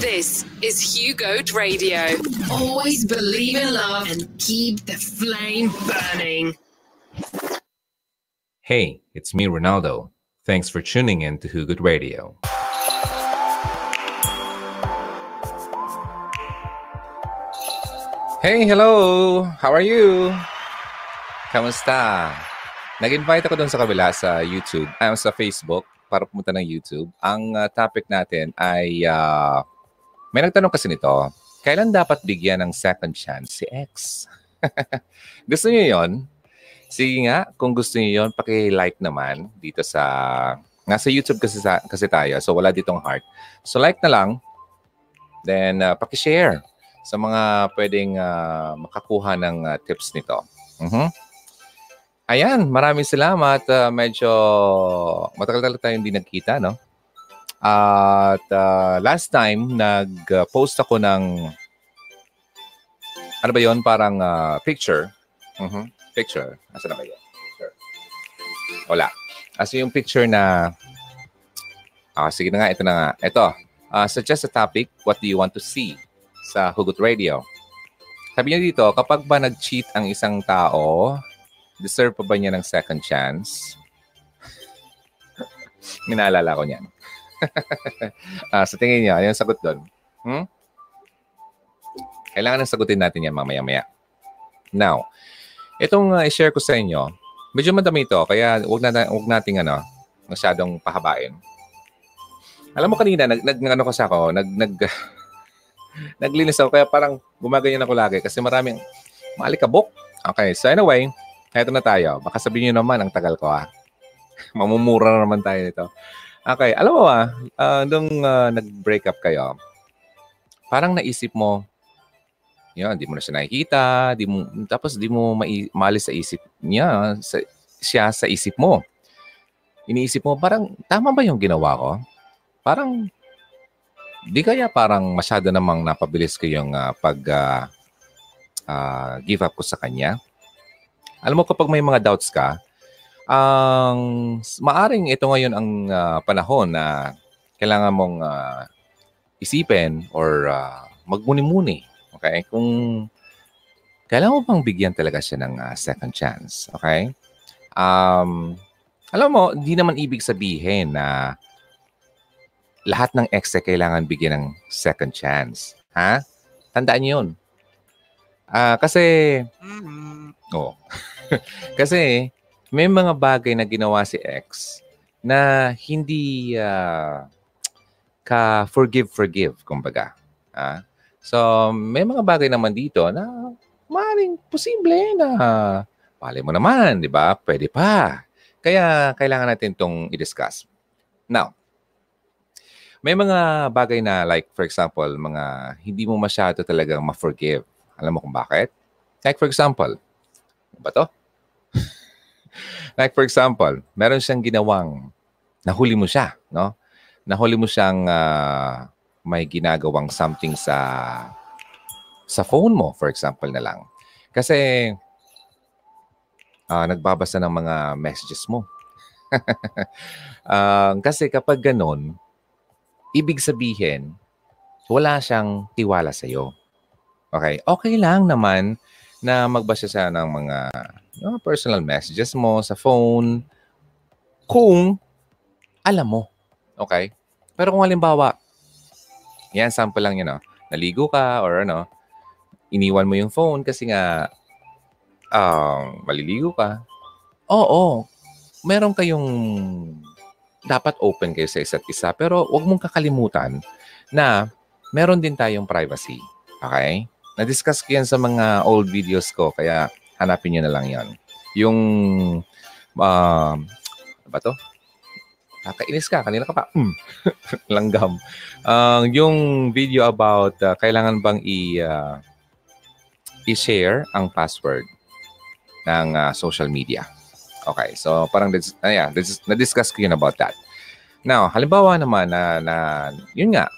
This is Hugot Radio. Always believe in love and keep the flame burning. Hey, it's me, Ronaldo. Thanks for tuning in to Hugot Radio. Hey, hello! How are you? Kamusta? Nag-invite ako doon sa kabila sa YouTube, sa Facebook, para pumunta ng YouTube. Ang topic natin ay, may nagtanong kasi nito, kailan dapat bigyan ng second chance si X? Gusto niyo yon? Sige nga, kung gusto niyo yon, paki-like naman dito sa, nasa YouTube kasi tayo, so wala ditong heart. So like na lang, then paki-share sa mga pwedeng makakuha ng tips nito. Ayan, maraming salamat. Medyo matagal-tagal tayo hindi nagkita, no? At last time, nag-post ako ng, ano ba yun? Parang picture. Picture. Asan na ba yun? Picture. Wala. Kasi yung picture na, sige na nga, ito na nga. Ito, suggest a topic, what do you want to see sa Hugot Radio? Sabi niya dito, kapag ba nag-cheat ang isang tao, deserve pa ba niya ng second chance? Minaalala ko niyan. Sa tingin niya, yung sagot doon. Kailangan nang sagutin natin yan mamaya-maya. Now, itong i-share ko sa inyo, medyo madami ito, kaya huwag nating masyadong pahabain. Alam mo kanina, naglinis ako, kaya parang gumaganyan ako lagi kasi maraming maalikabok. Okay, so anyway, eto na tayo. Baka sabihin nyo naman, ang tagal ko Mamumura na naman tayo nito. Okay, alam mo nung nag-break up kayo, parang naisip mo, yun, di mo na siya nakikita, tapos di mo maalis sa isip niya, siya sa isip mo. Iniisip mo, parang tama ba yung ginawa ko? Parang, di kaya parang masyado namang napabilis ko yung give up ko sa kanya? Alam mo, kapag may mga doubts ka, maaring ito ngayon ang panahon na kailangan mong isipin or magmuni-muni. Okay? Kung kailangan mo bang bigyan talaga siya ng second chance. Okay? Alam mo, hindi naman ibig sabihin na lahat ng ex kailangan bigyan ng second chance. Ha? Tandaan niyo yun. Kasi... Oo. Kasi may mga bagay na ginawa si X na hindi ka forgive kumbaga. So may mga bagay naman dito na maring posible na pali mo naman, di ba? Pwede pa. Kaya kailangan natin itong i-discuss. Now, may mga bagay na like for example, mga hindi mo masyado talagang ma-forgive. Alam mo kung bakit? Like for example, meron siyang ginawang, nahuli mo siya, no? Nahuli mo siyang may ginagawang something sa phone mo, for example na lang. Kasi nagbabasa ng mga messages mo. Kasi kapag ganun, ibig sabihin, wala siyang tiwala sa'yo. Okay? Okay lang naman na magbasa siya ng mga personal messages mo sa phone kung alam mo. Okay? Pero kung halimbawa, yan, sample lang yan, naligo ka or iniwan mo yung phone kasi nga maliligo ka. Oo, meron kayong dapat open kayo sa isa't isa pero huwag mong kakalimutan na meron din tayong privacy. Okay? Na-discuss ko yan sa mga old videos ko, kaya hanapin nyo na lang yan. Yung, Kakainis ka, kanina ka pa. Langgam. Yung video about kailangan bang i-share ang password ng social media. Okay, so parang, na-discuss ko yun about that. Now, halimbawa naman na yun nga,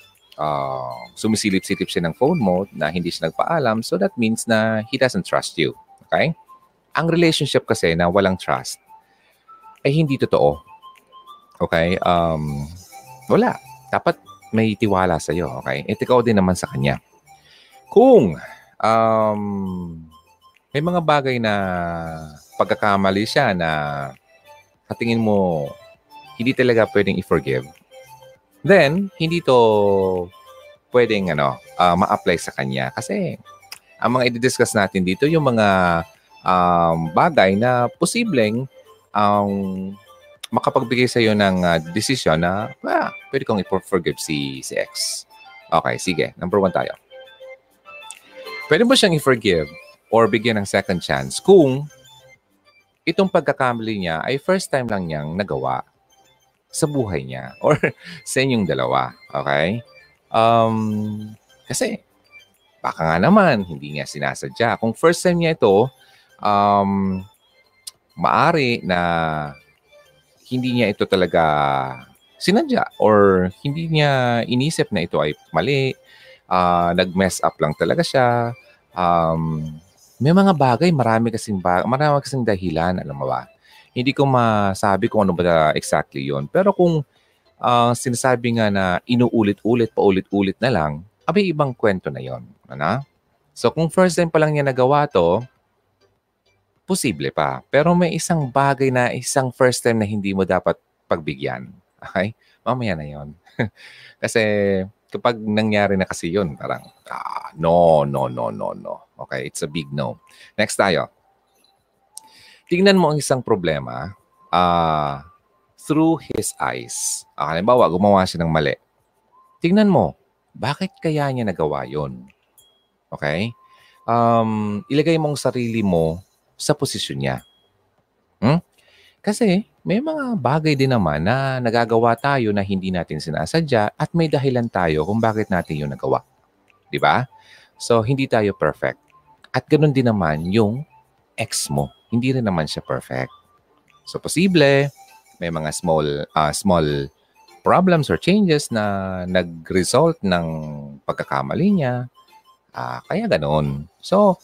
sumisilip-silip siya ng phone mo na hindi siya nagpaalam. So that means na he doesn't trust you. Okay? Ang relationship kasi na walang trust ay hindi totoo. Okay? Wala. Dapat may tiwala sa iyo, okay? At ikaw din naman sa kanya. Kung may mga bagay na pagkakamali siya na sa tingin mo hindi talaga pwedeng i-forgive, then hindi to pwedeng ma-apply sa kanya. Kasi ang mga i-discuss natin dito yung mga bagay na posibleng makapagbigay sa iyo ng desisyon na pwede kong i-forgive si ex. Okay, sige. Number one tayo. Pwede mo siyang i-forgive or bigyan ng second chance kung itong pagkakamali niya ay first time lang niyang nagawa sa buhay niya or sa inyong dalawa. Okay? Kasi baka nga naman hindi niya sinasadya. Kung first time niya ito, maari na hindi niya ito talaga sinadya or hindi niya inisip na ito ay mali. Nag-mess up lang talaga siya. May mga bagay, marami kasing dahilan, alam mo ba? Hindi ko masabi kung ano ba exactly yon. Pero kung sinasabi nga na inuulit-ulit, paulit-ulit na lang, abay ibang kwento na yon. Ano? So kung first time pa lang niya nagawa to, posible pa. Pero may isang bagay na isang first time na hindi mo dapat pagbigyan. Okay? Mamaya na yon. Kasi kapag nangyari na kasi yon, parang no. Okay, it's a big no. Next tayo. Tingnan mo ang isang problema through his eyes. Halimbawa, gumawa siya ng mali. Tingnan mo, bakit kaya niya nagawa yon? Okay? Ilagay mo ang sarili mo sa posisyon niya. Kasi may mga bagay din naman na nagagawa tayo na hindi natin sinasadya at may dahilan tayo kung bakit natin yun nagawa. Diba? So, hindi tayo perfect. At ganun din naman yung ex mo. Hindi rin naman siya perfect. So, posible, may mga small problems or changes na nag-result ng pagkakamali niya. Kaya ganun. So,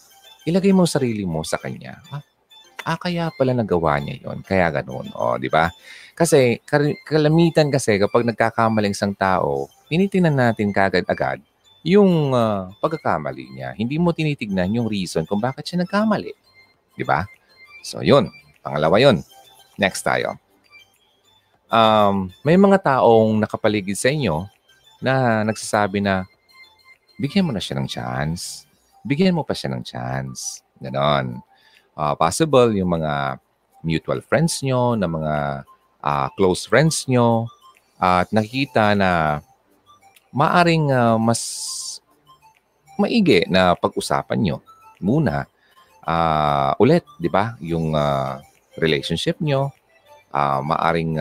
ilagay mo sarili mo sa kanya. Kaya pala nagawa niya yon. Kaya ganun. O, di ba? Kasi, kalamitan kasi kapag nagkakamaling isang tao, tinitingnan natin kagad-agad yung pagkakamali niya. Hindi mo tinitignan yung reason kung bakit siya nagkamali. Di ba? So, yun. Pangalawa yun. Next tayo. May mga taong nakapaligid sa inyo na nagsasabi na bigyan mo na siya ng chance. Bigyan mo pa siya ng chance. Ganon. Possible yung mga mutual friends nyo, na mga close friends nyo. At nakikita na maaring mas maigi na pag-usapan nyo muna ulit, di ba? Yung relationship nyo, maaring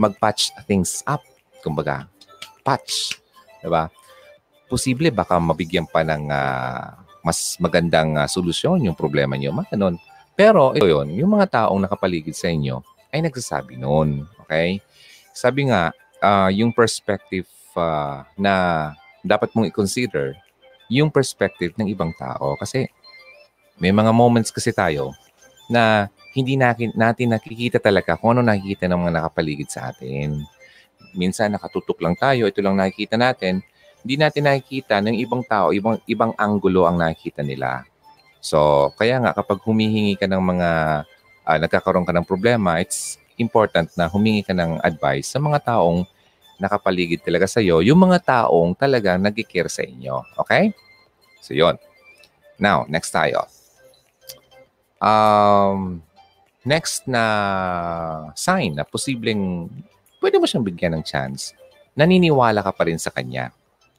mag-patch things up. Kumbaga, patch. Di ba? Posible baka mabigyan pa ng mas magandang solusyon yung problema nyo. Manon. Pero ito yun, yung mga taong nakapaligid sa inyo ay nagsasabi noon. Okay? Sabi nga, yung perspective na dapat mong i-consider yung perspective ng ibang tao. Kasi may mga moments kasi tayo na hindi natin nakikita talaga kung ano nakikita ng mga nakapaligid sa atin. Minsan nakatutok lang tayo, ito lang nakikita natin. Hindi natin nakikita ng ibang tao, ibang anggulo ang nakikita nila. So, kaya nga kapag humihingi ka ng mga, nagkakaroon ka ng problema, it's important na humingi ka ng advice sa mga taong nakapaligid talaga sa'yo, yung mga taong talaga nag-care sa inyo. Okay? So, yun. Now, next tayo. Next na sign na posibleng pwede mo siyang bigyan ng chance, naniniwala ka pa rin sa kanya.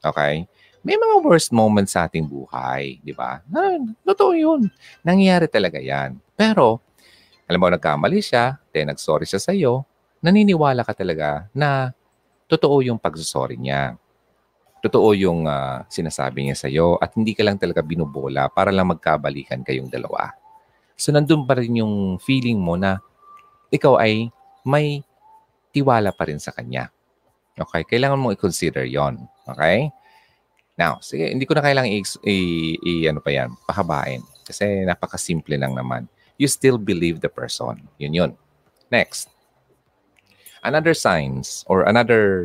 Okay? May mga worst moments sa ating buhay, di ba? Totoo yun. Nangyayari talaga yan. Pero, alam mo, nagkamali siya, then nag-sorry siya sa'yo, naniniwala ka talaga na totoo yung pagsusorry niya. Totoo yung sinasabi niya sa'yo at hindi ka lang talaga binubola para lang magkabalikan kayong dalawa. So, nandun pa rin yung feeling mo na ikaw ay may tiwala pa rin sa kanya. Okay? Kailangan mong i-consider yon. Okay? Now, sige, hindi ko na kailangang pahabain. Kasi napakasimple lang naman. You still believe the person. Yun. Next. Another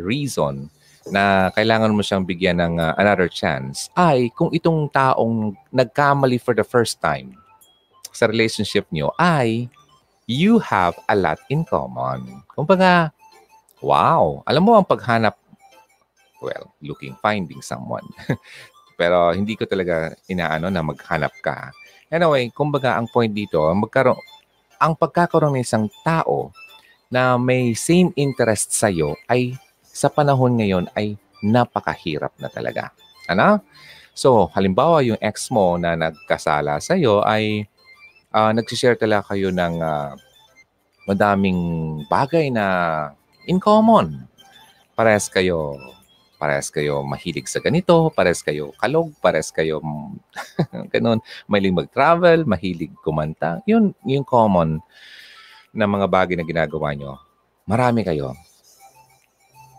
reason na kailangan mo siyang bigyan ng another chance ay kung itong taong nagkamali for the first time sa relationship niyo ay you have a lot in common. Kumbaga, wow, alam mo ang paghanap, well, looking, finding someone. Pero hindi ko talaga inaano na maghanap ka. Anyway, kumbaga ang point dito, ang pagkakaroon ng isang tao na may same interest sa'yo ay sa panahon ngayon ay napakahirap na talaga. Ano? So, halimbawa yung ex mo na nagkasala sa'yo ay nagsishare talaga kayo ng madaming bagay na in common. Parehas kayo mahilig sa ganito, parehas kayo kalog, parehas kayo ganun, mahilig mag-travel, mahilig kumanta. Yun yung common na mga bagay na ginagawa nyo. Marami kayo.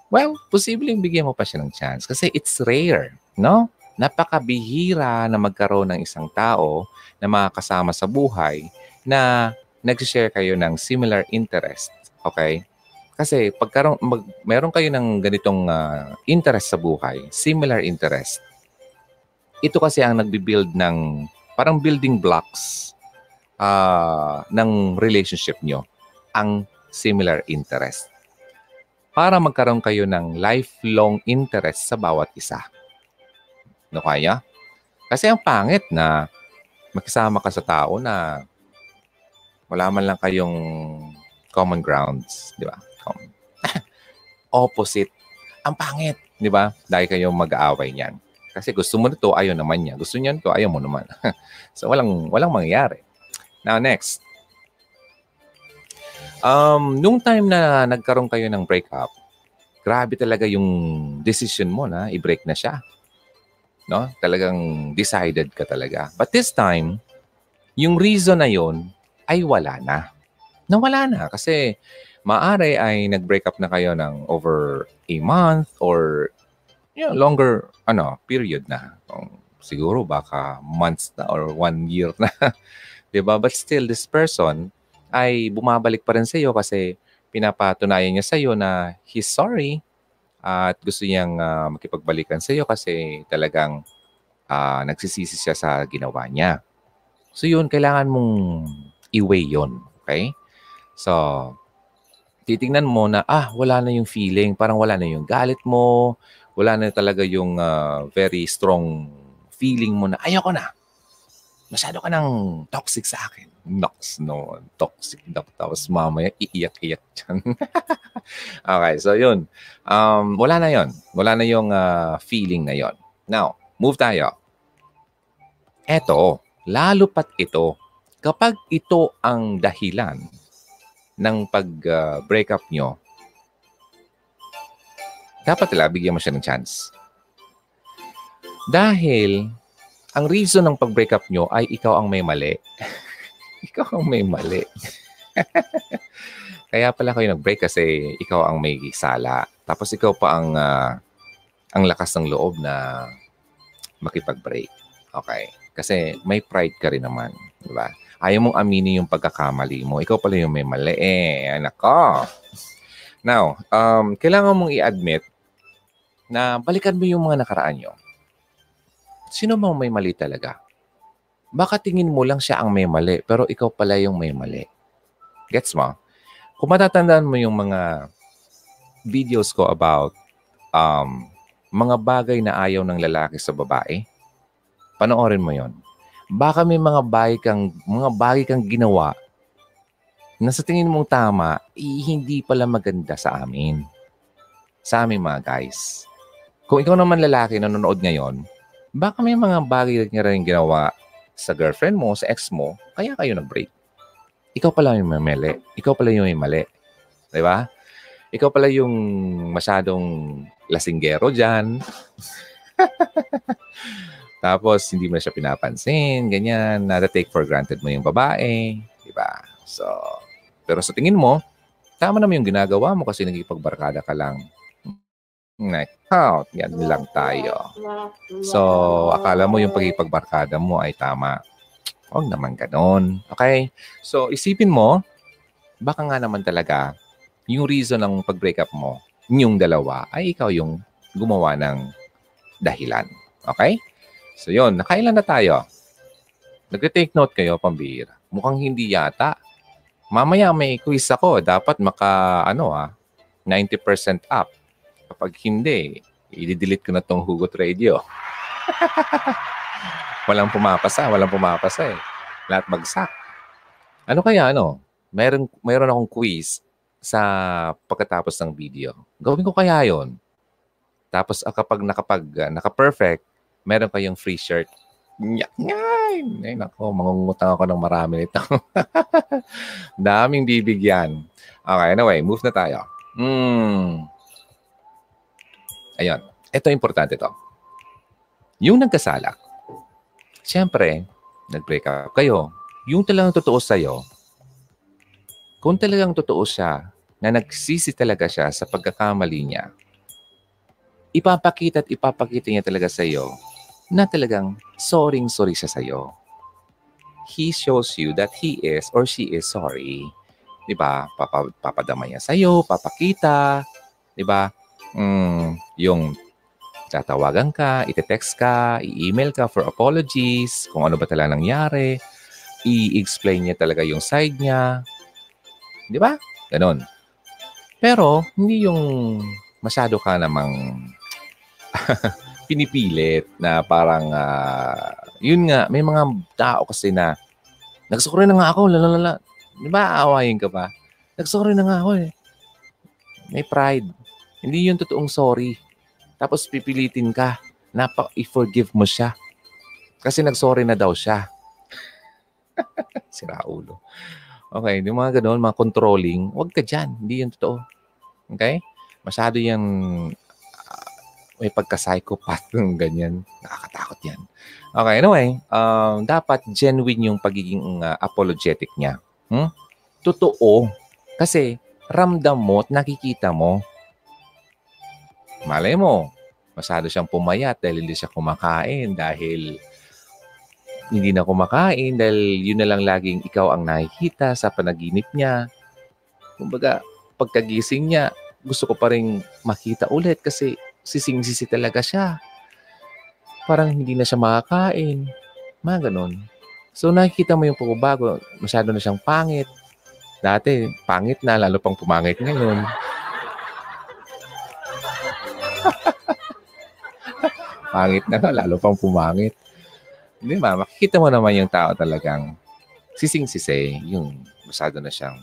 Well, posibleng bigyan mo pa siya ng chance kasi it's rare, no? Napakabihira na magkaroon ng isang tao na makakasama sa buhay na nag-share kayo ng similar interest, okay? Kasi pagkaroon, meron kayo ng ganitong interest sa buhay, similar interest, ito kasi ang nagbi-build ng parang building blocks ng relationship nyo, ang similar interest, para magkaroon kayo ng lifelong interest sa bawat isa. No kaya? Kasi ang pangit na magkasama ka sa tao na wala man lang kayong common grounds, di ba? Opposite. Ang pangit, di ba? Dahil kayong mag-aaway niyan. Kasi gusto mo nito, ayaw naman niya. Gusto niya nito, ayaw mo naman. So walang mangyayari. Now next. Nung time na nagkaroon kayo ng breakup, grabe talaga yung decision mo na i-break na siya. No? Talagang decided ka talaga. But this time, yung reason na yun ay wala na. Nawala na kasi maaari ay nag-break up na kayo ng over a month or you know, longer period na. Siguro baka months na or 1 year na. Diba? But still, this person ay bumabalik pa rin sa iyo kasi pinapatunayan niya sa iyo na he's sorry at gusto niyang makipagbalikan sa iyo kasi talagang nagsisisi siya sa ginawa niya. So yun, kailangan mong i-weigh yun. Okay? So, titingnan mo na, wala na yung feeling. Parang wala na yung galit mo. Wala na talaga yung very strong feeling mo na ayoko na. Masyado ka nang toxic sa akin. Nox, no. Toxic daw. Tapos mamaya, iiyak-iyak dyan. Okay, so yun. Wala na yun. Wala na yung feeling na yun. Now, move tayo. Eto, lalo pat ito, kapag ito ang dahilan ng pag-breakup nyo, dapat talaga bigyan mo siya ng chance. Dahil, ang reason ng pag-breakup nyo ay ikaw ang may mali. Ikaw ang may mali. Kaya pala kayo nag-break kasi ikaw ang may sala. Tapos ikaw pa ang lakas ng loob na makipag-break. Okay. Kasi may pride ka rin naman. Diba? Ayaw mong aminin yung pagkakamali mo. Ikaw pala yung may mali. Anak ko. Now, kailangan mong i-admit na balikan mo yung mga nakaraan nyo. Sino bang may mali talaga? Baka tingin mo lang siya ang may mali, pero ikaw pala yung may mali. Gets mo? Kung matatandaan mo yung mga videos ko about mga bagay na ayaw ng lalaki sa babae, panoorin mo yon. Baka may mga bagay kang ginawa na sa tingin mong tama, hindi pala maganda sa amin. Sa aming mga guys. Kung ikaw naman lalaki na nanonood ngayon, baka may mga bagay na rin ginawa sa girlfriend mo, sa ex mo, kaya kayo nag-break. Ikaw pala yung may mali. Ikaw pala yung may mali. Diba? Ikaw pala yung masyadong lasinggero dyan. Tapos, hindi mo na siya pinapansin, ganyan. Nada-take for granted mo yung babae. Diba? So, pero sa tingin mo, tama naman yung ginagawa mo kasi nagipagbarkada ka lang. Next out. Yan lang tayo. So, akala mo yung pagkikipagbarkada mo ay tama. Huwag naman ganon. Okay? So, isipin mo, baka nga naman talaga yung reason ng pag-breakup mo, yung dalawa, ay ikaw yung gumawa ng dahilan. Okay? So yun, nakailan na tayo? Nag-take note kayo, pambihira. Mukhang hindi yata. Mamaya may quiz ako. Dapat maka, 90% up. Kapag hindi, i-delete ko na tong Hugot Radio. Walang pumapasa eh. Lahat bagsak. Ano kaya, Mayroon akong quiz sa pagkatapos ng video. Gawin ko kaya yon. Tapos kapag naka-perfect, meron kayong free shirt. Ay, nako, mangungutang ako ng marami nito. Daming bibigyan. Okay, anyway, move na tayo. Ayun. Ito, importante to. Yung nagkasala. Siyempre, nag-break up kayo. Yung talagang totoo sa'yo, kung talagang totoo siya, na nagsisi talaga siya sa pagkakamali niya, ipapakita niya talaga sa'yo na talagang sorry siya sa'yo. He shows you that he is or she is sorry. Diba? Papadama niya sa'yo, papakita. Diba? Yung tatawagan ka, itetext ka, i-email ka for apologies, kung ano ba talaga nangyari. I-explain niya talaga yung side niya. Di ba? Ganon. Pero, hindi yung masyado ka namang pinipilit na parang, yun nga, may mga tao kasi na, nagsorry na nga ako, lalala. Di ba, aawayin ka pa? Nagsorry na nga ako eh. May pride. Hindi yung totoong sorry. Tapos pipilitin ka na i-forgive mo siya. Kasi nagsorry na daw siya. Sira ulo. Okay, yung mga ganoon, mga controlling, huwag ka dyan. Hindi yun totoo. Okay? Masyado yung may pagka-psychopath ng ganyan. Nakakatakot yan. Okay, anyway, dapat genuine yung pagiging apologetic niya. Totoo. Kasi ramdam mo at nakikita mo. Malay mo, masyado siyang pumayat dahil hindi siya kumakain, dahil hindi na kumakain dahil yun na lang laging ikaw ang nakikita sa panaginip niya. Kumbaga, pagkagising niya, gusto ko pa rin makita ulit kasi sising-sisi talaga siya. Parang hindi na siya makakain. Mga ganun. So, nakikita mo yung pagbabago. Masyado na siyang pangit. Dati, pangit na. Lalo pang pumangit ngayon. Pangit na nga. Lalo pang pumangit. Hindi ba? Makikita mo naman yung tao talagang sising-sise. Yung masyado na siyang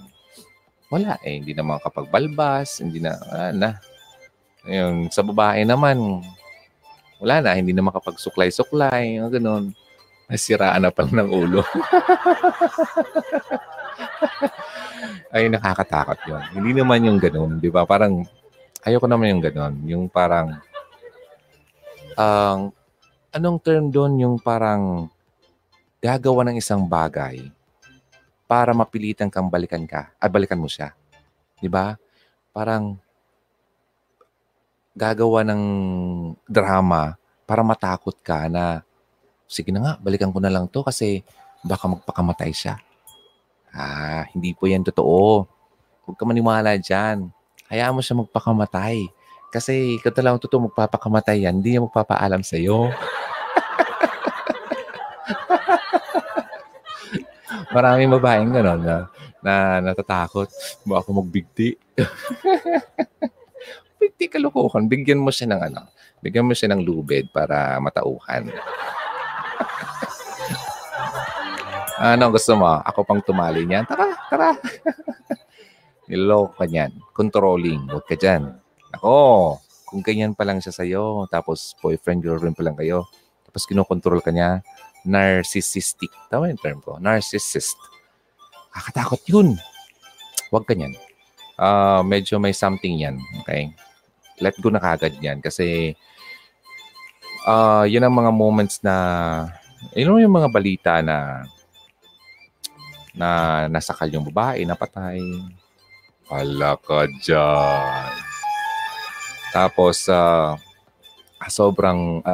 wala eh. Hindi naman kapag balbas. Hindi na, Yung sa babae naman, wala na. Hindi naman kapag suklay-suklay. Yung ganun. Nasiraan na pala ng ulo. Ay, nakakatakot yun. Hindi naman yung ganun. Di ba? Parang, ayoko naman yung ganun. Yung parang, anong term doon yung parang gagawa ng isang bagay para mapilitan kang balikan mo siya. 'Di ba? Parang gagawa ng drama para matakot ka na sige na nga, balikan ko na lang 'to kasi baka magpakamatay siya. Hindi po 'yan totoo. Huwag ka maniwala diyan. Hayaan mo siya magpakamatay. Kasi kung talagang totoo magpapakamatay yan, hindi niya magpapaalam sa iyo. Maraming babaeng gano'n na natatakot. Baka ako magbigti. Bigti kalukuhan. Bigyan mo siya ng Bigyan mo siya ng lubid para matauhan. Gusto mo? Ako pang tumali niyan. Tara. Niloko ka niyan. Controlling. Huwag ka dyan. Ako, kung ganyan pa lang siya sa'yo, tapos boyfriend, girlfriend pa lang kayo, tapos kinokontrol ka niya, narcissistic. Tama yung term ko. Narcissist. Kakatakot yun. Huwag ganyan. Medyo may something yan. Okay? Let go na kagad yan. Kasi, yun ang mga moments na, yung mga balita na nasakal yung babae, napatay. Ala ka dyan. Tapos, sobrang,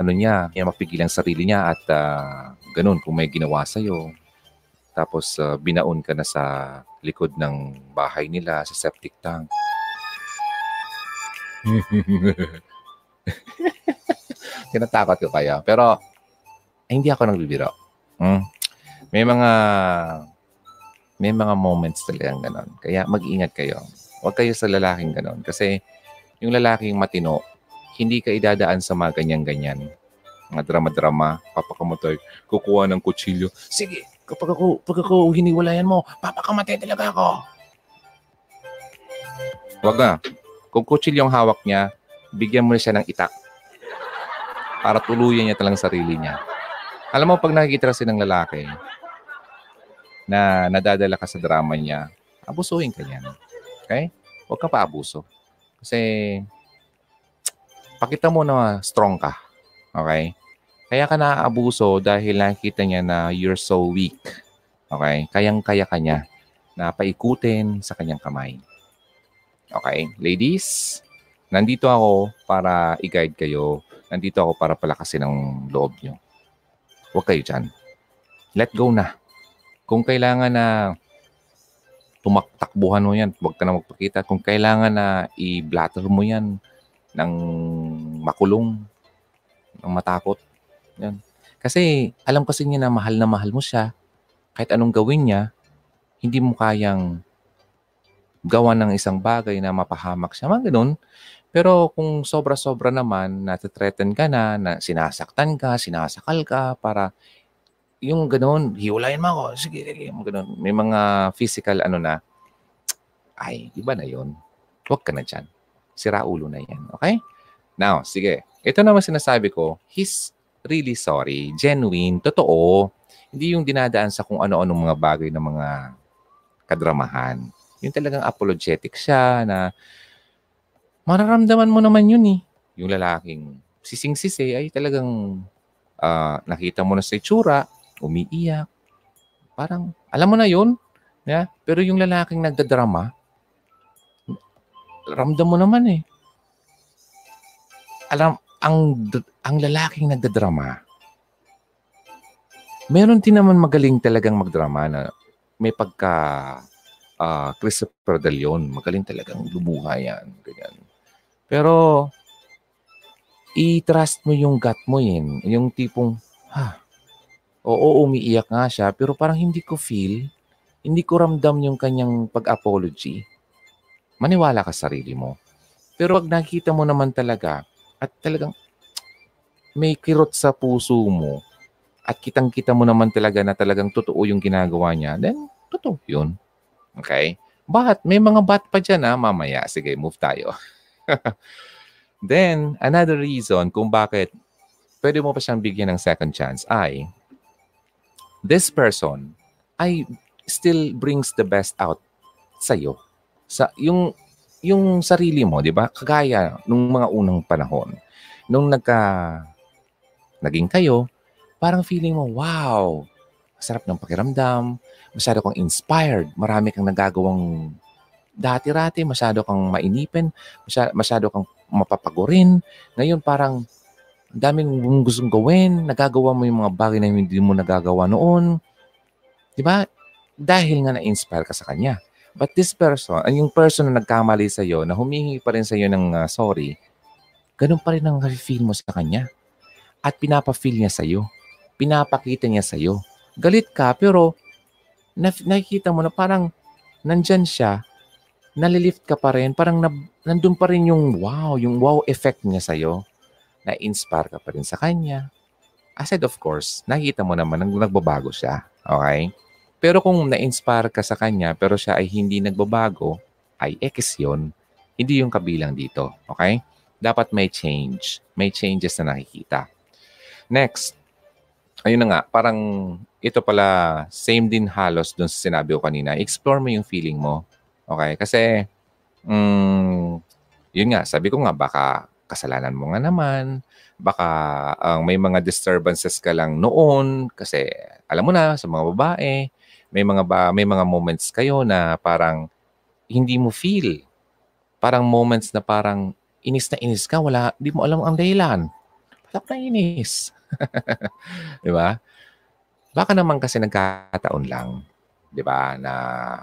niya mapigil ang sarili niya at ganun kung may ginawa sa'yo. Tapos, binaon ka na sa likod ng bahay nila, sa septic tank. Kinatakot ko kayo. Pero, hindi ako nagbibiro. Hmm? May mga moments talagang ganon. Kaya mag-ingat kayo. Huwag kayo sa lalaking ganon. Kasi, yung lalaking matino, hindi ka idadaan sa mga ganyan-ganyan. Mga drama-drama, papakamatay, kukuha ng kutsilyo. Sige, kapag ako hiniwalayan mo, papakamatay talaga ako. Huwag na. Kung kutsilyo yung hawak niya, bigyan mo na siya ng itak. Para tuluyan niya talang sarili niya. Alam mo, pag nakikita siya ng lalaki na nadadala ka sa drama niya, abusuhin ka niya. Okay? Huwag ka pa-abuso. Kasi, pakita mo na strong ka. Okay? Kaya ka naaabuso dahil nakikita niya na you're so weak. Okay? Kayang-kaya ka niya na paikutin sa kanyang kamay. Okay? Ladies, nandito ako para i-guide kayo. Nandito ako para palakasin ang loob niyo. Huwag kayo dyan. Let go na. Kung kailangan na tumakbuhan mo yan, huwag ka na magpakita. Kung kailangan na i-blatter mo yan ng makulong, ng matakot. Yan. Kasi alam kasi niya na mahal mo siya. Kahit anong gawin niya, hindi mo kayang gawa ng isang bagay na mapahamak siya. Mga ganun. Pero kung sobra-sobra naman, natatreten ka na sinasaktan ka, sinasakal ka, para yung ganun, hiwalayan mo ako. Sige, ganun. May mga physical ano na, ay, iba na yun. Huwag ka na dyan. Sira ulo na yan. Okay? Now, sige. Ito naman sinasabi ko, he's really sorry. Genuine. Totoo. Hindi yung dinadaan sa kung ano-ano mga bagay ng mga kadramahan. Yung talagang apologetic siya na mararamdaman mo naman yun eh. Yung lalaking sising-sisi ay talagang nakita mo na sa itsura, umiiyak. Parang, alam mo na yun. Yeah? Pero yung lalaking nagdadrama, ramdam mo naman eh. Alam, ang lalaking nagdadrama, meron din naman magaling talagang magdrama na may pagka Christopher De Leon. Magaling talagang lumuha yan. Ganyan. Pero, i-trust mo yung gut mo yun. Yung tipong, ha, oo, umiiyak nga siya, pero parang hindi ko feel, hindi ko ramdam yung kanyang pag-apology. Maniwala ka sa sarili mo. Pero pag nakita mo naman talaga, at talagang may kirot sa puso mo, at kitang-kita mo naman talaga na talagang totoo yung ginagawa niya, then totoo yun. Okay? But, may mga bat pa dyan ha, mamaya. Sige, move tayo. Then, another reason kung bakit pwede mo pa siyang bigyan ng second chance ay this person ay still brings the best out sa'yo. Sa, yung sarili mo, di ba? Kagaya nung mga unang panahon. Nung naging kayo, parang feeling mo, wow, masarap ng pakiramdam, masyado kang inspired, marami kang nagagawang dati-rati, masyado kang mainipin, masyado kang mapapagurin. Ngayon parang daming mong gustong gawin, nagagawa mo yung mga bagay na hindi mo nagagawa noon. Di ba? Dahil nga na-inspire ka sa kanya. But this person, yung person na nagkamali sa'yo, na humihingi pa rin sa'yo ng sorry, ganun pa rin ang feel mo sa kanya. At pinapa-feel niya sa'yo. Pinapakita niya sa'yo. Galit ka, pero nakikita mo na parang nandyan siya, nalilift ka pa rin, parang nandun pa rin yung wow effect niya sa'yo, na-inspire ka pa rin sa kanya. Aside of course, nakita mo naman nagbabago siya, okay? Pero kung na-inspire ka sa kanya, pero siya ay hindi nagbabago, ay X yun, hindi yung kabilang dito, okay? Dapat may change, may changes na nakikita. Next, ayun na nga, parang ito pala, same din halos dun sa sinabi ko kanina, explore mo yung feeling mo. Okay, kasi, yun nga, sabi ko nga, baka kasalanan mo nga naman, baka may mga disturbances ka lang noon, kasi alam mo na, sa mga babae, may mga moments kayo na parang hindi mo feel. Parang moments na parang inis na inis ka, wala, di mo alam ang dahilan. Patak na inis. Diba? Baka naman kasi nagkataon lang. Diba? Na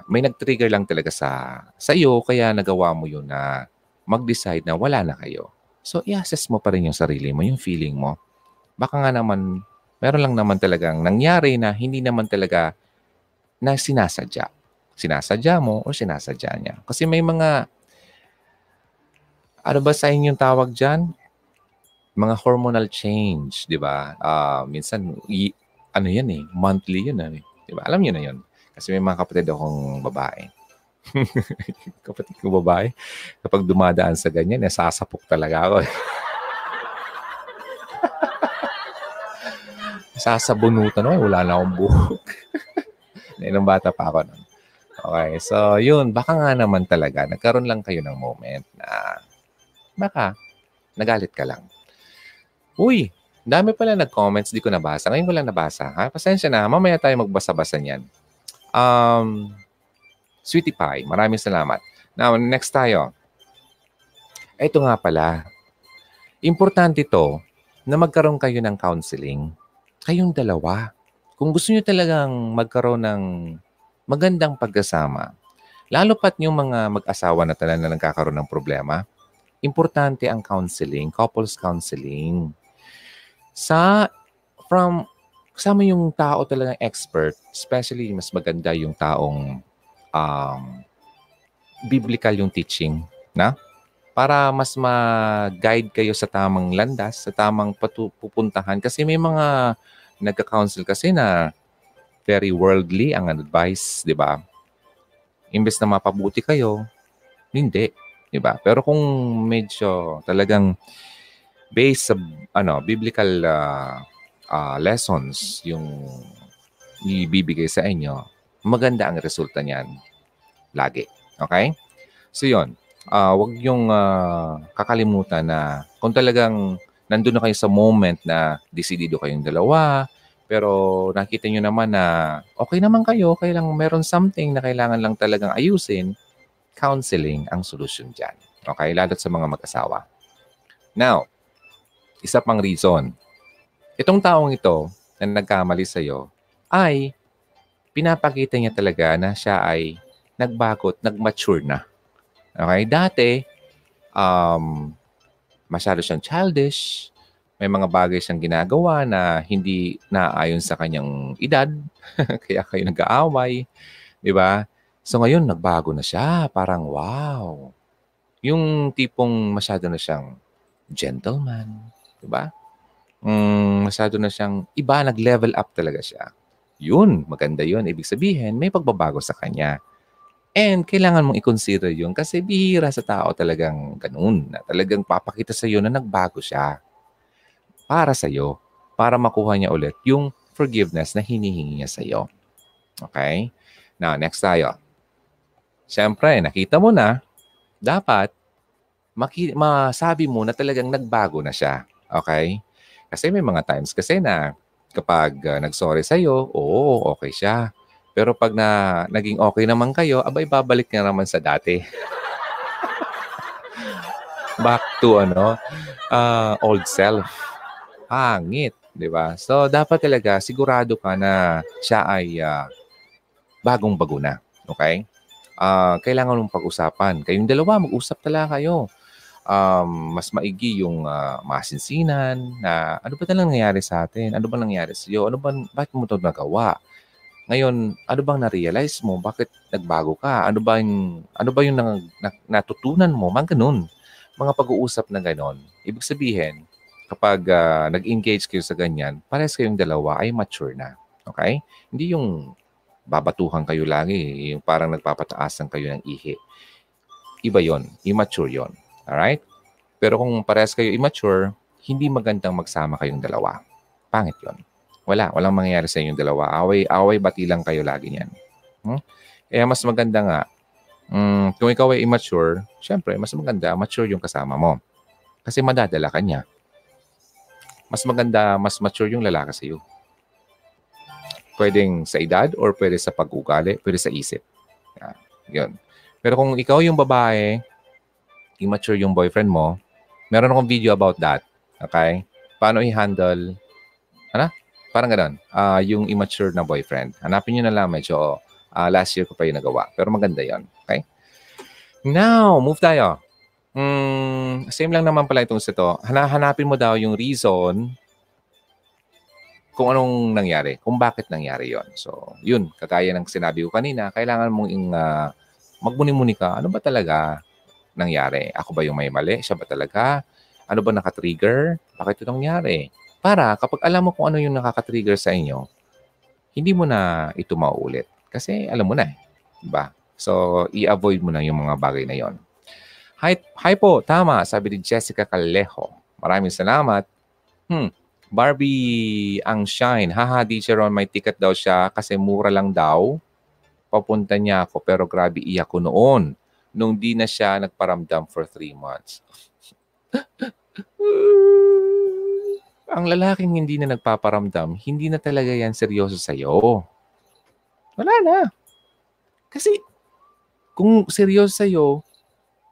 may nag-trigger lang talaga sa iyo, kaya nagawa mo yun na mag-decide na wala na kayo. So, i-assess mo pa rin yung sarili mo, yung feeling mo. Baka nga naman, meron lang naman talagang nangyari na hindi naman talaga na sinasadya. Sinasadya mo o sinasadya niya. Kasi may mga, ano ba sa inyong tawag dyan? Mga hormonal change, di ba? Minsan, ano yan eh, monthly yun. Eh. Diba? Alam niyo na yun. Kasi may mga kapatid akong babae. Kapatid ko babae, kapag dumadaan sa ganyan, nasasapok talaga ako. Sasabunutan ako, wala na akong buhok. Nailang bata pa ako nun. Okay, so yun, baka nga naman talaga, nagkaroon lang kayo ng moment na baka nagalit ka lang. Uy, dami pala nag-comments, di ko nabasa. Ngayon ko lang nabasa, ha? Pasensya na, mamaya tayo magbasa-basa niyan. Sweetie Pie, maraming salamat. Now, next tayo. Ito nga pala. Importante to na magkaroon kayo ng counseling. Kayong dalawa. Kung gusto nyo talagang magkaroon ng magandang pagkasama, lalo pat yung mga mag-asawa na talaga na nagkakaroon ng problema, importante ang counseling, couples counseling. Kasama yung tao talagang expert, especially mas maganda yung taong biblical yung teaching, na? Para mas ma-guide kayo sa tamang landas, sa tamang pupuntahan. Kasi may mga nagka-counsel kasi na very worldly ang advice, di ba? Imbes na mapabuti kayo, hindi, di ba? Pero kung medyo talagang based sa biblical lessons yung ibibigay sa inyo, maganda ang resulta niyan. Lagi. Okay? So, yun. Huwag niyong kakalimutan na kung talagang nandun na kayo sa moment na decidido kayong dalawa, pero nakita niyo naman na okay naman kayo, kailangan meron something na kailangan lang talagang ayusin, counseling ang solusyon dyan. Okay? Lalo sa mga mag-asawa. Now, isa pang reason. Itong taong ito na nagkamali sa'yo ay pinapakita niya talaga na siya ay nagbagot, nagmature na. Okay? Dati, masyado siyang childish. May mga bagay siyang ginagawa na hindi naayon sa kanyang edad. Kaya kayo nag-aaway. Diba? So ngayon, nagbago na siya. Parang wow. Yung tipong masyado na siyang gentleman. Diba? Masyado na siyang iba. Nag-level up talaga siya. Yun, maganda yun. Ibig sabihin, may pagbabago sa kanya. And kailangan mong i-consider yun kasi bihira sa tao talagang ganun. Na talagang papakita sa iyo na nagbago siya para sa iyo, para makuha niya ulit yung forgiveness na hinihingi niya sa iyo. Okay? Now, next tayo. Siyempre, nakita mo na, dapat masabi mo na talagang nagbago na siya. Okay? Kasi may mga times kasi na kapag nag-sorry sa'yo, oo, okay siya. Pero pag naging okay naman kayo, abay, babalik na naman sa dati. Back to, old self. Pangit, di ba? So, dapat talaga, sigurado ka na siya ay bagong-bago na. Okay? Kailangan mong pag-usapan. Kayong dalawa, mag-usap talaga kayo. Mas maigi yung masinsinan na ano ba talang nangyari sa atin? Ano ba nangyari sa iyo? Bakit mo ito nagawa? Ngayon, ano bang na-realize mo? Bakit nagbago ka? Ano ba yung natutunan mo? Mga ganun. Mga pag-uusap na ganun. Ibig sabihin, kapag nag-engage kayo sa ganyan, parehas kayong dalawa ay mature na. Okay? Hindi yung babatuhan kayo lagi. Yung parang nagpapataasan kayo ng ihi. Iba yon. Immature yon. Alright? Pero kung parehas kayo immature, hindi magandang magsama kayong dalawa. Pangit yon. Walang mangyayari sa inyong dalawa. Away, bati lang kayo lagi niyan. Kaya mas maganda nga, kung ikaw ay immature, syempre, mas maganda, mature yung kasama mo. Kasi madadala ka niya. Mas maganda, mas mature yung lalaki sa iyo. Pwedeng sa edad or pwede sa pag-ugali, pwede sa isip. Yun. Pero kung ikaw yung babae, immature yung boyfriend mo, meron akong video about that. Okay? Paano i-handle, parang gano'n, yung immature na boyfriend. Hanapin nyo na lang, medyo last year ko pa yung nagawa. Pero maganda yon. Okay? Now, move tayo. Same lang naman pala itong sito. Hanapin mo daw yung reason kung anong nangyari, kung bakit nangyari yon. So, yun, kagaya ng sinabi ko kanina, kailangan mong magmuni-muni ka, ano ba talaga nangyari? Ako ba yung may mali? Siya ba talaga? Ano ba nakatrigger? Bakit ito nangyari? Para kapag alam mo kung ano yung nakakatrigger sa inyo, hindi mo na ito mauulit. Kasi alam mo na, diba? So, i-avoid mo na yung mga bagay na yon. Hi po, tama, sabi ni Jessica Calejo. Maraming salamat. Barbie ang shine. Haha, di Sharon, may ticket daw siya kasi mura lang daw. Papunta niya ako pero grabe iyak ko noon nung di na siya nagparamdam for 3 months. Ang lalaking hindi na nagpaparamdam, hindi na talaga yan seryoso sa'yo. Wala na. Kasi kung seryoso sa'yo,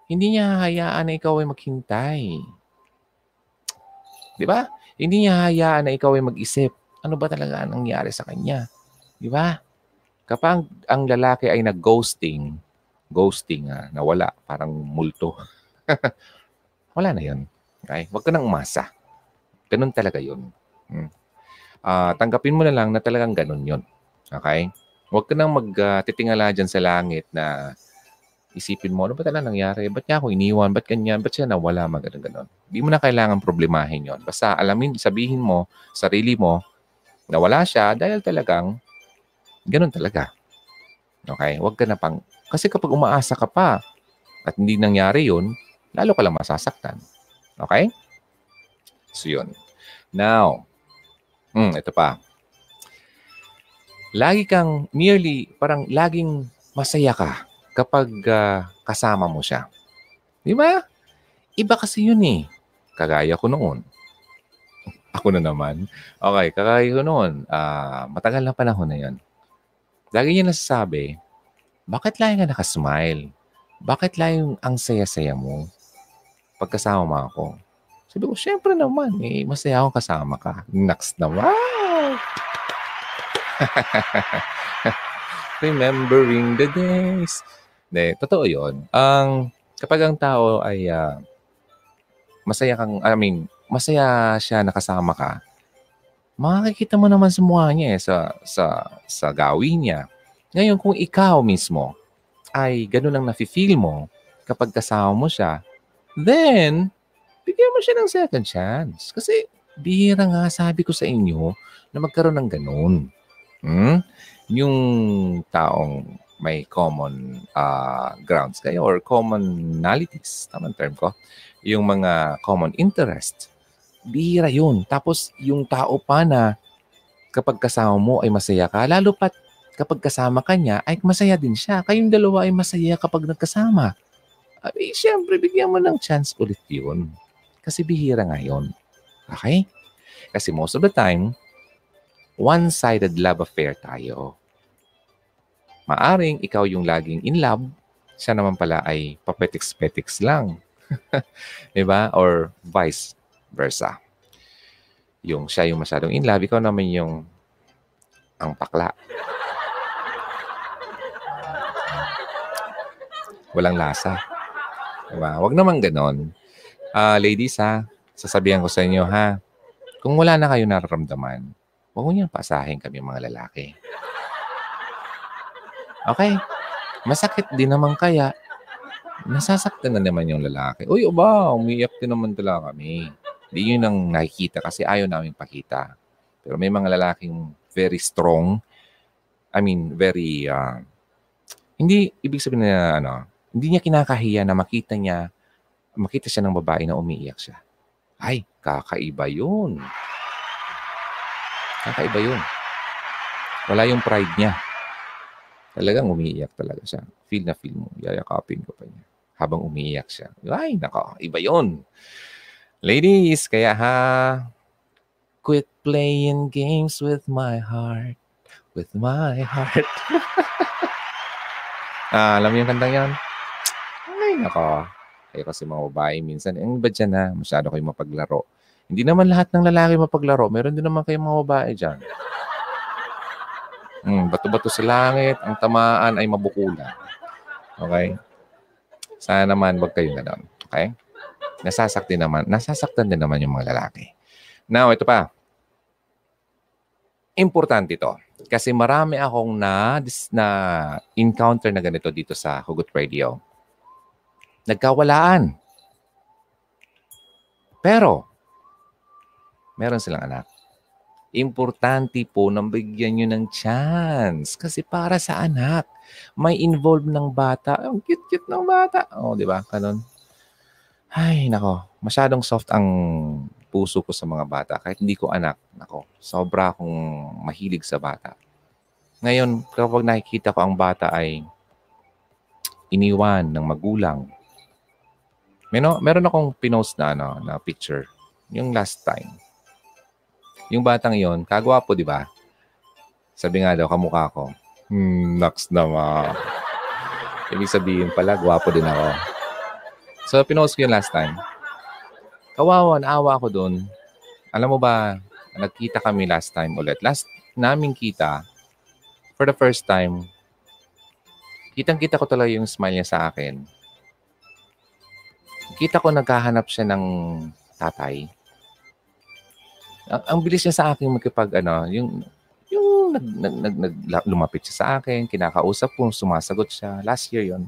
hindi niya hahayaan na ikaw ay maghintay. Di ba? Hindi niya hayaan na ikaw ay mag-isip. Ano ba talaga ang nangyari sa kanya? Di ba? Kapag ang lalaki ay nag-ghosting, nawala, parang multo. Wala na yun. Okay? Huwag ka nang umasa. Ganun talaga yun. Tanggapin mo na lang na talagang ganun yun. Okay? Huwag ka nang magtitingala dyan sa langit na isipin mo, ano ba talaga nangyari? Ba't niya ako iniwan? Ba't ganyan? Ba't siya nawala? Ganun. Hindi mo na kailangan problemahin yon. Basta alamin, sabihin mo, sarili mo, nawala siya dahil talagang ganun talaga. Okay? Huwag ka na pang... Kasi kapag umaasa ka pa at hindi nangyari yun, lalo ka lang masasaktan. Okay? So yun. Now, ito pa. Lagi kang merely, parang laging masaya ka kapag kasama mo siya. Di ba? Iba kasi yun eh. Kagaya ko noon. Ako na naman. Okay, kagaya ko noon. Matagal na panahon na yun. Lagi niya nasasabi, bakit lagi ka nakasmile? Bakit lagi ang saya-saya mo pagkasama mo ako? Sabi ko, syempre naman eh. Masaya akong kasama ka. Next naman. Remembering the days. De, totoo yun. Kapag ang tao ay masaya kang, masaya siya nakasama ka, makikita mo naman sa mukha niya sa gawi niya. Ngayon, kung ikaw mismo ay ganun ang nafe-feel mo kapag kasama mo siya, then, bigyan mo siya ng second chance. Kasi, bihira nga sabi ko sa inyo na magkaroon ng ganun. Yung taong may common grounds kayo or commonalities, tamang term ko, yung mga common interest, bihira yun. Tapos yung tao pa na kapag kasama mo ay masaya ka, lalo pat kapag kasama ka niya, ay masaya din siya. Kayong dalawa ay masaya kapag nagkasama. Siyempre, bigyan mo ng chance ulit yun. Kasi bihira nga yun. Okay? Kasi most of the time, one-sided love affair tayo. Maaring ikaw yung laging in love, siya naman pala ay papetiks-petiks lang. Diba? Or vice versa. Yung siya yung masyadong in love, ikaw naman yung ang pakla. Walang lasa. Diba? Huwag naman ganon. Ladies ha, sasabihan ko sa inyo ha, kung wala na kayo nararamdaman, huwag mo niyang pasahin kami mga lalaki. Okay. Masakit din naman kaya nasasaktan na naman yung lalaki. Uy, oba, umiiyak din naman talaga kami. Hindi yun ang nakikita kasi ayaw namin pakita. Pero may mga lalaking very strong. Very... hindi, ibig sabihin na hindi niya kinakahiya na makita siya ng babae na umiiyak siya. Ay, kakaiba yun. Kakaiba yun. Wala yung pride niya. Talagang umiiyak talaga siya. Feel na feel mo. Yayakapin ko pa niya habang umiiyak siya. Ay, nako. Iba yun. Ladies, kaya ha, quit playing games with my heart. With my heart. Alam mo yung kantang yan? Ay, nako. Kaya kasi mga babae minsan, ang iba dyan ha, masyado kayong mapaglaro. Hindi naman lahat ng lalaki mapaglaro. Meron din naman kayong mga babae dyan. Bato-bato sa langit, ang tamaan ay mabukulan. Okay? Sana naman wag kayong ganun. Okay? Nasasaktan din naman yung mga lalaki. Now, ito pa. Importante ito. Kasi marami akong na encounter na ganito dito sa Hugot Radio. Nagkawalaan. Pero, meron silang anak. Importante po nang bigyan nyo ng chance. Kasi para sa anak, may involve ng bata. Ang cute-cute ng bata. O, di ba? Kanon. Ay, nako. Masyadong soft ang puso ko sa mga bata. Kahit hindi ko anak. Nako. Sobra akong mahilig sa bata. Ngayon, kapag nakikita ko ang bata ay iniwan ng magulang. Meron akong pinost na picture. Yung last time. Yung batang yon, kagwapo, di ba? Sabi nga daw, kamukha ko. Naks naman. Ibig sabihin pala, gwapo din ako. So, pinost ko yung last time. Kawawa, naawa ako doon. Alam mo ba, nagkita kami last time ulit. Last naming kita, for the first time, kitang-kita ko talaga yung smile niya sa akin. Kita ko naghahanap siya ng tatay. Ang bilis niya sa akin magkipag, lumapit siya sa akin, kinakausap ko, sumasagot siya. Last year yon.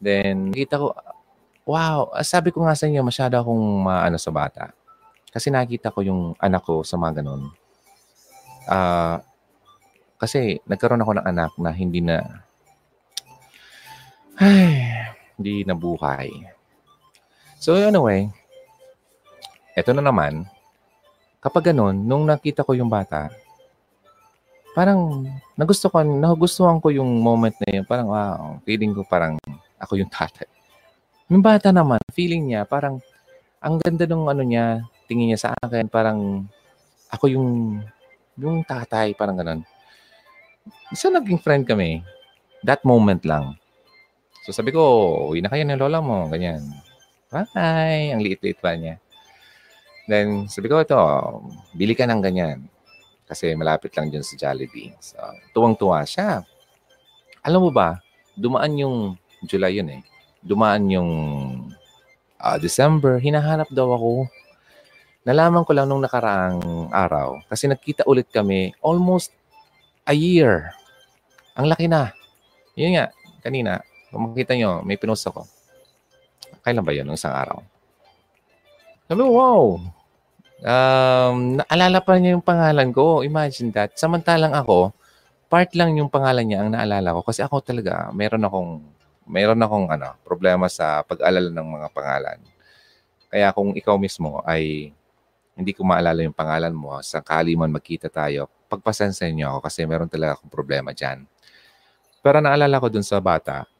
Then, nakita ko, wow, sabi ko nga sa inyo, masyado akong sa bata. Kasi nakita ko yung anak ko sa mga ganun. Kasi nagkaroon ako ng anak na hindi nabuhay. So, anyway, eto na naman. Kapag ganun, nung nakita ko yung bata, parang nagustuhan ko yung moment na yun. Parang, wow, feeling ko parang ako yung tatay. Yung bata naman, feeling niya, parang ang ganda nung niya, tingin niya sa akin, parang ako yung tatay, parang ganun. So, naging friend kami. That moment lang. So, sabi ko, uwi na kayo ng lola mo, ganyan. Bye! Ang liit-liit pa niya. Then, sabi ko, ito, bili ka ng ganyan. Kasi malapit lang dyan sa Jollibee. So, tuwang-tuwa siya. Alam mo ba, dumaan yung July yun eh. Dumaan yung December. Hinahanap daw ako. Nalaman ko lang nung nakaraang araw. Kasi nagkita ulit kami almost a year. Ang laki na. Yun nga, kanina. Kung makikita nyo, may pinost ako. Kailan ba yun? Nung isang araw. Hello, wow. Naalala pa niya yung pangalan ko. Imagine that. Samantalang ako, part lang yung pangalan niya ang naalala ko. Kasi ako talaga, meron akong problema sa pag-alala ng mga pangalan. Kaya kung ikaw mismo ay hindi ko maalala yung pangalan mo, sakali man magkita tayo, pagpasensin niyo ako kasi meron talaga akong problema dyan. Pero naalala ko dun sa bata,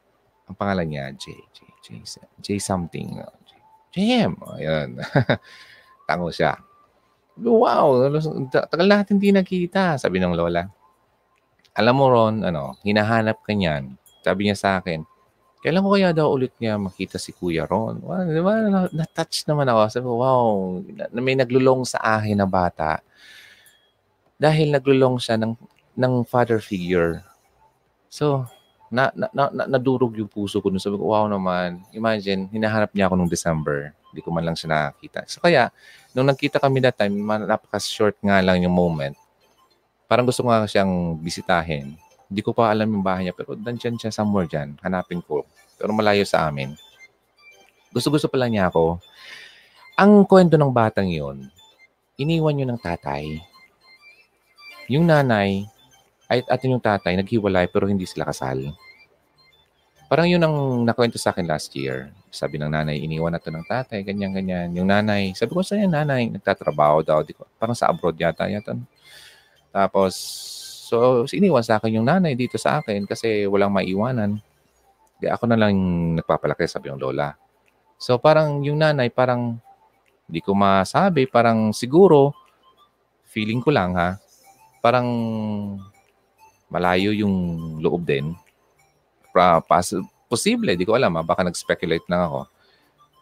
ang pangalan niya, J something. Damn! Ayan. Tango siya. Wow! Tagal natin hindi nakita, sabi ng lola. Alam mo Ron, hinahanap ka niyan. Sabi niya sa akin, kailan ko kaya daw ulit niya makita si Kuya Ron? Wow, diba? Na-touch naman ako. Sabi ko, wow, may naglulong sa akin na bata. Dahil naglulong siya ng father figure. So, nadurog yung puso ko. Sabi ko, wow naman. Imagine, hinahanap niya ako nung December. Hindi ko man lang siya nakakita. So kaya, nung nagkita kami that time, napaka-short nga lang yung moment. Parang gusto ko nga siyang bisitahin. Hindi ko pa alam yung bahay niya. Pero nandiyan siya somewhere dyan. Hanapin ko. Pero malayo sa amin. Gusto-gusto pala niya ako. Ang kwento ng batang yon, iniwan yun ng tatay. Yung nanay, at yung tatay, naghiwalay pero hindi sila kasal. Parang yun ang nakwento sa akin last year. Sabi ng nanay, iniwan na to ng tatay, ganyan-ganyan. Yung nanay, sabi ko sa'yo, nanay, nagtatrabaho daw. Parang sa abroad yata. Tapos, so iniwan sa akin yung nanay dito sa akin kasi walang maiwanan. Di ako na lang nagpapalaki, sabi ng lola. So parang yung nanay, parang hindi ko masabi, parang siguro, feeling ko lang ha, parang malayo yung loob din. Posible, di ko alam. Baka nag-speculate lang ako.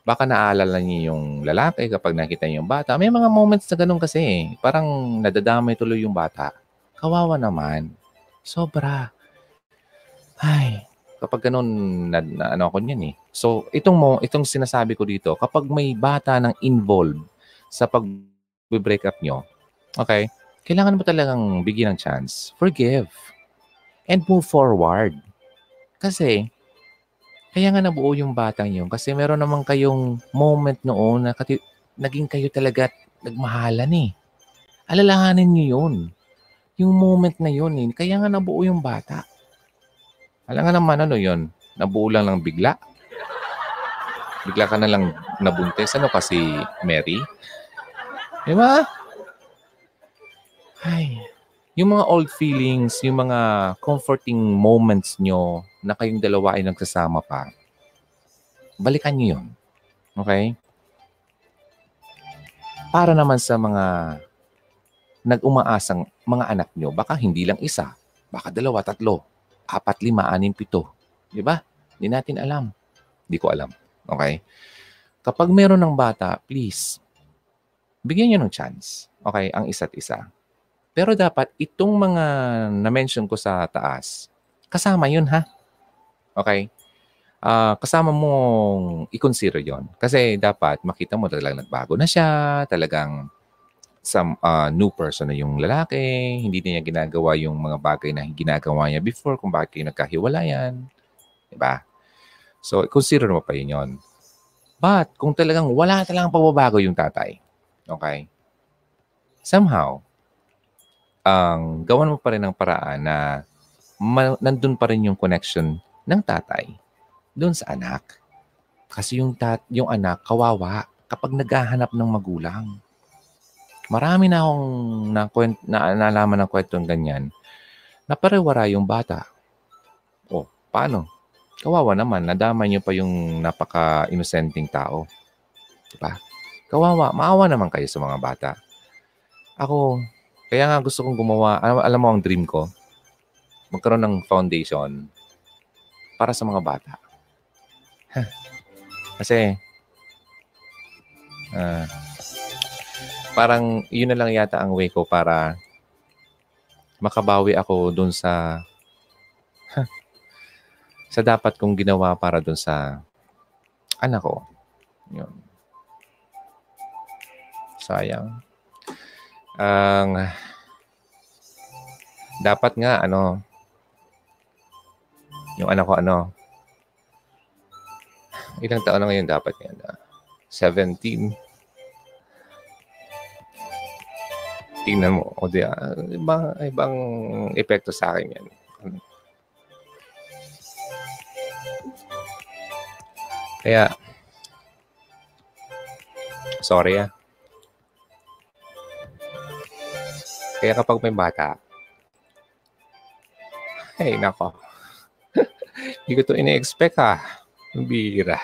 Baka naaalala niyo yung lalaki kapag nakita niyo yung bata. May mga moments na ganun kasi eh. Parang nadadamay tuloy yung bata. Kawawa naman. Sobra. Ay. Kapag ganun, ano ako niyan eh. So, itong sinasabi ko dito, kapag may bata nang involved sa pag-break up nyo, okay, kailangan mo talagang bigyan ng chance. Forgive. And move forward. Kasi, kaya nga nabuo yung batang yun. Kasi meron naman kayong moment noon na naging kayo talaga nagmahalan eh. Alalahanin nyo yun. Yung moment na yun eh. Kaya nga nabuo yung bata. Alam nga naman ano yun. Nabuo lang bigla. Bigla ka na lang nabuntes. Ano kasi Mary? Diba? Ay... Yung mga old feelings, yung mga comforting moments nyo na kayong dalawa ay nagsasama pa, balikan nyo yun. Okay? Para naman sa mga nag-umaasang mga anak nyo, baka hindi lang isa, baka dalawa, tatlo, apat, lima, anim, pito. Diba? Hindi natin alam. Hindi ko alam. Okay? Kapag meron ng bata, please, bigyan nyo ng chance. Okay? Ang isa't isa. Pero dapat itong mga na-mention ko sa taas, kasama yun ha. Okay? Kasama mong i-consider yun. Kasi dapat makita mo talagang nagbago na siya, talagang some new person na yung lalaki, hindi niya ginagawa yung mga bagay na ginagawa niya before kung bakit kayo nagkahiwalayan. Diba? So, i-consider mo pa yun yun. But, kung talagang wala talagang pagbabago yung tatay, okay? Somehow, ang gawan mo pa rin ng paraan na nandun pa rin yung connection ng tatay doon sa anak. Kasi yung anak, kawawa kapag naghahanap ng magulang. Marami na akong nalaman ng kwentong ganyan na parewara yung bata. O, paano? Kawawa naman, nadamay niyo pa yung napaka-innocenting tao. Diba? Kawawa, maawa naman kayo sa mga bata. Ako... Kaya nga gusto kong gumawa, alam mo ang dream ko, magkaroon ng foundation para sa mga bata. Kasi, parang yun na lang yata ang way ko para makabawi ako dun sa, sa dapat kong ginawa para dun sa anak ko. Yun. Sayang. Ang dapat nga ano yung anak ko ano ilang taon na ngayon dapat yan 17 tingnan mo o diba ibang epekto sa akin yan kaya sorry Kaya kapag may bata, ay nako, hindi ko ito ina-expect ha. Ang bihira.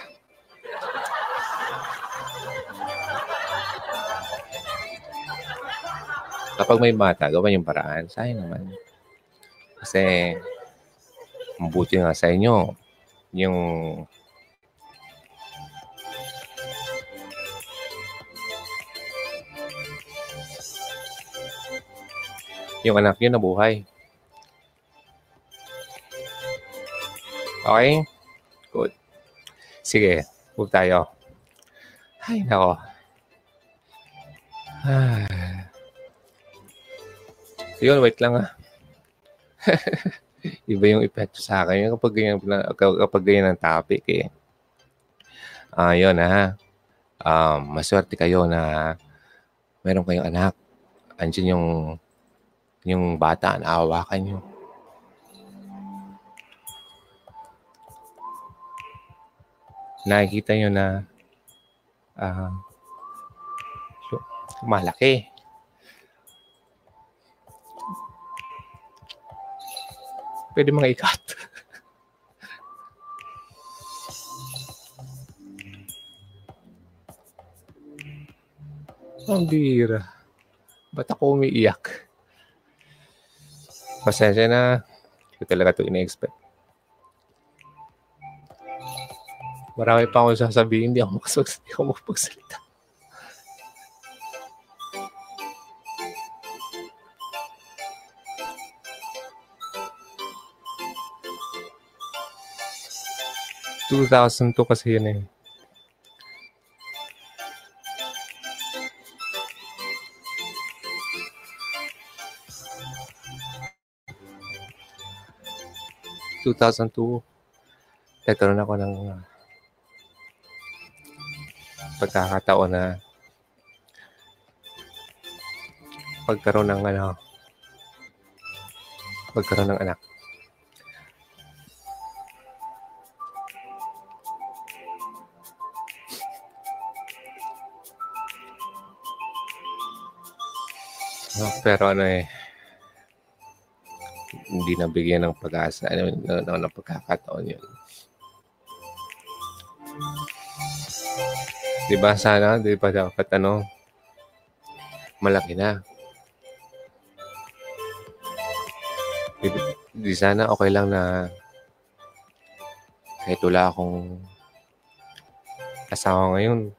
Kapag may bata, gawa yung paraan. Sayang naman. Kasi, mabuti nga sa inyo. Yung... Yung anak niyo nabuhay. Okay? Good. Sige, huwag tayo. Ay, nako. Ah. Yun, wait lang ah. Iba yung epekto sa akin kapag ganyan ang topic eh. Yun ah. Maswerte kayo na meron kayong anak. Andiyan yung bata, naawakan nyo. Nakikita nyo na malaki. Pwede mga ikat. Ang bira. Ba't ako umiiyak? Pasensya na. Ito talaga ito ina-expect. Marami pa akong sasabihin. Hindi ako makapagsalita. 2002 kasi yun eh. Nagkaroon ako ng pagkakataon na pagkaroon ng anak. Pero ano eh, hindi nabigyan ng pag-asa, ng pagkakataon yun. Diba sana, diba dapat ano, malaki na. Di sana okay lang na kahit wala akong asawa ngayon,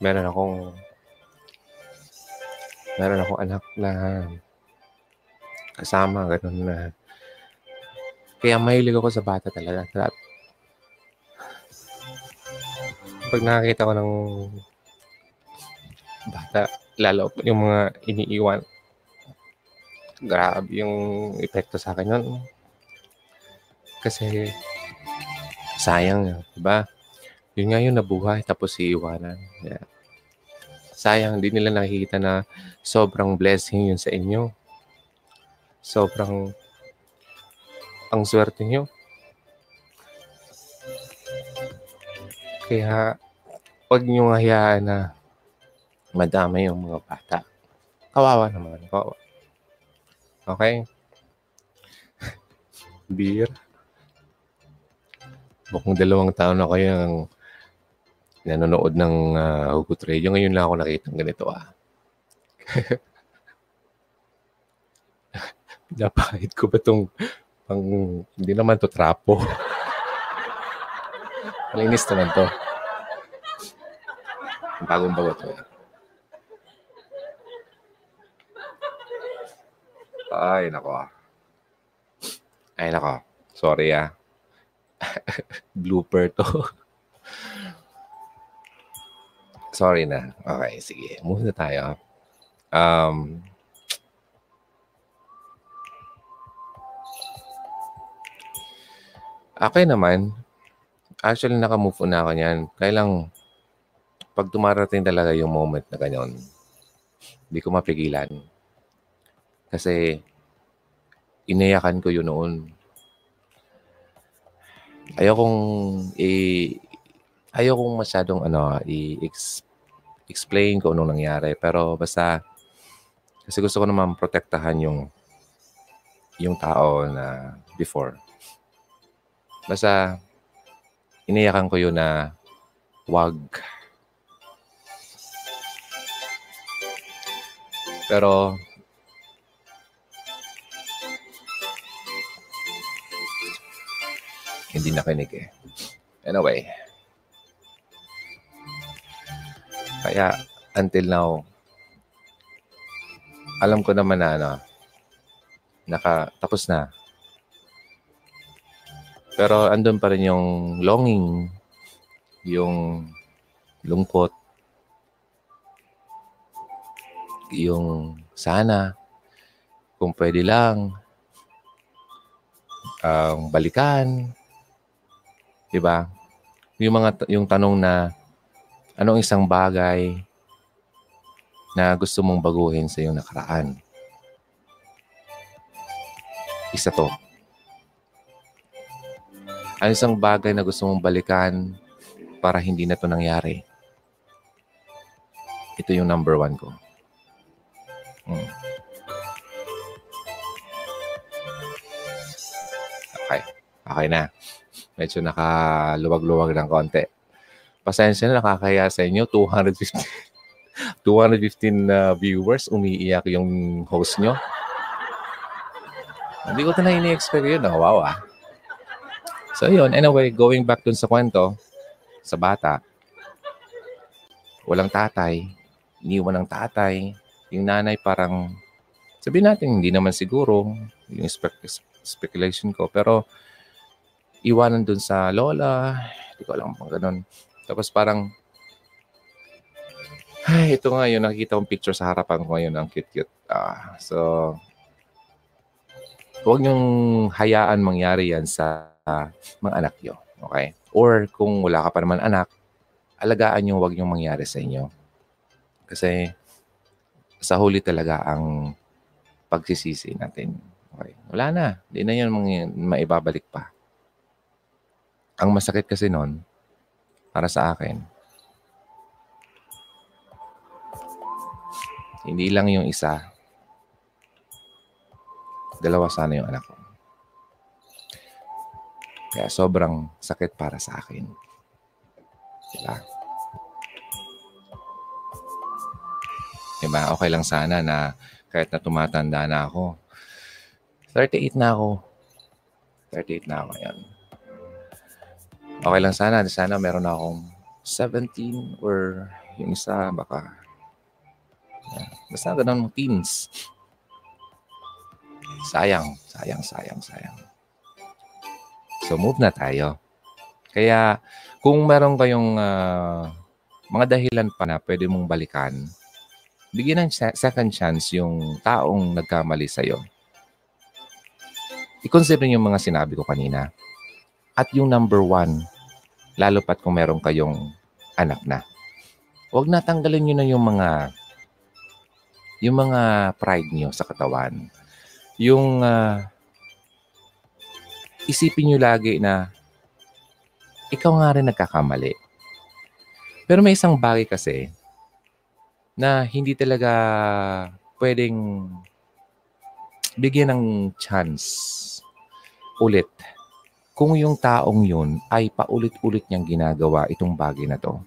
meron akong anak na kasama, ganun na. Kaya mahilig ako sa bata talaga. Pag nakakita ko ng bata, lalo yung mga iniiwan, grabe yung epekto sa akin nun. Kasi sayang, diba? Yun nga yung nabuhay, tapos iiwanan. Yeah. Sayang, hindi nila nakikita na sobrang blessing yun sa inyo. Sobrang ang swerte nyo. Kaya huwag nyo hayaan na madami yung mga bata. Kawawa naman. Kawawa. Okay? Beer. Bukong 2 taon na kayo ang nanonood ng Hugot Radio. Ngayon lang ako nakita ng ganito ah. Napahit ko ba itong pang... Hindi naman to trapo. Malinis naman to. Bagong-bago to. Ay, nako. Ay, nako. Sorry ah. Blooper to. Sorry na. Okay, sige. Move na tayo. Okay naman, actually naka-move on na ako niyan. Kaya lang, pag dumarating talaga yung moment na ganyan, hindi ko mapigilan. Kasi, inayakan ko yun noon. Ayokong masyadong i-explain ko anong nangyari. Pero basta, kasi gusto ko naman protektahan yung tao na before. Basta, iniyakan ko yun na wag. Pero, hindi nakinig eh. Anyway. Kaya, until now, alam ko naman na, tapos na. Pero andun pa rin yung longing, yung lungkot, yung sana, kung pwede lang, ang balikan, diba? Yung tanong na, anong isang bagay na gusto mong baguhin sa iyong nakaraan? Isa to. Ano isang bagay na gusto mong balikan para hindi na ito nangyari? Ito yung number 1 ko. Okay. Okay na. Medyo nakaluwag-luwag ng konti. Pasensya na, nakakaya sa inyo. 215 viewers. Umiiyak yung host nyo. Hindi ko ito na ini-expect yun. Wow ah. So yun, anyway, going back dun sa kwento, sa bata, walang tatay, iniwan ng tatay, yung nanay parang, sabihin natin, hindi naman siguro, yung speculation ko, pero iwanan dun sa lola. Hindi ko alam pang ganun. Tapos parang, ay, ito nga yun. Nakikita kong picture sa harapan ko ngayon. Ang cute-cute. So, huwag niyong hayaan mangyari yan sa mga anak niyo. Okay? Or kung wala ka pa naman anak, alagaan niyo, huwag niyong mangyari sa inyo. Kasi sa huli talaga ang pagsisisi natin. Okay? Wala na. Hindi na yun maibabalik pa. Ang masakit kasi nun, para sa akin, hindi lang yung isa. Dalawa sana yung anak ko. Kaya sobrang sakit para sa akin. Diba? Diba? Okay lang sana na kahit na tumatanda na ako. 38 na ako. 38 na ako ngayon. Okay lang sana. Sana meron akong 17 or yung isa baka. Basta ganun ng teens. Sayang. So, move na tayo. Kaya, kung meron kayong mga dahilan pa na pwede mong balikan, bigyan ng second chance yung taong nagkamali sa'yo. I-consider yung mga sinabi ko kanina. At yung number one, lalo pat kung meron kayong anak na. Huwag natanggalin nyo na yung mga pride niyo sa katawan. Yung isipin niyo lagi na ikaw nga rin nagkakamali. Pero may isang bagay kasi na hindi talaga pwedeng bigyan ng chance ulit kung yung taong yun ay paulit-ulit niyang ginagawa itong bagay na to.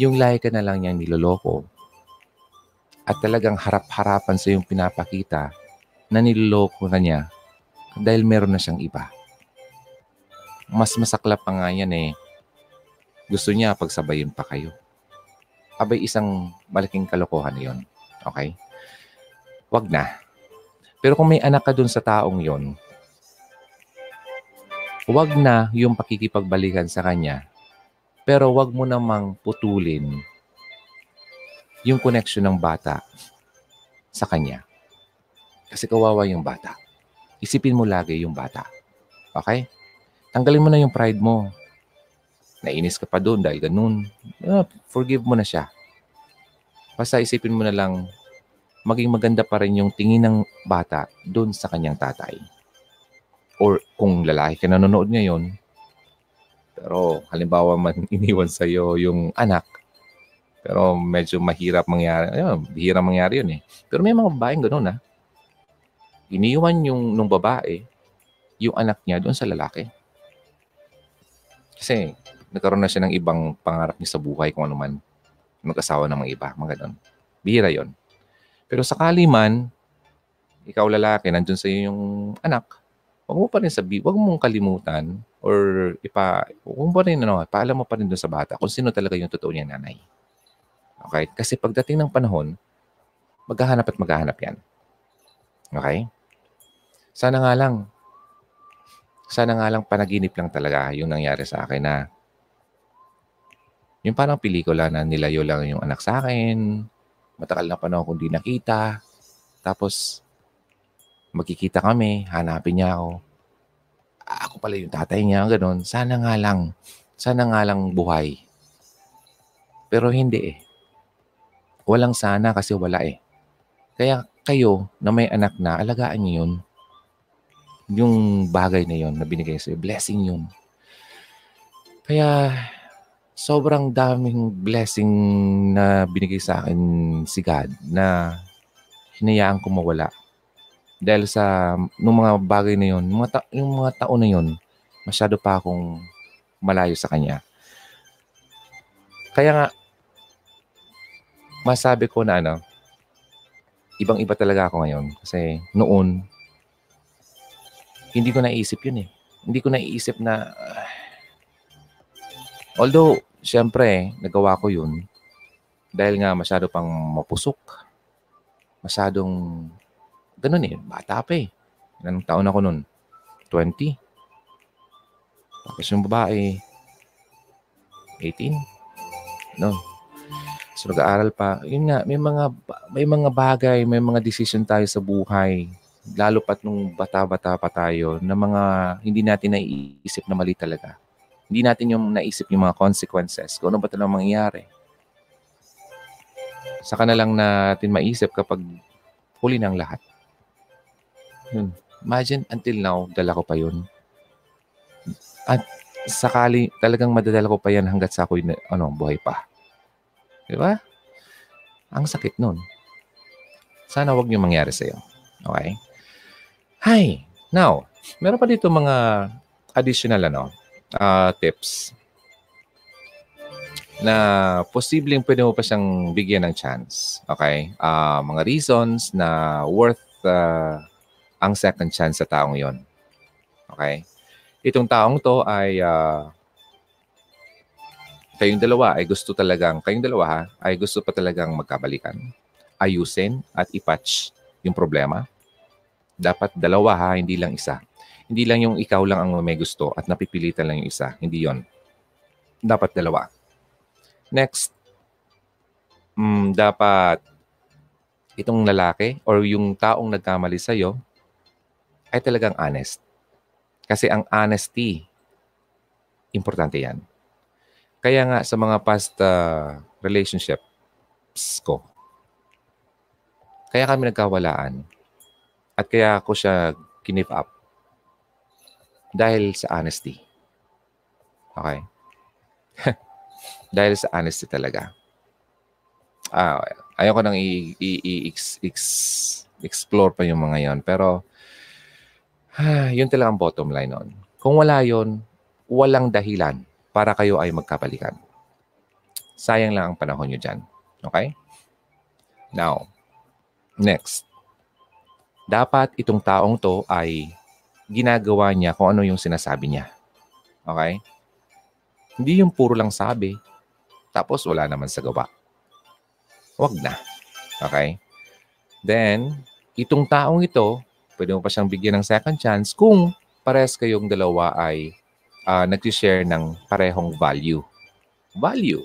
Yung lagi ka na lang niyang niloloko at talagang harap-harapan sa yung pinapakita na niloloko na niya dahil meron na siyang iba. Mas masaklap pa nga yan eh. Gusto niya pagsabayin pa kayo. Abay, isang malaking kalokohan yon. Okay? Wag na. Pero kung may anak ka dun sa taong yon, wag na yung pakikipagbalikan sa kanya. Pero wag mo namang putulin yung connection ng bata sa kanya. Kasi kawawa yung bata. Isipin mo lagi yung bata. Okay? Tanggalin mo na yung pride mo. Nainis ka pa doon dahil ganun. Forgive mo na siya. Basta isipin mo na lang, maging maganda pa rin yung tingin ng bata doon sa kanyang tatay. Or kung lalaki ka nanonood ngayon, pero halimbawa man iniwan sa'yo yung anak, pero medyo mahirap mangyari. Ayun, bihira mangyari yun eh. Pero may mga babaeng gano'n ah. Iniwan yung nung babae, yung anak niya doon sa lalaki. Kasi nagkaroon na siya ng ibang pangarap niya sa buhay kung ano man. Mag-asawa ng mga iba, mga gano'n. Bihira yon. Pero sakali man, ikaw lalaki, nandun sa'yo yung anak, huwag mo pa rin sabi, huwag mong kalimutan or huwag mo pa rin, paalam mo pa rin doon sa bata kung sino talaga yung totoo niya nanay. Okay? Kasi pagdating ng panahon, maghahanap at maghahanap yan. Okay? Sana nga lang panaginip lang talaga yung nangyari sa akin na yung parang pelikula na nilayo lang yung anak sa akin, matagal na panahon kung di nakita, tapos magkikita kami, hanapin niya ako. Ako pala yung tatay niya, ganun. Sana nga lang buhay. Pero hindi eh. Walang sana kasi wala eh. Kaya kayo na may anak na, alagaan niyo yun. Yung bagay na yun na binigay sa'yo. Blessing yun. Kaya sobrang daming blessing na binigay sa akin si God na hinayaan ko mawala. Dahil sa nung mga bagay na yun, yung mga taon na yun, masyado pa akong malayo sa Kanya. Kaya nga, masabi ko na ibang-iba talaga ako ngayon. Kasi noon, hindi ko naiisip yun eh. Hindi ko naiisip na, although, syempre, nagawa ko yun dahil nga masyado pang mapusok. Masyadong, ganun eh, bata pa eh. Anong taon ako noon? 20? Tapos yung babae, 18. No. So nag-aaral pa. Yun nga, may mga bagay, may mga decision tayo sa buhay. Lalo pat nung bata-bata pa tayo na mga hindi natin naiisip na mali talaga. Hindi natin yung naisip yung mga consequences. Kung ano ba talaga mangyayari. Saka na lang natin maisip kapag huli ng lahat. Yun. Imagine until now, dala ko pa yun. At sakali, talagang madadala ko pa yan hanggat sa ako'y buhay pa. Diba? Ang sakit nun. Sana wag yung mangyari sa'yo. Okay? Hi! Now, meron pa dito mga additional tips na posibleng pwede mo pa siyang bigyan ng chance. Okay? Mga reasons na worth ang second chance sa taong yon. Okay? Itong taong to ay kayong dalawa ay gusto pa talagang magkabalikan. Ayusin at ipatch yung problema. Dapat dalawa ha, hindi lang isa. Hindi lang yung ikaw lang ang may gusto at napipilitan lang yung isa. Hindi yon. Dapat dalawa. Next, dapat itong lalaki or yung taong nagkamali sa'yo ay talagang honest. Kasi ang honesty, importante yan. Kaya nga sa mga past relationships ko, kaya kami nagkawalaan at kaya ako siya give up. Dahil sa honesty. Okay? Dahil sa honesty talaga. Ayoko nang i-explore pa yung mga yon. Pero, yun talaga ang bottom line nun. Kung wala yon, walang dahilan para kayo ay magkabalikan. Sayang lang ang panahon nyo dyan. Okay? Now, next. Dapat itong taong to ay ginagawa niya kung ano yung sinasabi niya. Okay? Hindi yung puro lang sabi, tapos wala naman sa gawa. Wag na. Okay? Then, itong taong ito, pwede mo pa siyang bigyan ng second chance kung parehas kayong dalawa ay nag-share ng parehong value. Value?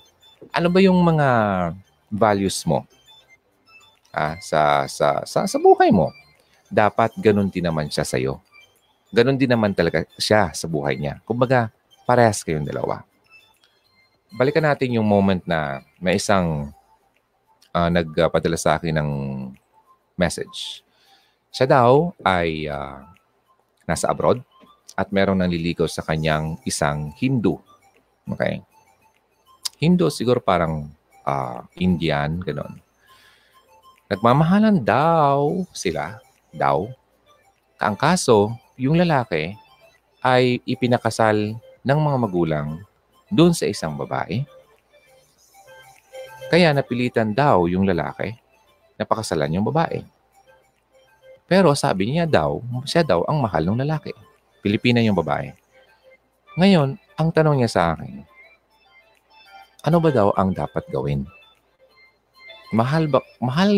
Ano ba yung mga values mo sa buhay mo? Dapat ganun din naman siya sa'yo. Ganon din naman talaga siya sa buhay niya. Kumbaga, parehas kayong dalawa. Balikan natin yung moment na may isang nagpadala sa akin ng message. Siya daw ay nasa abroad at merong nanliligaw sa kanyang isang Hindu. Okay? Hindu, siguro parang Indian, ganon. Nagmamahalan daw sila. Daw. Ang kaso, yung lalaki ay ipinakasal ng mga magulang doon sa isang babae. Kaya napilitan daw yung lalaki na pakasalan yung babae. Pero sabi niya daw, siya daw ang mahal ng lalaki. Pilipina yung babae. Ngayon, ang tanong niya sa akin, ano ba daw ang dapat gawin? Mahal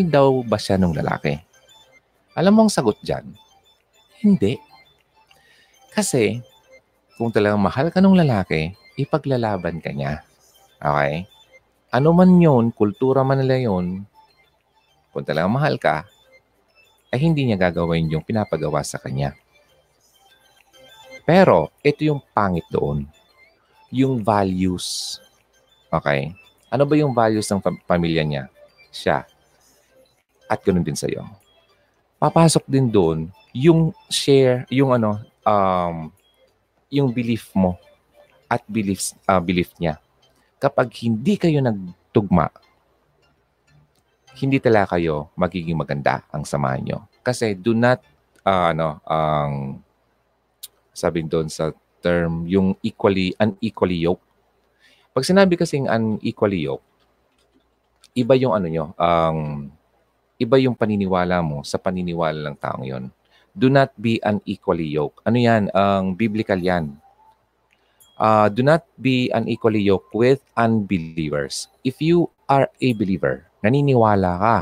daw ba siya ng lalaki? Alam mo ang sagot dyan? Hindi. Kasi, kung talagang mahal ka ng lalaki, ipaglalaban ka niya. Okay? Ano man yun, kultura man nila yun, kung talagang mahal ka, ay hindi niya gagawin yung pinapagawa sa kanya. Pero, ito yung pangit doon. Yung values. Okay? Ano ba yung values ng pamilya niya? Siya. At ganun din sa'yo. Papasok din doon yung share, yung yung belief mo at belief niya. Kapag hindi kayo nagtugma, hindi talaga kayo magiging maganda ang samahan nyo. Kasi do not, sabi doon sa term, yung unequally yoked. Pag sinabi kasing unequally yoked, iba yung iba yung paniniwala mo sa paniniwala ng taong yon. Do not be unequally yoked. Ano yan? Ang biblical yan. Do not be unequally yoked with unbelievers. If you are a believer, naniniwala ka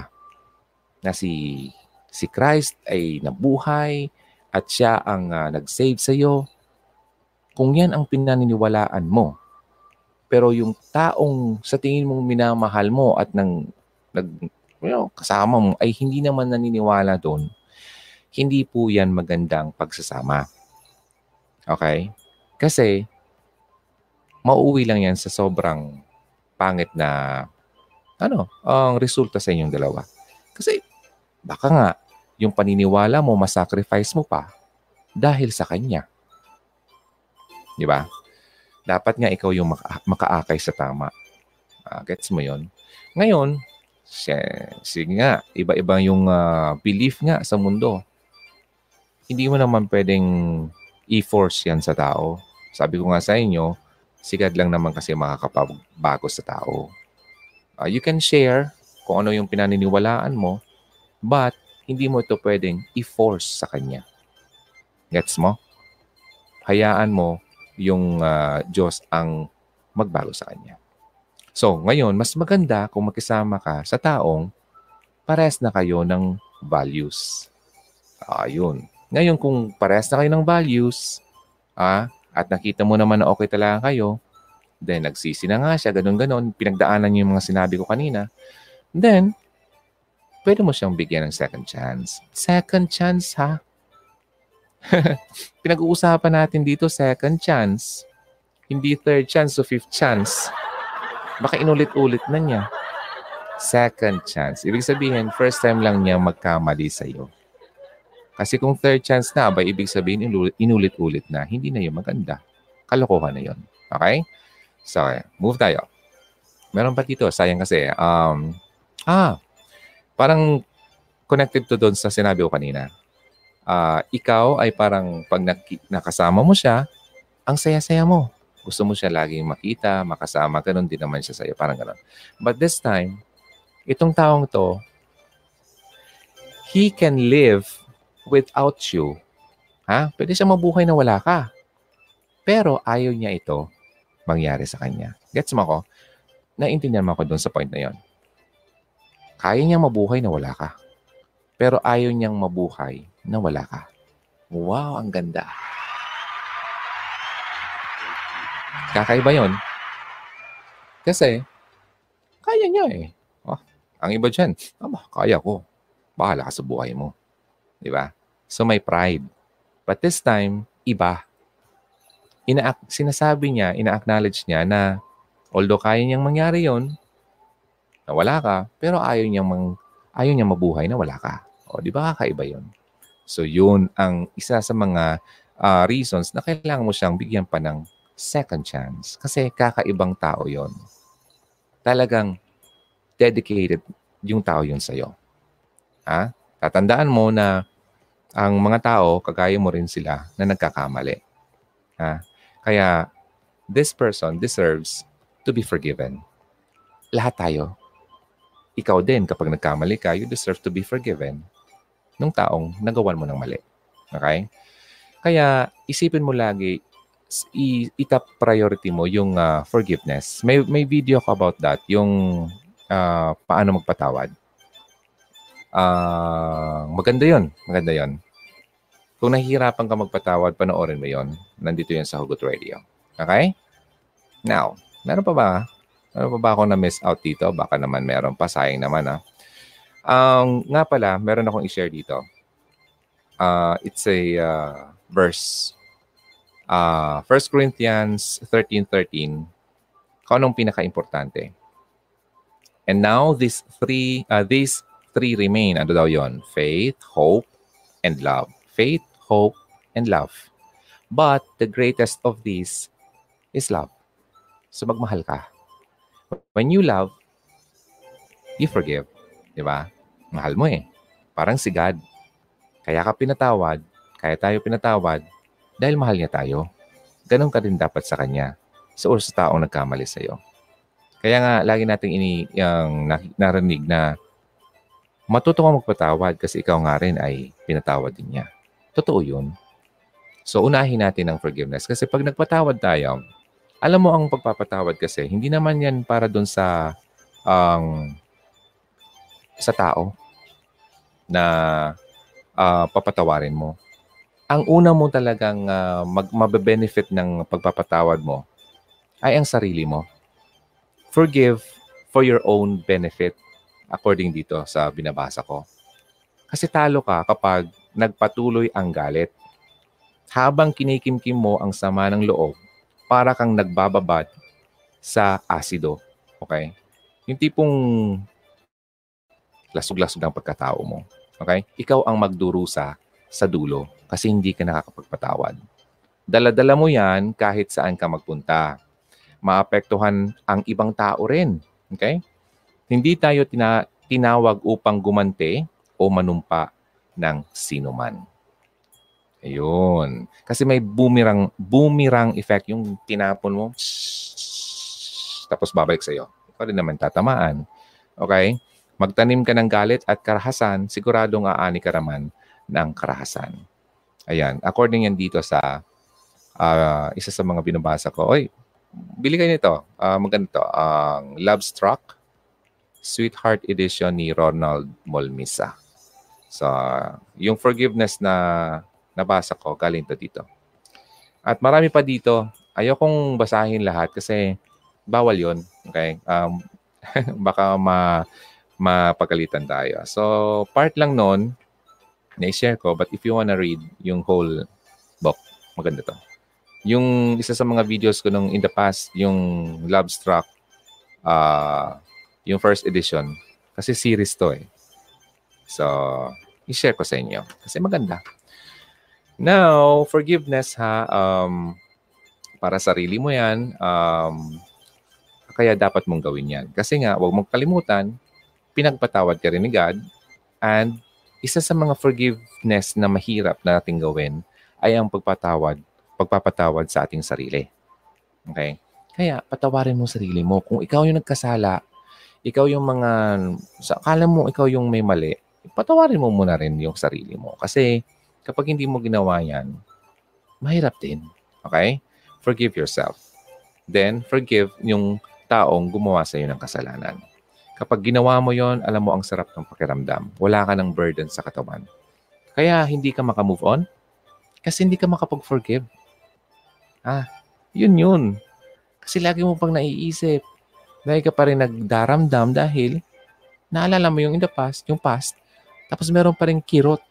na si Christ ay nabuhay at siya ang nag-save sa'yo, kung yan ang pinaniniwalaan mo. Pero yung taong sa tingin mong minamahal mo at kasama mo ay hindi naman naniniwala doon, hindi po yan magandang pagsasama. Okay? Kasi, mauwi lang yan sa sobrang pangit na ang resulta sa inyong dalawa. Kasi, baka nga, yung paniniwala mo, masacrifice mo pa dahil sa kanya. Di ba? Dapat nga ikaw yung makaakay sa tama. Gets mo yon? Ngayon, sige nga, iba-iba yung belief nga sa mundo. Hindi mo naman pwedeng i-force yan sa tao. Sabi ko nga sa inyo, si God lang naman kasi makakapabago sa tao. You can share kung ano yung pinaniniwalaan mo, but hindi mo ito pwedeng i-force sa kanya. Gets mo? Hayaan mo yung Diyos ang magbago sa kanya. So, ngayon, mas maganda kung makisama ka sa taong parehas na kayo ng values. Ayun. Ngayon, kung parehas na kayo ng values, at nakita mo naman na okay talaga kayo, then nagsisi na nga siya, ganun-ganun, pinagdaanan niyo yung mga sinabi ko kanina, then, pwede mo siyang bigyan ng second chance. Second chance, ha? Pinag-uusapan natin dito, second chance. Hindi third chance o fifth chance. Baka inulit-ulit na niya. Second chance. Ibig sabihin, first time lang niya magkamali sa'yo. Kasi kung third chance na, ba ibig sabihin inulit-ulit na. Hindi na yun maganda. Kalokohan na yun. Okay? So, move tayo. Meron pa dito. Sayang kasi. Parang connected to doon sa sinabi ko kanina. Ikaw ay parang pag nakasama mo siya, ang saya-saya mo. Gusto mo siya laging makita, makasama, ganun din naman siya sa'yo, parang ganun. But this time, itong taong to, he can live without you. Ha? Pwede siya mabuhay na wala ka. Pero ayaw niya ito mangyari sa kanya. Gets mo ako? Naintindihan mo ako doon sa point na yon. Kaya niya mabuhay na wala ka. Pero ayaw niyang mabuhay na wala ka. Wow, ang ganda. Kakaiba yun. Kasi, kaya niya eh. Oh, ang iba dyan, kaya ko. Bahala ka sa buhay mo. Diba? So may pride. But this time, iba. Sinasabi niya, ina-acknowledge niya na although kaya niyang mangyari yun, na wala ka, pero ayaw niyang mabuhay na wala ka. O, di ba kakaiba yun? So, yun ang isa sa mga reasons na kailangan mo siyang bigyan pa ng second chance. Kasi kakaibang tao yon. Talagang dedicated yung tao yun sa'yo. Ha? Tatandaan mo na ang mga tao, kagaya mo rin sila, na nagkakamali. Ha? Kaya, this person deserves to be forgiven. Lahat tayo. Ikaw din, kapag nagkamali ka, you deserve to be forgiven nung taong nagawan mo ng mali. Okay? Kaya, isipin mo lagi, itap priority mo yung forgiveness. May video ko about that, yung paano magpatawad. Maganda yon, maganda yon. Kung nahihirapan ka magpatawad, panoorin mo yon. Nandito yun sa Hugot Radio. Okay? Now, meron pa ba? Ano ba ako na-miss out dito? Baka naman meron pa. Sayang naman, ha? Nga pala, meron akong i-share dito. It's a verse. 1 Corinthians 13:13. Kaunong pinaka-importante. And now, these three remain. Ano daw yun? Faith, hope, and love. Faith, hope, and love. But the greatest of these is love. So, magmahal ka. When you love, you forgive. Diba? Mahal mo eh. Parang si God. Kaya ka pinatawad, kaya tayo pinatawad, dahil mahal niya tayo. Ganon ka rin dapat sa Kanya. Or sa taong nagkamali sa'yo. Kaya nga, lagi natin narinig na matuto kang magpatawad kasi ikaw nga rin ay pinatawad din niya. Totoo yun. So, unahin natin ang forgiveness. Kasi pag nagpatawad tayo, alam mo ang pagpapatawad kasi, hindi naman yan para doon sa tao na papatawarin mo. ang una mo talagang mabe-benefit ng pagpapatawad mo ay ang sarili mo. Forgive for your own benefit according dito sa binabasa ko. Kasi talo ka kapag nagpatuloy ang galit. Habang kinikimkim mo ang sama ng loob, para kang nagbababad sa asido. Okay? Yung tipong lasog-lasog ng pagkatao mo. Okay? Ikaw ang magdurusa sa dulo kasi hindi ka nakakapagpatawad. Dala-dala mo yan kahit saan ka magpunta. Maapektuhan ang ibang tao rin. Okay? Hindi tayo tinawag upang gumante o manumpa ng sinuman. Ayun. Kasi may boomerang effect yung tinapon mo. Tapos babalik sa'yo. Ikaw rin naman tatamaan. Okay? Magtanim ka ng galit at karahasan, siguradong aani ka naman ng karahasan. Ayan. According yan dito sa isa sa mga binabasa ko. Oy, bili kayo nito. Maganda to. Ang Love Struck Sweetheart Edition ni Ronald Molmisa. So, yung forgiveness na nabasa ko, galing to dito. At marami pa dito. Ayokong basahin lahat kasi bawal yon. Okay? Baka mapagalitan tayo. So, part lang nun, na-share ko, but if you wanna read yung whole book, maganda to. Yung isa sa mga videos ko nung in the past, yung Love Struck, yung first edition, kasi series to eh. So, i-share ko sa inyo, kasi maganda. Now, forgiveness ha, para sarili mo yan, kaya dapat mong gawin yan. Kasi nga, huwag mong kalimutan, pinagpatawad ka rin ni God, and isa sa mga forgiveness na mahirap na nating gawin ay ang pagpapatawad sa ating sarili. Okay? Kaya patawarin mo sarili mo. Kung ikaw yung nagkasala, ikaw yung akala mo ikaw yung may mali, patawarin mo muna rin yung sarili mo. Kasi kapag hindi mo ginawa yan, mahirap din. Okay? Forgive yourself. Then, forgive yung taong gumawa sa iyo ng kasalanan. Kapag ginawa mo yon, alam mo ang sarap ng pakiramdam. Wala ka ng burden sa katawan. Kaya hindi ka makamove on kasi hindi ka makapag-forgive. Yun. Kasi lagi mo pang naiisip. Lagi ka pa rin nagdaramdam dahil naalala mo yung in the past, yung past. Tapos meron pa rin kirot.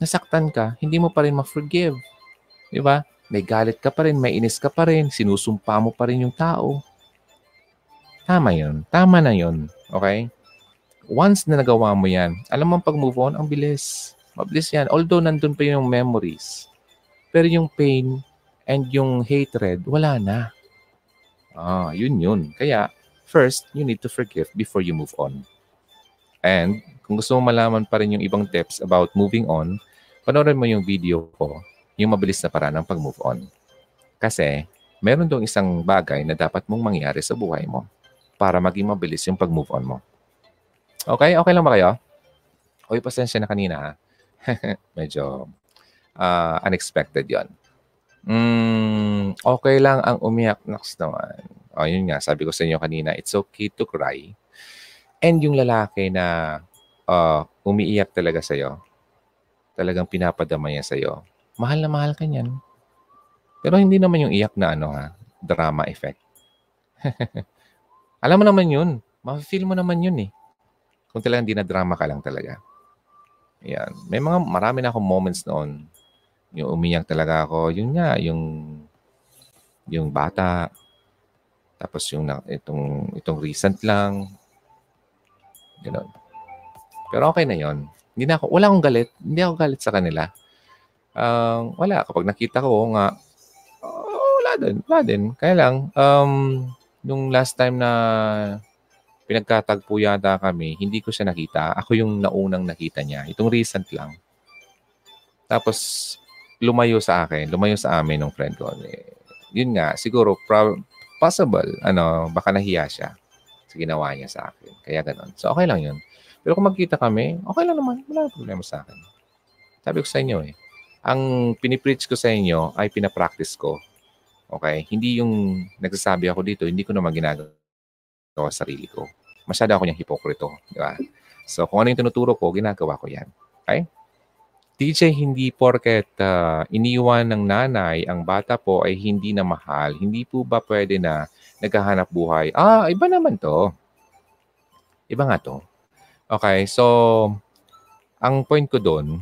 Nasaktan ka, hindi mo pa rin ma-forgive. Diba? May galit ka pa rin, may inis ka pa rin, sinusumpa mo pa rin yung tao. Tama yun. Tama na yun. Okay? Once na nagawa mo yan, alam mo pag-move on, ang bilis. Mabilis yan. Although nandun pa yung memories. Pero yung pain and yung hatred, wala na. Yun. Kaya, first, you need to forgive before you move on. And, kung gusto mo malaman pa rin yung ibang tips about moving on, panoorin mo yung video ko, yung mabilis na paraan ng pag-move on. Kasi, meron doon isang bagay na dapat mong mangyari sa buhay mo para maging mabilis yung pag-move on mo. Okay? Okay lang ba kayo? Uy, pasensya na kanina ha. Medyo unexpected yon. Okay lang ang umiyak. Next naman. O, yun nga. Sabi ko sa inyo kanina, it's okay to cry. And yung lalaki na umiiyak talaga sa'yo, talagang pinapadama niya sa'yo, mahal na mahal ka niyan. Pero hindi naman yung iyak na drama effect. Alam mo naman yun. Ma-feel mo naman yun eh. Kung talagang dinadrama ka lang talaga. Ayan. Marami na akong moments noon. Yung umiyak talaga ako. Yun nga, yung bata. Tapos yung itong recent lang. Ganun. Pero okay na yun. Hindi na ako, wala akong galit. Hindi ako galit sa kanila. Wala. Kapag nakita ko nga, wala din. Kaya lang, nung last time na pinagkatagpo yata kami, hindi ko siya nakita. Ako yung naunang nakita niya. Itong recent lang. Tapos, lumayo sa amin ng friend ko. Yun nga, siguro, possible, baka nahiya siya sa ginawa niya sa akin. Kaya ganun. So, okay lang yun. Pero kung magkita kami, okay lang naman. Wala na problema sa akin. Sabi ko sa inyo ang pinipreach ko sa inyo ay pinapractice ko. Okay? Hindi yung nagsasabi ako dito, hindi ko naman ginagawa sa sarili ko. Masyado ako niyang hipokrito. Di ba? So, kung ano yung tinuturo ko, ginagawa ko yan. Okay? DJ, hindi porket iniwan ng nanay ang bata po ay hindi na mahal. Hindi po ba pwede na naghahanap buhay? Ah, iba naman to. Iba nga to. Okay, so ang point ko doon,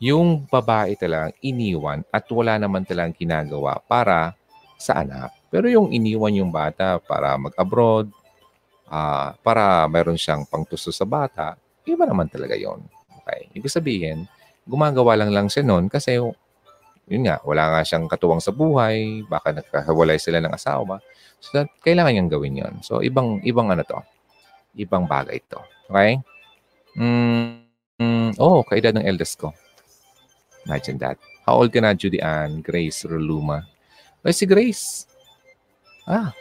yung babae talang iniwan at wala naman talang ginagawa para sa anak. Pero yung iniwan yung bata para mag-abroad, para mayroon siyang pangtuso sa bata, iba naman talaga yon. Okay, ibig sabihin, gumagawa lang siya noon kasi yun nga, wala nga siyang katuwang sa buhay, baka nagkawalay sila ng asawa. So, kailangan niyang gawin yun. So, ibang bagay to. Okay? Oh, kaedad ng eldest ko. Imagine that. How old ka na, Judy Ann? Grace Roluma. Ay, si Grace. Ah,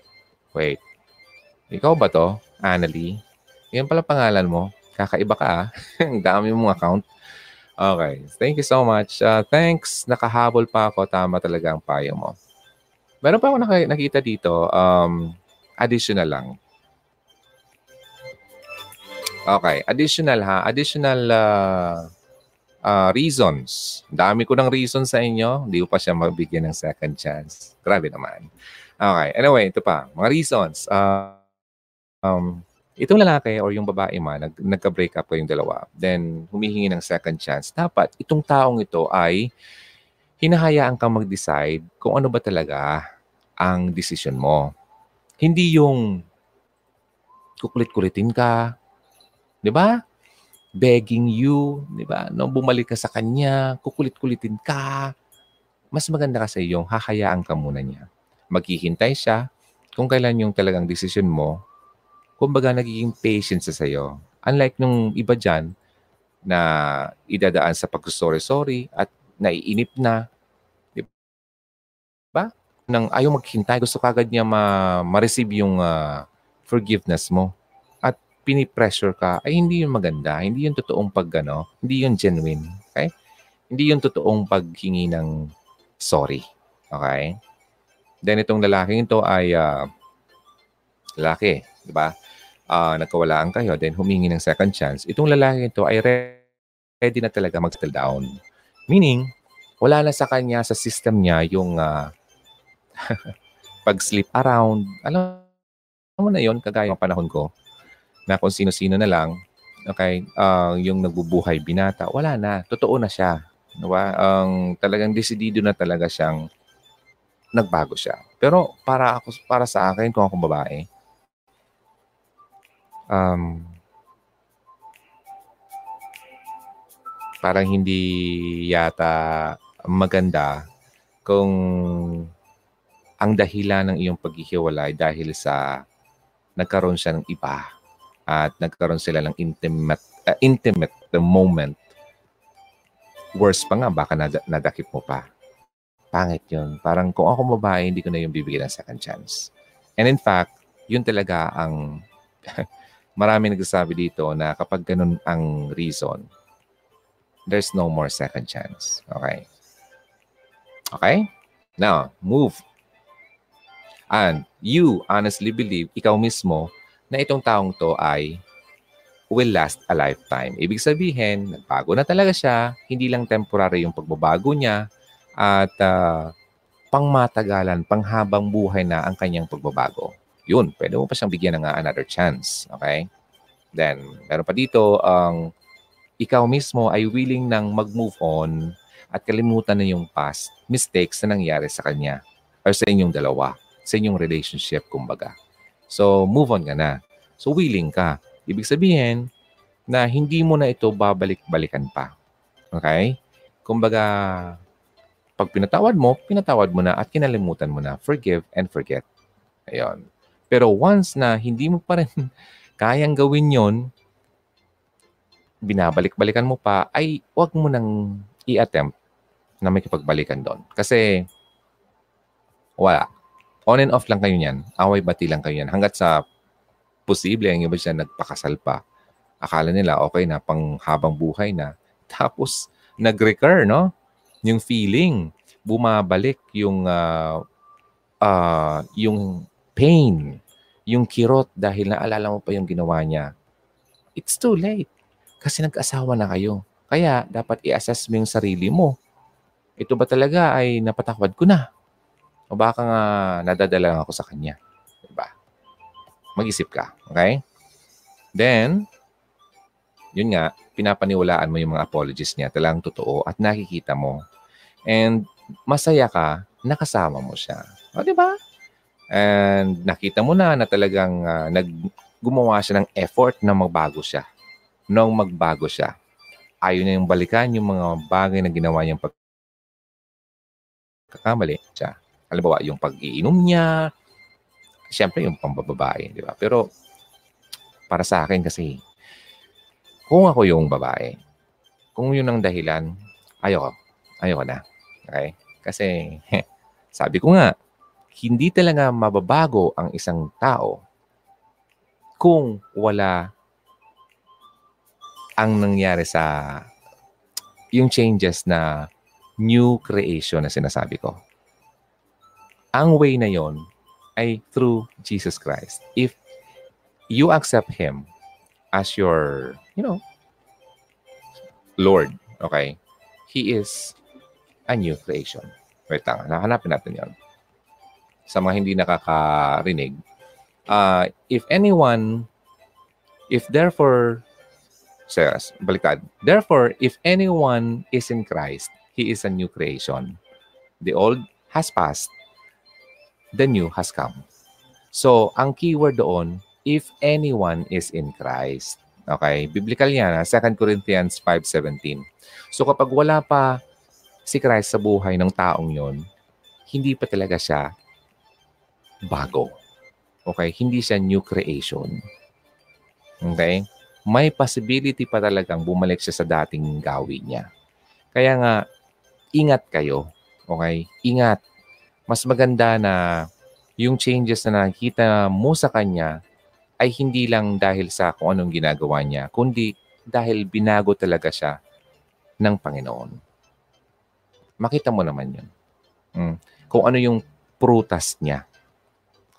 wait. Ikaw ba to, Annalie? Yan pala pangalan mo. Kakaiba ka, ah. Ang dami mong account. Okay. Thank you so much. Thanks. Nakahabol pa ako. Tama talaga ang payo mo. Meron pa ako nakita dito. Additional lang. Okay. Additional, ha? Additional reasons. Dami ko ng reasons sa inyo. Hindi ko pa siya mabigyan ng second chance. Grabe naman. Okay. Anyway, ito pa. Mga reasons. Itong lalaki or yung babae man, nagka-break up kayong dalawa, then humihingi ng second chance, dapat itong taong ito ay hinahayaan kang mag-decide kung ano ba talaga ang decision mo. Hindi yung kukulit-kulitin ka, di ba? Begging you, di ba? No, bumalik ka sa kanya, kukulit-kulitin ka. Mas maganda kasi yung hahayaan ka muna niya. Maghihintay siya kung kailan yung talagang decision mo. Kumbaga, nagiging patience sa sa'yo. Unlike nung iba dyan na idadaan sa pag-sorry-sorry at naiinip na. Diba? Nang ayaw maghintay, gusto kagad niya ma-receive yung forgiveness mo. At pinipressure ka, ay hindi yun maganda. Hindi yun totoong pag-ano. Hindi yun genuine. Okay? Hindi yun totoong paghingi ng sorry. Okay? Then itong lalaking ito ay lalaki. Diba? Nagkawalaan kayo, then humingi ng second chance. Itong lalaki ito ay ready na talaga mag-settle down. Meaning, wala na sa kanya, sa system niya, yung pag-sleep around. Alam mo na yun, kagaya ng panahon ko, na kung sino-sino na lang, okay, yung nagbubuhay binata, wala na. Totoo na siya. Diba? Talagang decidido na talaga siyang nagbago siya. Pero para sa akin, kung akong babae, parang hindi yata maganda kung ang dahilan ng iyong paghihiwalay dahil sa nagkaroon siya ng iba at nagkaroon sila ng intimate the moment. Worse pa nga, baka nadakip mo pa. Pangit yun. Parang kung ako mabahay, hindi ko na yung bibigyan ng second chance. And in fact, yun talaga ang marami nagsasabi dito na kapag ganun ang reason, there's no more second chance. Okay? Okay? Now, move. And you honestly believe, ikaw mismo, na itong taong to ay will last a lifetime. Ibig sabihin, nagbago na talaga siya, hindi lang temporary yung pagbabago niya, at pangmatagalan, panghabang buhay na ang kanyang pagbabago. Yun, pwede mo pa siyang bigyan ng another chance. Okay? Then, meron pa dito, ikaw mismo ay willing nang mag-move on at kalimutan na yung past mistakes na nangyari sa kanya or sa inyong dalawa, sa inyong relationship, kumbaga. So, move on ka na. So, willing ka. Ibig sabihin na hindi mo na ito babalik-balikan pa. Okay? Kumbaga, pag pinatawad mo na at kinalimutan mo na. Forgive and forget. Ayun. Pero once na hindi mo pa rin kayang gawin yon, binabalik-balikan mo pa, ay huwag mo nang i-attempt na may kipagbalikan doon. Kasi wala. On and off lang kayo niyan. Away-bati lang kayo niyan. Hanggat sa posible, ang iba siya nagpakasal pa. Akala nila, okay na, panghabang buhay na. Tapos, nag-recur, no? Yung feeling, bumabalik yung pain, yung kirot dahil naalala mo pa yung ginawa niya, it's too late. Kasi nag-asawa na kayo. Kaya dapat i-assess mo yung sarili mo. Ito ba talaga ay napatakwad ko na? O baka nga nadadala lang ako sa kanya? Diba? Mag-isip ka. Okay? Then, yun nga, pinapaniwalaan mo yung mga apologies niya. Talagang totoo at nakikita mo. And masaya ka, nakasama mo siya. O diba? And nakita mo na talagang gumawa siya ng effort na magbago siya. Nung magbago siya, ayaw niya yung balikan yung mga bagay na ginawa niyang pagkakamali siya. Alam ba yung pag-iinom niya, siyempre yung pambababae, di ba? Pero para sa akin kasi, kung ako yung babae, kung yun ang dahilan, ayoko na. Okay? Kasi sabi ko nga, hindi talaga mababago ang isang tao kung wala ang nangyari sa yung changes na new creation na sinasabi ko. Ang way na yon ay through Jesus Christ. If you accept Him as your, Lord, okay? He is a new creation. Wait lang, hanapin natin yon. Sa mga hindi nakakarinig. Therefore, if anyone is in Christ, he is a new creation. The old has passed. The new has come. So, ang keyword doon, if anyone is in Christ. Okay? Biblical yan, 2 Corinthians 5:17. So, kapag wala pa si Christ sa buhay ng taong yon, hindi pa talaga siya bago. Okay? Hindi siya new creation. Okay? May possibility pa talagang bumalik siya sa dating gawin niya. Kaya nga, ingat kayo. Okay? Ingat. Mas maganda na yung changes na nakita mo sa kanya ay hindi lang dahil sa kung anong ginagawa niya, kundi dahil binago talaga siya ng Panginoon. Makita mo naman yun. Kung ano yung prutas niya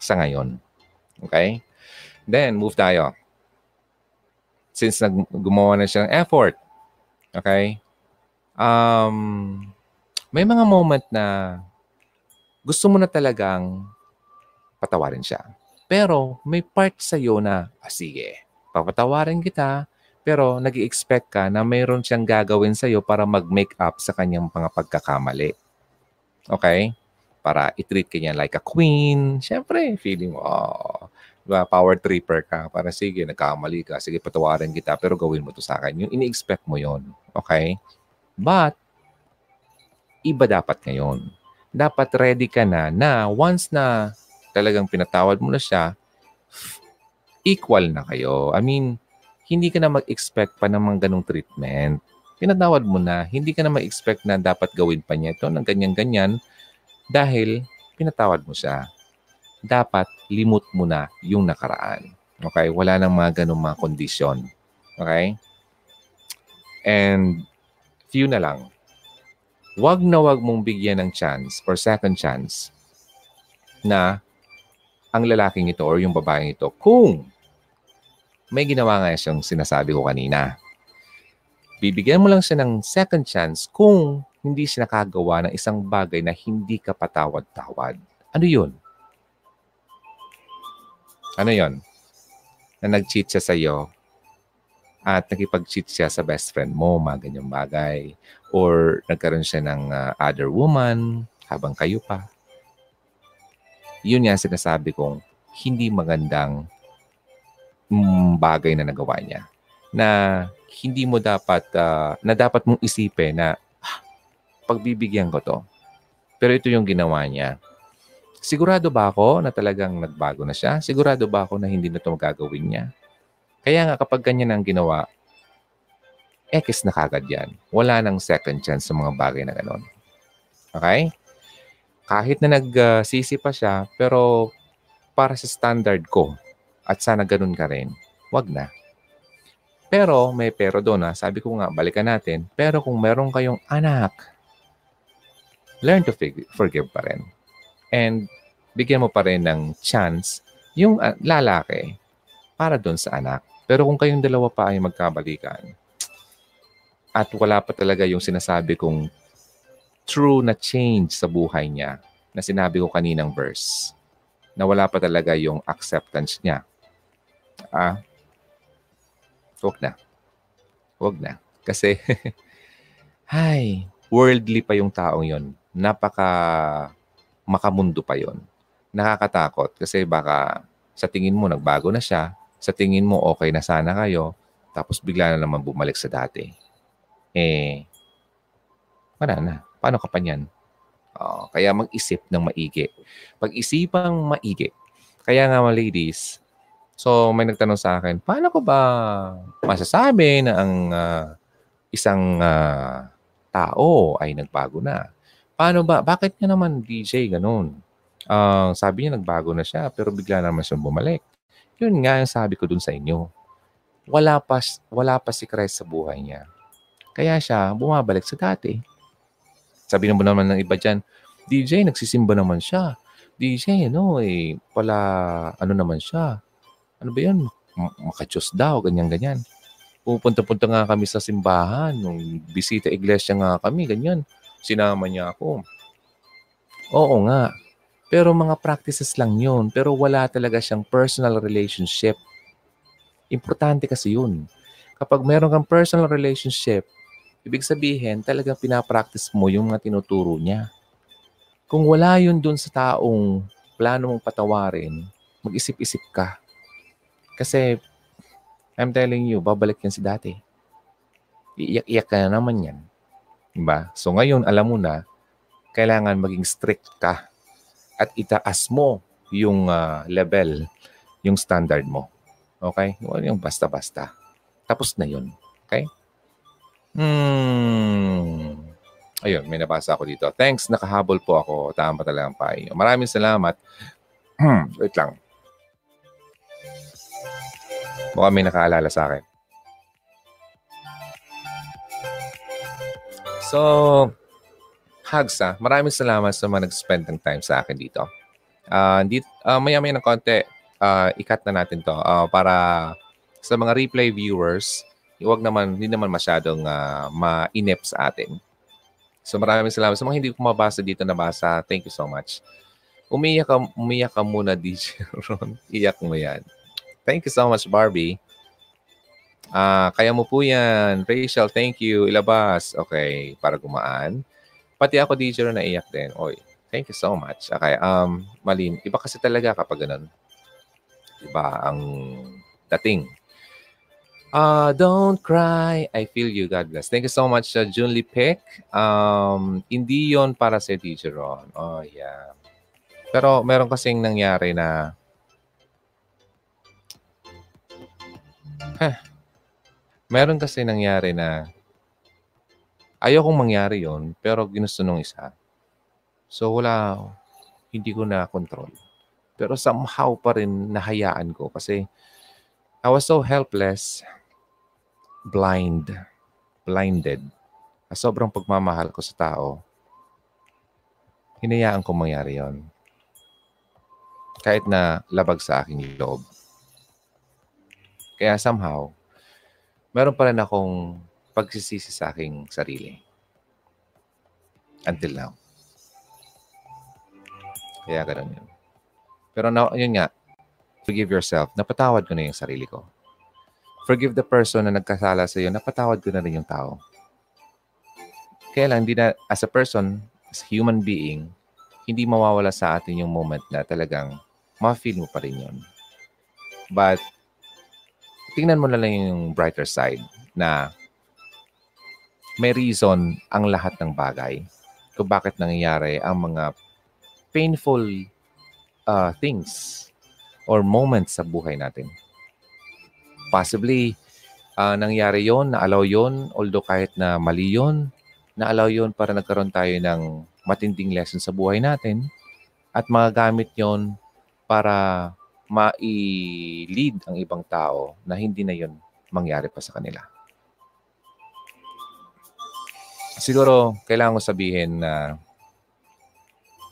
sa ngayon. Okay? Then, move tayo. Since gumawa na siya ng effort, okay? May mga moment na gusto mo na talagang patawarin siya. Pero may part sa'yo na, sige, papatawarin kita, pero nag-i-expect ka na mayroon siyang gagawin sa'yo para mag-make up sa kanyang mga pagkakamali. Okay? Para i-treat ka niya like a queen. Siyempre, feeling mo, power tripper ka. Para sige, nagkamali ka. Sige, patawarin kita. Pero gawin mo to sa akin. Yung ini-expect mo yon. Okay? But, iba dapat ngayon. Dapat ready ka na once na talagang pinatawad mo na siya, equal na kayo. I mean, hindi ka na mag-expect pa ng mga ganong treatment. Pinatawad mo na. Hindi ka na mag-expect na dapat gawin pa niya ito ng ganyan-ganyan. Dahil pinatawad mo siya, dapat limot mo na yung nakaraan. Okay? Wala nang mga ganung mga kondisyon. Okay? And few na lang. Wag na wag mong bigyan ng chance or second chance na ang lalaking ito or yung babaeng ito kung may ginawa nga siyang sinasabi ko kanina. Bibigyan mo lang siya ng second chance kung hindi siya nakagawa ng isang bagay na hindi ka patawad-tawad. Ano yun? Ano yun? Na nag-cheat siya sa'yo at nakipag-cheat siya sa best friend mo, mga ganyang bagay. Or nagkaroon siya ng other woman habang kayo pa. Yun nga sinasabi kong hindi magandang bagay na nagawa niya. Na hindi mo dapat, na dapat mong isipin na pagbibigyan ko to. Pero ito yung ginawa niya. Sigurado ba ako na talagang nagbago na siya? Sigurado ba ako na hindi na ito magagawin niya? Kaya nga kapag ganyan ang ginawa, X na kagad yan. Wala nang second chance sa mga bagay na ganon. Okay? Kahit na nagsisi pa siya, pero para sa standard ko, at sana ganun ka rin, wag na. Pero, may pero doon na, sabi ko nga, balikan natin, pero kung meron kayong anak, learn to forgive pa rin. And bigyan mo pa rin ng chance yung lalaki para doon sa anak. Pero kung kayong dalawa pa ay magkabalikan, at wala pa talaga yung sinasabi kong true na change sa buhay niya na sinabi ko kaninang verse na wala pa talaga yung acceptance niya. Huwag na. Kasi, ay, worldly pa yung taong yon. Makamundo pa yon. Nakakatakot kasi baka sa tingin mo nagbago na siya, sa tingin mo okay na sana kayo, tapos bigla na naman bumalik sa dati. Wala na. Paano ka pa niyan? Oh, kaya mag-isip ng maigi. Pag-isipang maigi. Kaya nga mga ladies, so may nagtanong sa akin, paano ko ba masasabi na ang isang tao ay nagbago na? Paano ba? Bakit nga naman DJ ganun? Sabi niya nagbago na siya pero bigla naman siyang bumalik. Yun nga yung sabi ko dun sa inyo. Wala pa si Christ sa buhay niya. Kaya siya bumabalik sa dati. Sabi na mo naman ng iba dyan, DJ, nagsisimba naman siya. DJ, naman siya. Ano ba yun? Makadyos daw, ganyan-ganyan. Pupunta-punta nga kami sa simbahan. Nung bisita iglesia nga kami, ganyan. Sinama niya ako. Oo nga. Pero mga practices lang yun. Pero wala talaga siyang personal relationship. Importante kasi yun. Kapag meron kang personal relationship, ibig sabihin, talagang pinapractice mo yung mga tinuturo niya. Kung wala yun dun sa taong plano mong patawarin, mag-isip-isip ka. Kasi, I'm telling you, babalik yan si dati. Iiyak-iyak ka na naman yan. Diba? So ngayon, alam mo na, kailangan maging strict ka at itaas mo yung level, yung standard mo. Okay? Yung basta-basta. Tapos na yun. Okay? Ayun, may nabasa ako dito. Thanks, nakahabol po ako. Tama talaga ang payo. Maraming salamat. Wait lang. Mukhang may nakaalala sa akin. So, hugs ha. Maraming salamat sa mga nag-spend ng time sa akin dito. Maya-maya ng konti, ikat na natin to para sa mga replay viewers, hindi naman masyadong mainip sa atin. So, maraming salamat. Sa mga hindi ko mabasa dito, nabasa, thank you so much. Umiyak ka muna, DJ Ron. Iyak mo yan. Thank you so much, Barbie. Kaya mo po yan. Rachel, thank you. Ilabas. Okay, para gumaan. Pati ako, DJ, naiyak din. Oy, thank you so much. Okay, Malin, iba kasi talaga kapag ganun. Iba ang dating. Don't cry. I feel you. God bless. Thank you so much, June Lipek. Hindi yon para sa DJ Ron. Oh, yeah. Pero meron kasing nangyari na meron kasi nangyari na ayokong mangyari yon pero ginusto nung isa. So wala, hindi ko na control. Pero somehow pa rin nahayaan ko kasi I was so helpless, blinded. Sobrang pagmamahal ko sa tao. Hinayaan ko mangyari yon. Kahit na labag sa aking loob. Kaya somehow, meron pa rin akong pagsisisi sa aking sarili. Until now. Kaya ganun yun. Pero now, yun nga, forgive yourself. Napatawad ko na yung sarili ko. Forgive the person na nagkasala sa iyo. Napatawad ko na rin yung tao. Kaya lang, hindi na, as a person, as a human being, hindi mawawala sa atin yung moment na talagang ma-feel mo pa rin yun. But, tingnan mo na lang yung brighter side na may reason ang lahat ng bagay kung bakit nangyayari ang mga painful things or moments sa buhay natin. Possibly, nangyari yon, na-allow yon, although kahit na mali yon, na-allow yon para nagkaroon tayo ng matinding lesson sa buhay natin at magagamit yon para mai-lead ang ibang tao na hindi na yun mangyari pa sa kanila. Siguro, kailangan ko sabihin na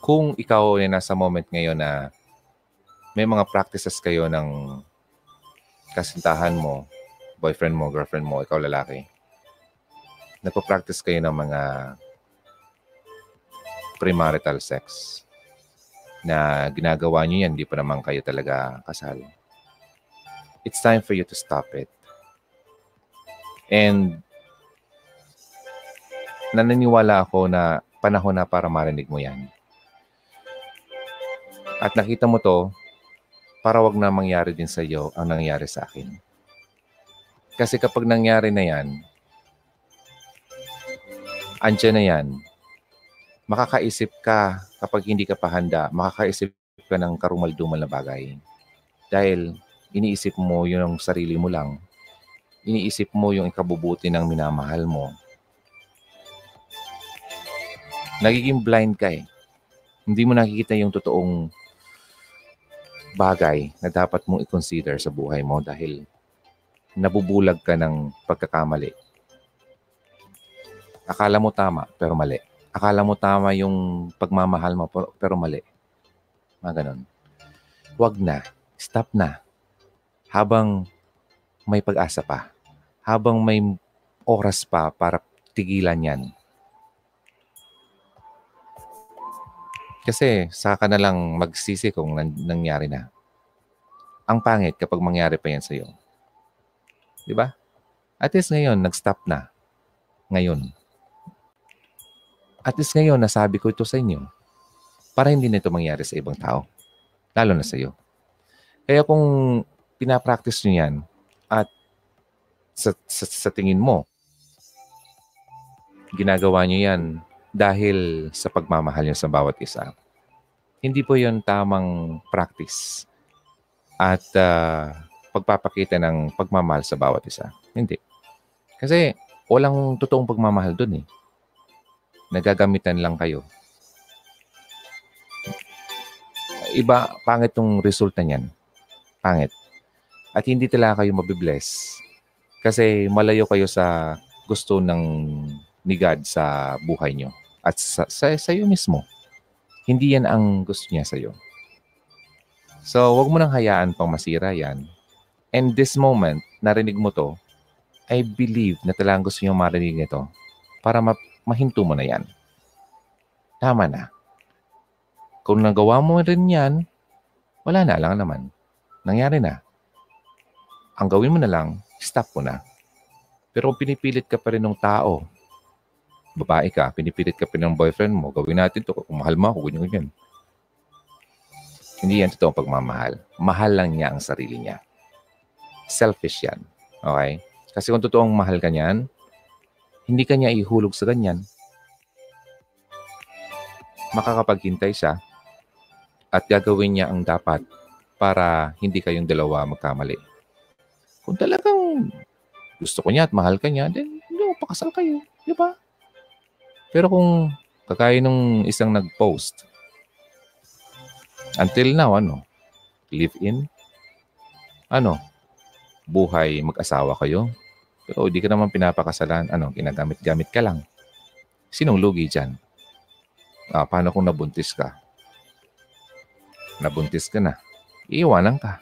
kung ikaw ay nasa moment ngayon na may mga practices kayo ng kasintahan mo, boyfriend mo, girlfriend mo, ikaw lalaki, nagpo-practice kayo ng mga premarital sex na ginagawa nyo yan, hindi pa naman kayo talaga kasal. It's time for you to stop it. And naniniwala ako na panahon na para marinig mo yan. At nakita mo to para wag na mangyari din sa iyo ang nangyari sa akin. Kasi kapag nangyari na yan, andyan na yan. Makakaisip ka kapag hindi ka pa handa, makakaisip ka ng karumaldumal na bagay. Dahil iniisip mo yung sarili mo lang. Iniisip mo yung ikabubuti ng minamahal mo. Nagiging blind ka eh. Hindi mo nakikita yung totoong bagay na dapat mong i-consider sa buhay mo dahil nabubulag ka ng pagkakamali. Akala mo tama pero mali. Akala mo tama yung pagmamahal mo, pero mali. Mga ganun. Huwag na. Stop na. Habang may pag-asa pa. Habang may oras pa para tigilan yan. Kasi saka na lang magsisi kung nangyari na. Ang pangit kapag mangyari pa yan sa'yo. Diba? At least ngayon, nag-stop na. Ngayon. At least ngayon, nasabi ko ito sa inyo para hindi na ito mangyari sa ibang tao. Lalo na sa iyo. Kaya kung pinapractice nyo yan at sa tingin mo, ginagawa nyo yan dahil sa pagmamahal nyo sa bawat isa, hindi po yun tamang practice at pagpapakita ng pagmamahal sa bawat isa. Hindi. Kasi walang totoong pagmamahal dun eh. Nagagamitan lang kayo. Iba, pangit yung resulta niyan. Pangit. At hindi talaga kayo mabibless. Kasi malayo kayo sa gusto ng ni God sa buhay nyo. At sa iyo mismo. Hindi yan ang gusto niya sa iyo. So, wag mo nang hayaan pang masira yan. And this moment, narinig mo to, I believe na talagang gusto niyo marinig nito para mahinto mo na yan. Tama na. Kung nagawa mo rin yan, wala na lang naman. Nangyari na. Ang gawin mo na lang, stop mo na. Pero kung pinipilit ka pa rin ng tao, babae ka, pinipilit ka pa rin ng boyfriend mo, gawin natin to, kung mahal mo ako, ganyan, ganyan. Hindi yan totoong pagmamahal. Mahal lang niya ang sarili niya. Selfish yan. Okay? Kasi kung totoong mahal ka niyan, hindi kanya ihulog sa ganyan. Makakapaghintay siya at gagawin niya ang dapat para hindi kayong dalawa magkamali. Kung talagang gusto ko niya at mahal ka niya, then no, pakasal kayo. Di ba? Pero kung kagaya nung isang nag-post, until now, ano? Live-in? Ano? Buhay, mag-asawa kayo? Pero di ka naman pinapakasalan. Ano, ginagamit-gamit ka lang. Sinong lugi dyan? Ah, paano kung nabuntis ka? Nabuntis ka na. Iiwanan ka.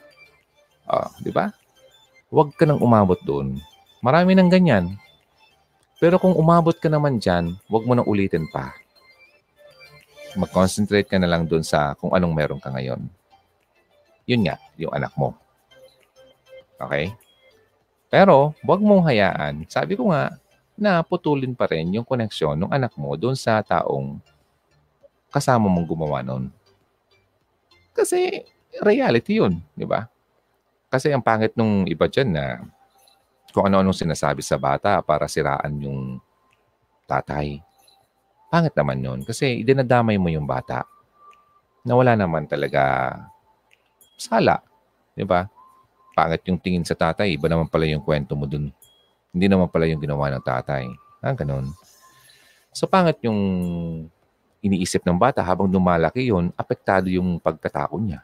Ah, di ba? Huwag ka nang umabot doon. Marami nang ganyan. Pero kung umabot ka naman dyan, huwag mo nang ulitin pa. Mag-concentrate ka na lang doon sa kung anong meron ka ngayon. Yun nga, yung anak mo. Okay? Pero, huwag mong hayaan, sabi ko nga, na putulin pa rin yung koneksyon ng anak mo doon sa taong kasama mong gumawa noon. Kasi, reality yun, di ba? Kasi ang pangit nung iba dyan na kung ano-anong sinasabi sa bata para siraan yung tatay. Pangit naman yun kasi idinadamay mo yung bata na wala naman talaga sala, di ba? Pangit yung tingin sa tatay. Iba naman pala yung kwento mo dun. Hindi naman pala yung ginawa ng tatay. Ah, ganun. So, pangit yung iniisip ng bata habang lumalaki yun, apektado yung pagkatao niya.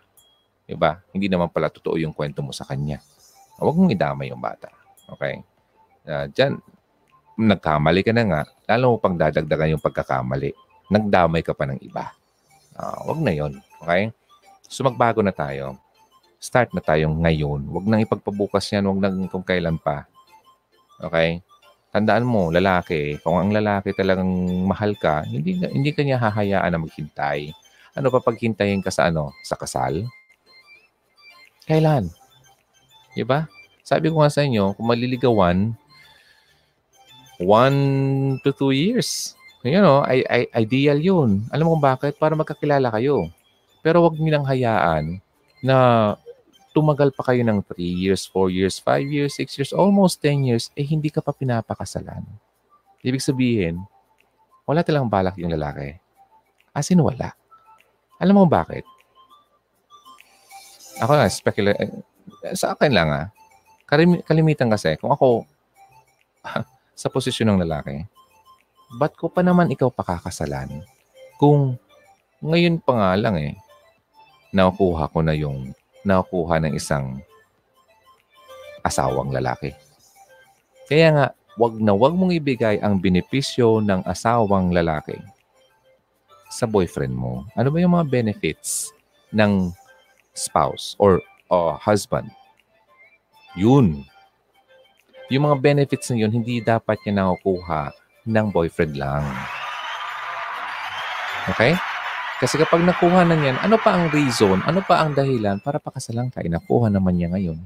Diba? Hindi naman pala totoo yung kwento mo sa kanya. Huwag mong idamay yung bata. Okay? Diyan, nagkamali ka na nga. Lalo mo pang dadagdagan yung pagkakamali. Nagdamay ka pa ng iba. Huwag na yun. Okay? So, magbago na tayo. Start na tayo ngayon. Huwag nang ipagpabukas yan. Huwag nang kung kailan pa. Okay? tandaan mo, lalaki, kung ang lalaki talagang mahal ka, hindi ka niya hahayaan na maghintay. Ano pa paghintayin ka sa ano? Sa kasal? Kailan? Diba? Sabi ko nga sa inyo, kung maliligawan, 1 to 2 years. You know, ideal yun. Alam mo kung bakit? Para magkakilala kayo. Pero huwag nilang hayaan na tumagal pa kayo ng 3 years, 4 years, 5 years, 6 years, almost 10 years, eh hindi ka pa pinapakasalan. Ibig sabihin, wala talang balak yung lalaki. As in, wala. Alam mo bakit? Ako na, sa akin lang kalimitan kasi, kung ako sa posisyon ng lalaki, ba't ko pa naman ikaw pakakasalan? Kung ngayon pa nga lang nakuha ko na yung nakuha ng isang asawang lalaki. Kaya nga, wag mong ibigay ang benepisyo ng asawang lalaki sa boyfriend mo. Ano ba yung mga benefits ng spouse or husband? Yun. Yung mga benefits na yun, hindi dapat niya nakukuha ng boyfriend lang. Okay? Kasi kapag nakuha na niyan, ano pa ang reason, ano pa ang dahilan para pakasalan ka? Nakuha naman niya ngayon.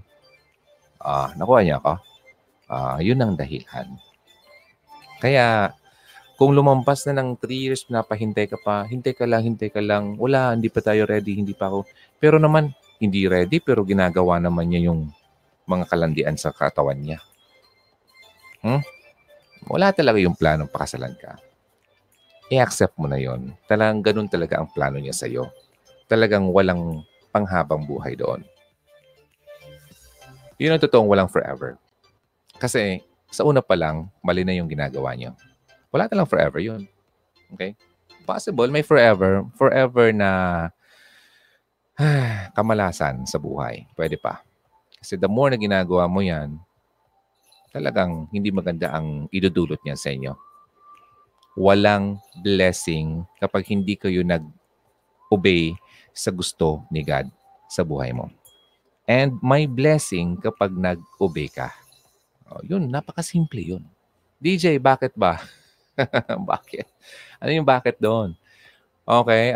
Nakuha niya ka? Yun ang dahilan. Kaya, kung lumampas na ng 3 years, napahintay ka pa, hintay ka lang, wala, hindi pa tayo ready, hindi pa ako. Pero naman, hindi ready, pero ginagawa naman niya yung mga kalandian sa katawan niya. Wala talaga yung planong pakasalan ka. I-accept mo na yon. Talagang ganun talaga ang plano niya sa'yo. Talagang walang panghabang buhay doon. Yun ang totoong walang forever. Kasi sa una pa lang, mali na yung ginagawa niyo. Wala talang forever yun. Okay? Possible, may forever na kamalasan sa buhay. Pwede pa. Kasi the more na ginagawa mo yan, talagang hindi maganda ang idudulot niya sa inyo. Walang blessing kapag hindi kayo nag-obey sa gusto ni God sa buhay mo. And may blessing kapag nag-obey ka. Yun, napakasimple yun. DJ, bakit ba? Bakit? Ano yung bakit doon? Okay,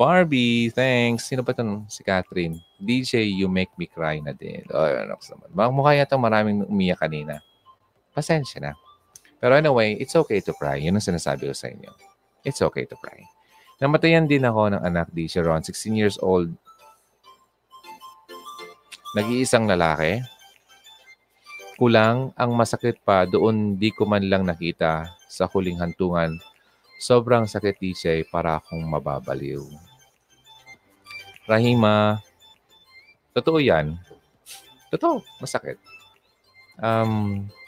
Barbie, thanks. Sino ba ito? Si Catherine. DJ, you make me cry na din. Mukha yata maraming umiyak kanina. Pasensya na. Pero anyway, it's okay to cry. Yun ang sinasabi ko sa inyo. It's okay to cry. Namatayan din ako ng anak ni Sharon, 16 years old. Nag-iisang lalaki. Kulang, ang masakit pa, doon di ko man lang nakita sa huling hantungan. Sobrang sakit ni siya para akong mababaliw. Rahima, totoo yan. Totoo, masakit.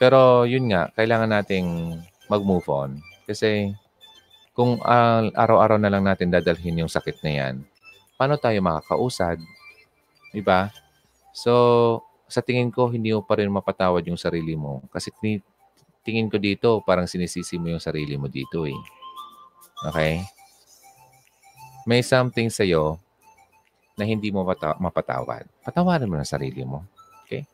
Pero yun nga, kailangan nating mag-move on. Kasi kung araw-araw na lang natin dadalhin yung sakit na yan, paano tayo makakausad? Diba? So, sa tingin ko, hindi mo pa rin mapatawad yung sarili mo. Kasi tingin ko dito, parang sinisisi mo yung sarili mo dito eh. Okay? May something sa'yo na hindi mo mapatawad. Patawarin mo na sarili mo. Okay?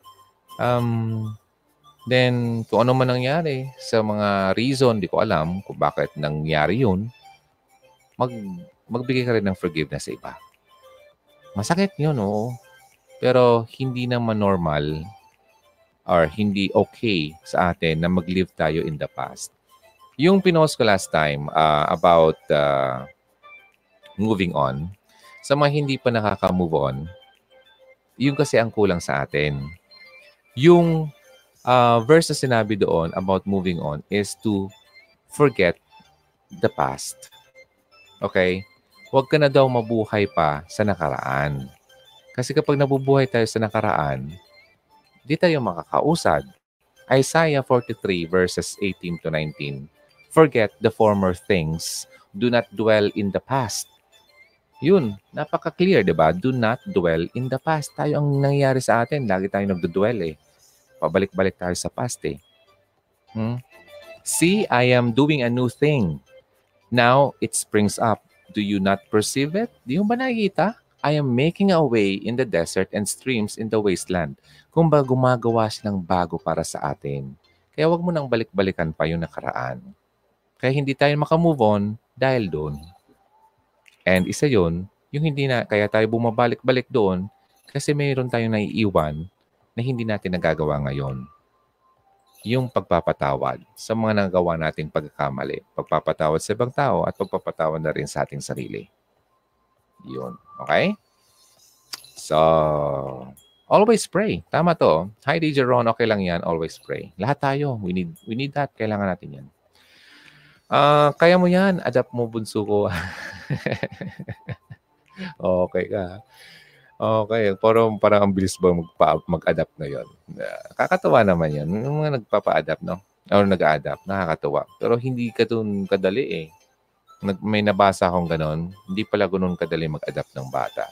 Then, kung ano man nangyari sa mga reason, di ko alam kung bakit nangyari yun, magbigay ka rin ng forgiveness sa iba. Masakit yun, oo. Pero hindi naman normal or hindi okay sa atin na mag-live tayo in the past. Yung pinost ko last time about moving on, sa mga hindi pa nakaka-move on, yun kasi ang kulang sa atin. Yung verse na sinabi doon about moving on is to forget the past. Okay? Huwag ka na daw mabuhay pa sa nakaraan. Kasi kapag nabubuhay tayo sa nakaraan, di tayo makakausad. Isaiah 43 verses 18 to 19. Forget the former things. Do not dwell in the past. Yun, napaka-clear, di ba? Do not dwell in the past. Tayo ang nangyayari sa atin. Lagi tayo nagdudwell eh. Pabalik-balik tayo sa past eh. See, I am doing a new thing. Now, it springs up. Do you not perceive it? Di mo ba nakikita? I am making a way in the desert and streams in the wasteland. Kung ba gumagawa silang bago para sa atin. Kaya wag mo nang balik-balikan pa yung nakaraan. Kaya hindi tayo makamove on dahil doon. And isa yun, yung hindi na, kaya tayo bumabalik-balik doon kasi mayroon tayong naiiwan na hindi natin nagagawa ngayon. Yung pagpapatawad sa mga nagawa natin pagkakamali. Pagpapatawad sa ibang tao at pagpapatawad na rin sa ating sarili. Yun. Okay? So, always pray. Tama to. Hi, DJ Ron. Okay lang yan. Always pray. Lahat tayo. We need that. Kailangan natin yan. Kaya mo yan. Adapt mo, bunso ko. Okay ka. Okay. Parang ang bilis ba mag-adapt na yun? Kakatawa naman yan. Yung mga nagpapa-adapt, no? O nag-adapt. Nakakatawa. Pero hindi ka dun kadali, eh. May nabasa akong ganun. Hindi pala ganun kadali mag-adapt ng bata.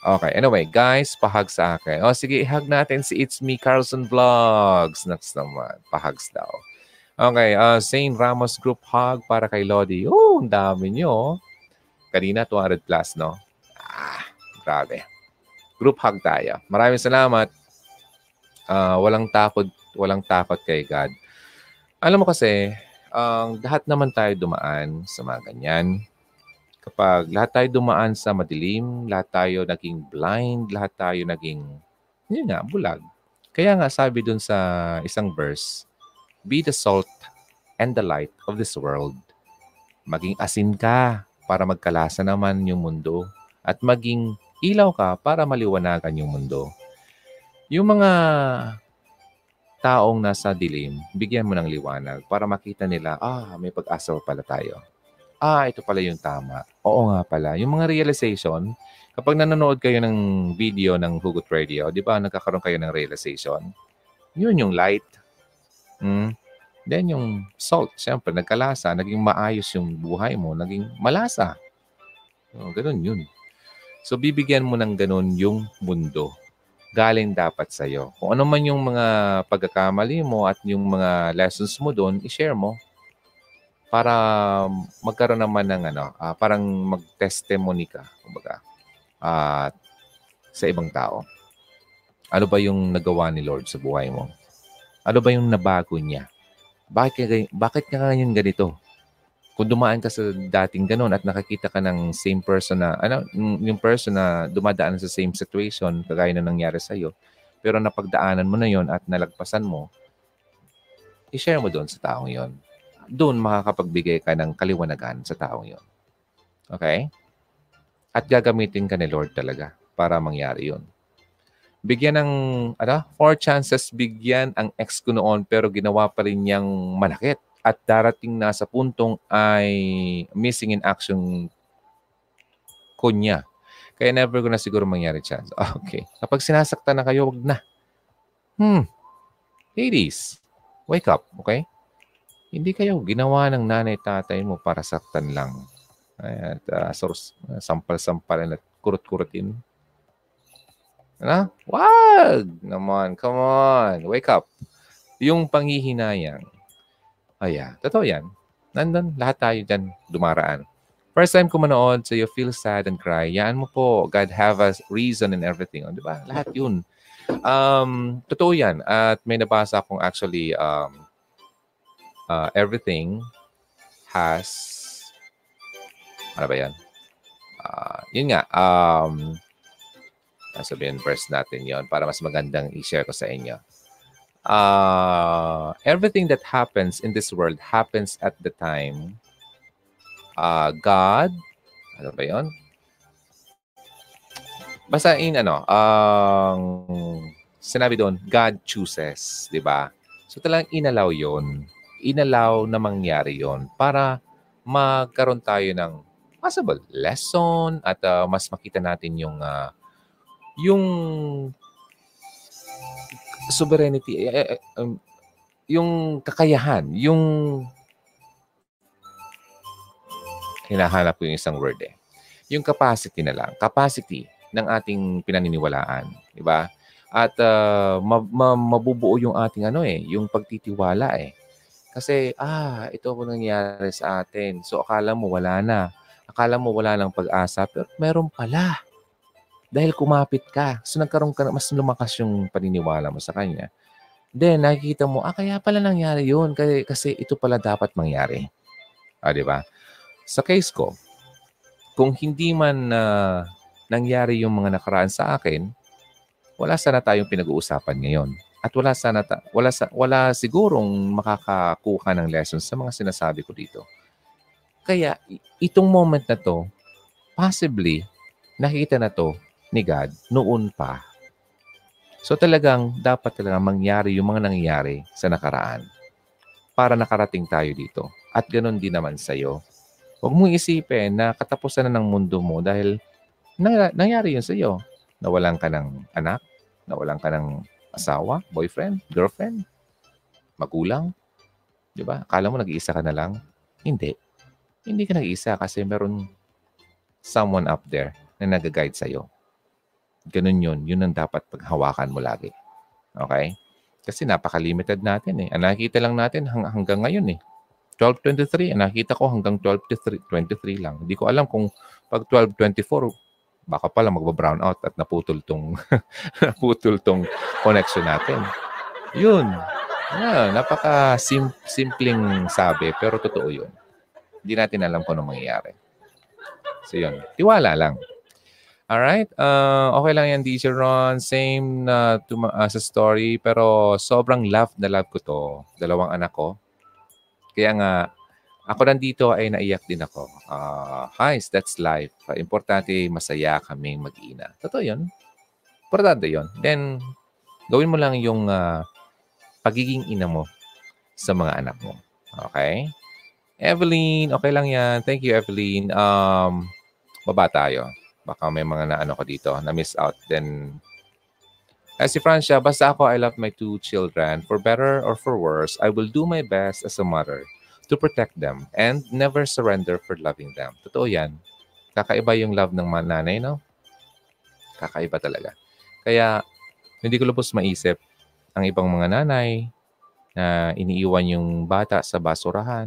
Okay. Anyway, guys, pahag sa akin. O, sige, ihag natin si It's Me Carlson Vlogs. Next naman. Pahags daw. Okay. Saint Ramos Group hug para kay Lodi. Oh, ang dami nyo. Kanina, 200 plus, no? Ah, grabe. Group hug tayo. Maraming salamat. Walang takot kay God. Alam mo kasi, lahat naman tayo dumaan sa mga ganyan. Kapag lahat tayo dumaan sa madilim, lahat tayo naging blind, lahat tayo naging, yun nga, bulag. Kaya nga sabi dun sa isang verse, be the salt and the light of this world. Maging asin ka para magkalasa naman yung mundo at maging ilaw ka para maliwanagan yung mundo. Yung mga taong nasa dilim, bigyan mo ng liwanag para makita nila, may pag-asa pala tayo. Ito pala yung tama. Oo nga pala. Yung mga realization, kapag nanonood kayo ng video ng Hugot Radio, di ba nagkakaroon kayo ng realization? Yun yung light. Then yung salt. Siyempre, nagkalasa. Naging maayos yung buhay mo. Naging malasa. Ganun yun. So, bibigyan mo ng ganun yung mundo. Galing dapat sa'yo. Kung ano man yung mga pagkakamali mo at yung mga lessons mo doon, i-share mo. Para magkaroon naman ng parang mag-testimony ka, kumbaga, sa ibang tao. Ano ba yung nagawa ni Lord sa buhay mo? Ano ba yung nabago niya? Bakit ka ngayon ganito? Kung dumaan ka sa dating ganun at nakakita ka ng same person na, yung person na dumadaan sa same situation, kagaya na nangyari sa'yo, pero napagdaanan mo na yon at nalagpasan mo, i-share mo doon sa taong yon. Doon makakapagbigay ka ng kaliwanagan sa taong yon. Okay? At gagamitin ka ni Lord talaga para mangyari yon. Bigyan ng, 4 chances bigyan ang ex ko noon pero ginawa pa rin niyang manakit. At darating na sa puntong ay missing in action ko niya. Kaya never ko na siguro mangyari chance. Okay. Kapag sinasaktan na kayo, wag na. Ladies, wake up. Okay? Hindi kayo ginawa ng nanay-tatay mo para saktan lang. At sampal-sampalan at kurut-kurutin. Wag! Naman, come on. Wake up. Yung panghihinayang. Ayan, totoo yan. Nandun, lahat tayo dyan dumaraan. First time ko manood, so you feel sad and cry. Yaan mo po, God have a reason and everything. O, diba? Lahat yun. Totoo yan. At may nabasa akong actually... everything has, ano ba yan? Yun nga, sabihin verse natin yon para mas magandang i-share ko sa inyo. Everything that happens in this world happens at the time God, ano ba yun? Basta in sinabi doon, God chooses, di ba? So talagang inalaw yon. Inalaw na mangyari yon para magkaroon tayo ng possible lesson at mas makita natin yung sovereignty, yung kakayahan, yung hinahanap ko yung isang word yung capacity na lang, capacity ng ating pinaniniwalaan, di ba? At mabubuo yung ating yung pagtitiwala Kasi, ito po nangyari sa atin. So, akala mo wala na. Akala mo wala ng pag-asa. Pero meron pala. Dahil kumapit ka. So, nagkaroon ka na, mas lumakas yung paniniwala mo sa kanya. Then, nakikita mo, kaya pala nangyari yun. Kasi ito pala dapat mangyari. Diba? Sa case ko, kung hindi man nangyari yung mga nakaraan sa akin, wala sana tayong pinag-uusapan ngayon. At wala sigurong makakakuha ng lessons sa mga sinasabi ko dito. Kaya itong moment na to, possibly, nakita na to ni God noon pa. So talagang dapat talagang mangyari yung mga nangyari sa nakaraan para nakarating tayo dito. At ganun din naman sa'yo. Huwag mong isipin na katapusan na ng mundo mo dahil nangyari yun sa'yo. Nawalan ka ng anak, nawalan ka ng asawa, boyfriend, girlfriend, magulang. Diba? Akala mo nag-iisa ka na lang? Hindi. Hindi ka nag-iisa kasi meron someone up there na nag-guide sa'yo. Ganun yun. Yun ang dapat paghawakan mo lagi. Okay? Kasi napaka-limited natin eh. Ang nakikita lang natin hanggang ngayon eh. 12:23. Ang nakikita ko hanggang 12:23 lang. Hindi ko alam kung pag 12:24, baka pala magba-brown out at naputol tong connection natin. Yun. Napaka-simpleng sabi pero totoo yun. Hindi natin alam kung anong mangyayari. So yun. Tiwala lang. Alright, okay lang yan, DJ Ron. Same sa story, pero sobrang love na love ko to. Dalawang anak ko. Kaya nga, ako nandito ay naiyak din ako. Guys, that's life. Importante, masaya kaming mag-ina. Totoo yun. Importante yun. Then, gawin mo lang yung pagiging ina mo sa mga anak mo. Okay? Evelyn, okay lang yan. Thank you, Evelyn. Baba tayo. Baka may mga naano ko dito, na-miss out. Then, as si Francia, basta ako, I love my two children. For better or for worse, I will do my best as a mother to protect them and never surrender for loving them. Totoo yan. Kakaiba yung love ng nanay, no? Kakaiba talaga. Kaya, hindi ko lubos maisip ang ibang mga nanay na iniiwan yung bata sa basurahan.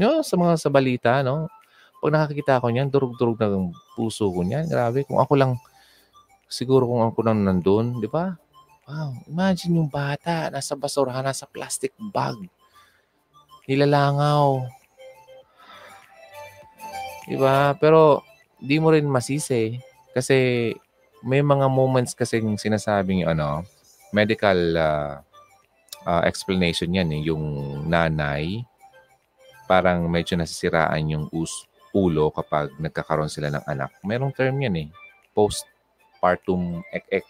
No, sa mga sa balita, no? Pag nakakita ako niyan, durug-durug na ng puso ko niyan. Grabe, kung ako lang, siguro kung ako lang nandun, di ba? Wow, imagine yung bata, nasa basurahan, nasa plastic bag. Nilalangaw. Di ba? Pero, di mo rin masisi. Kasi, may mga moments kasing sinasabing, medical explanation yan. Yung nanay, parang medyo nasisiraan yung ulo kapag nagkakaroon sila ng anak. Merong term yan eh. Postpartum ek-ek.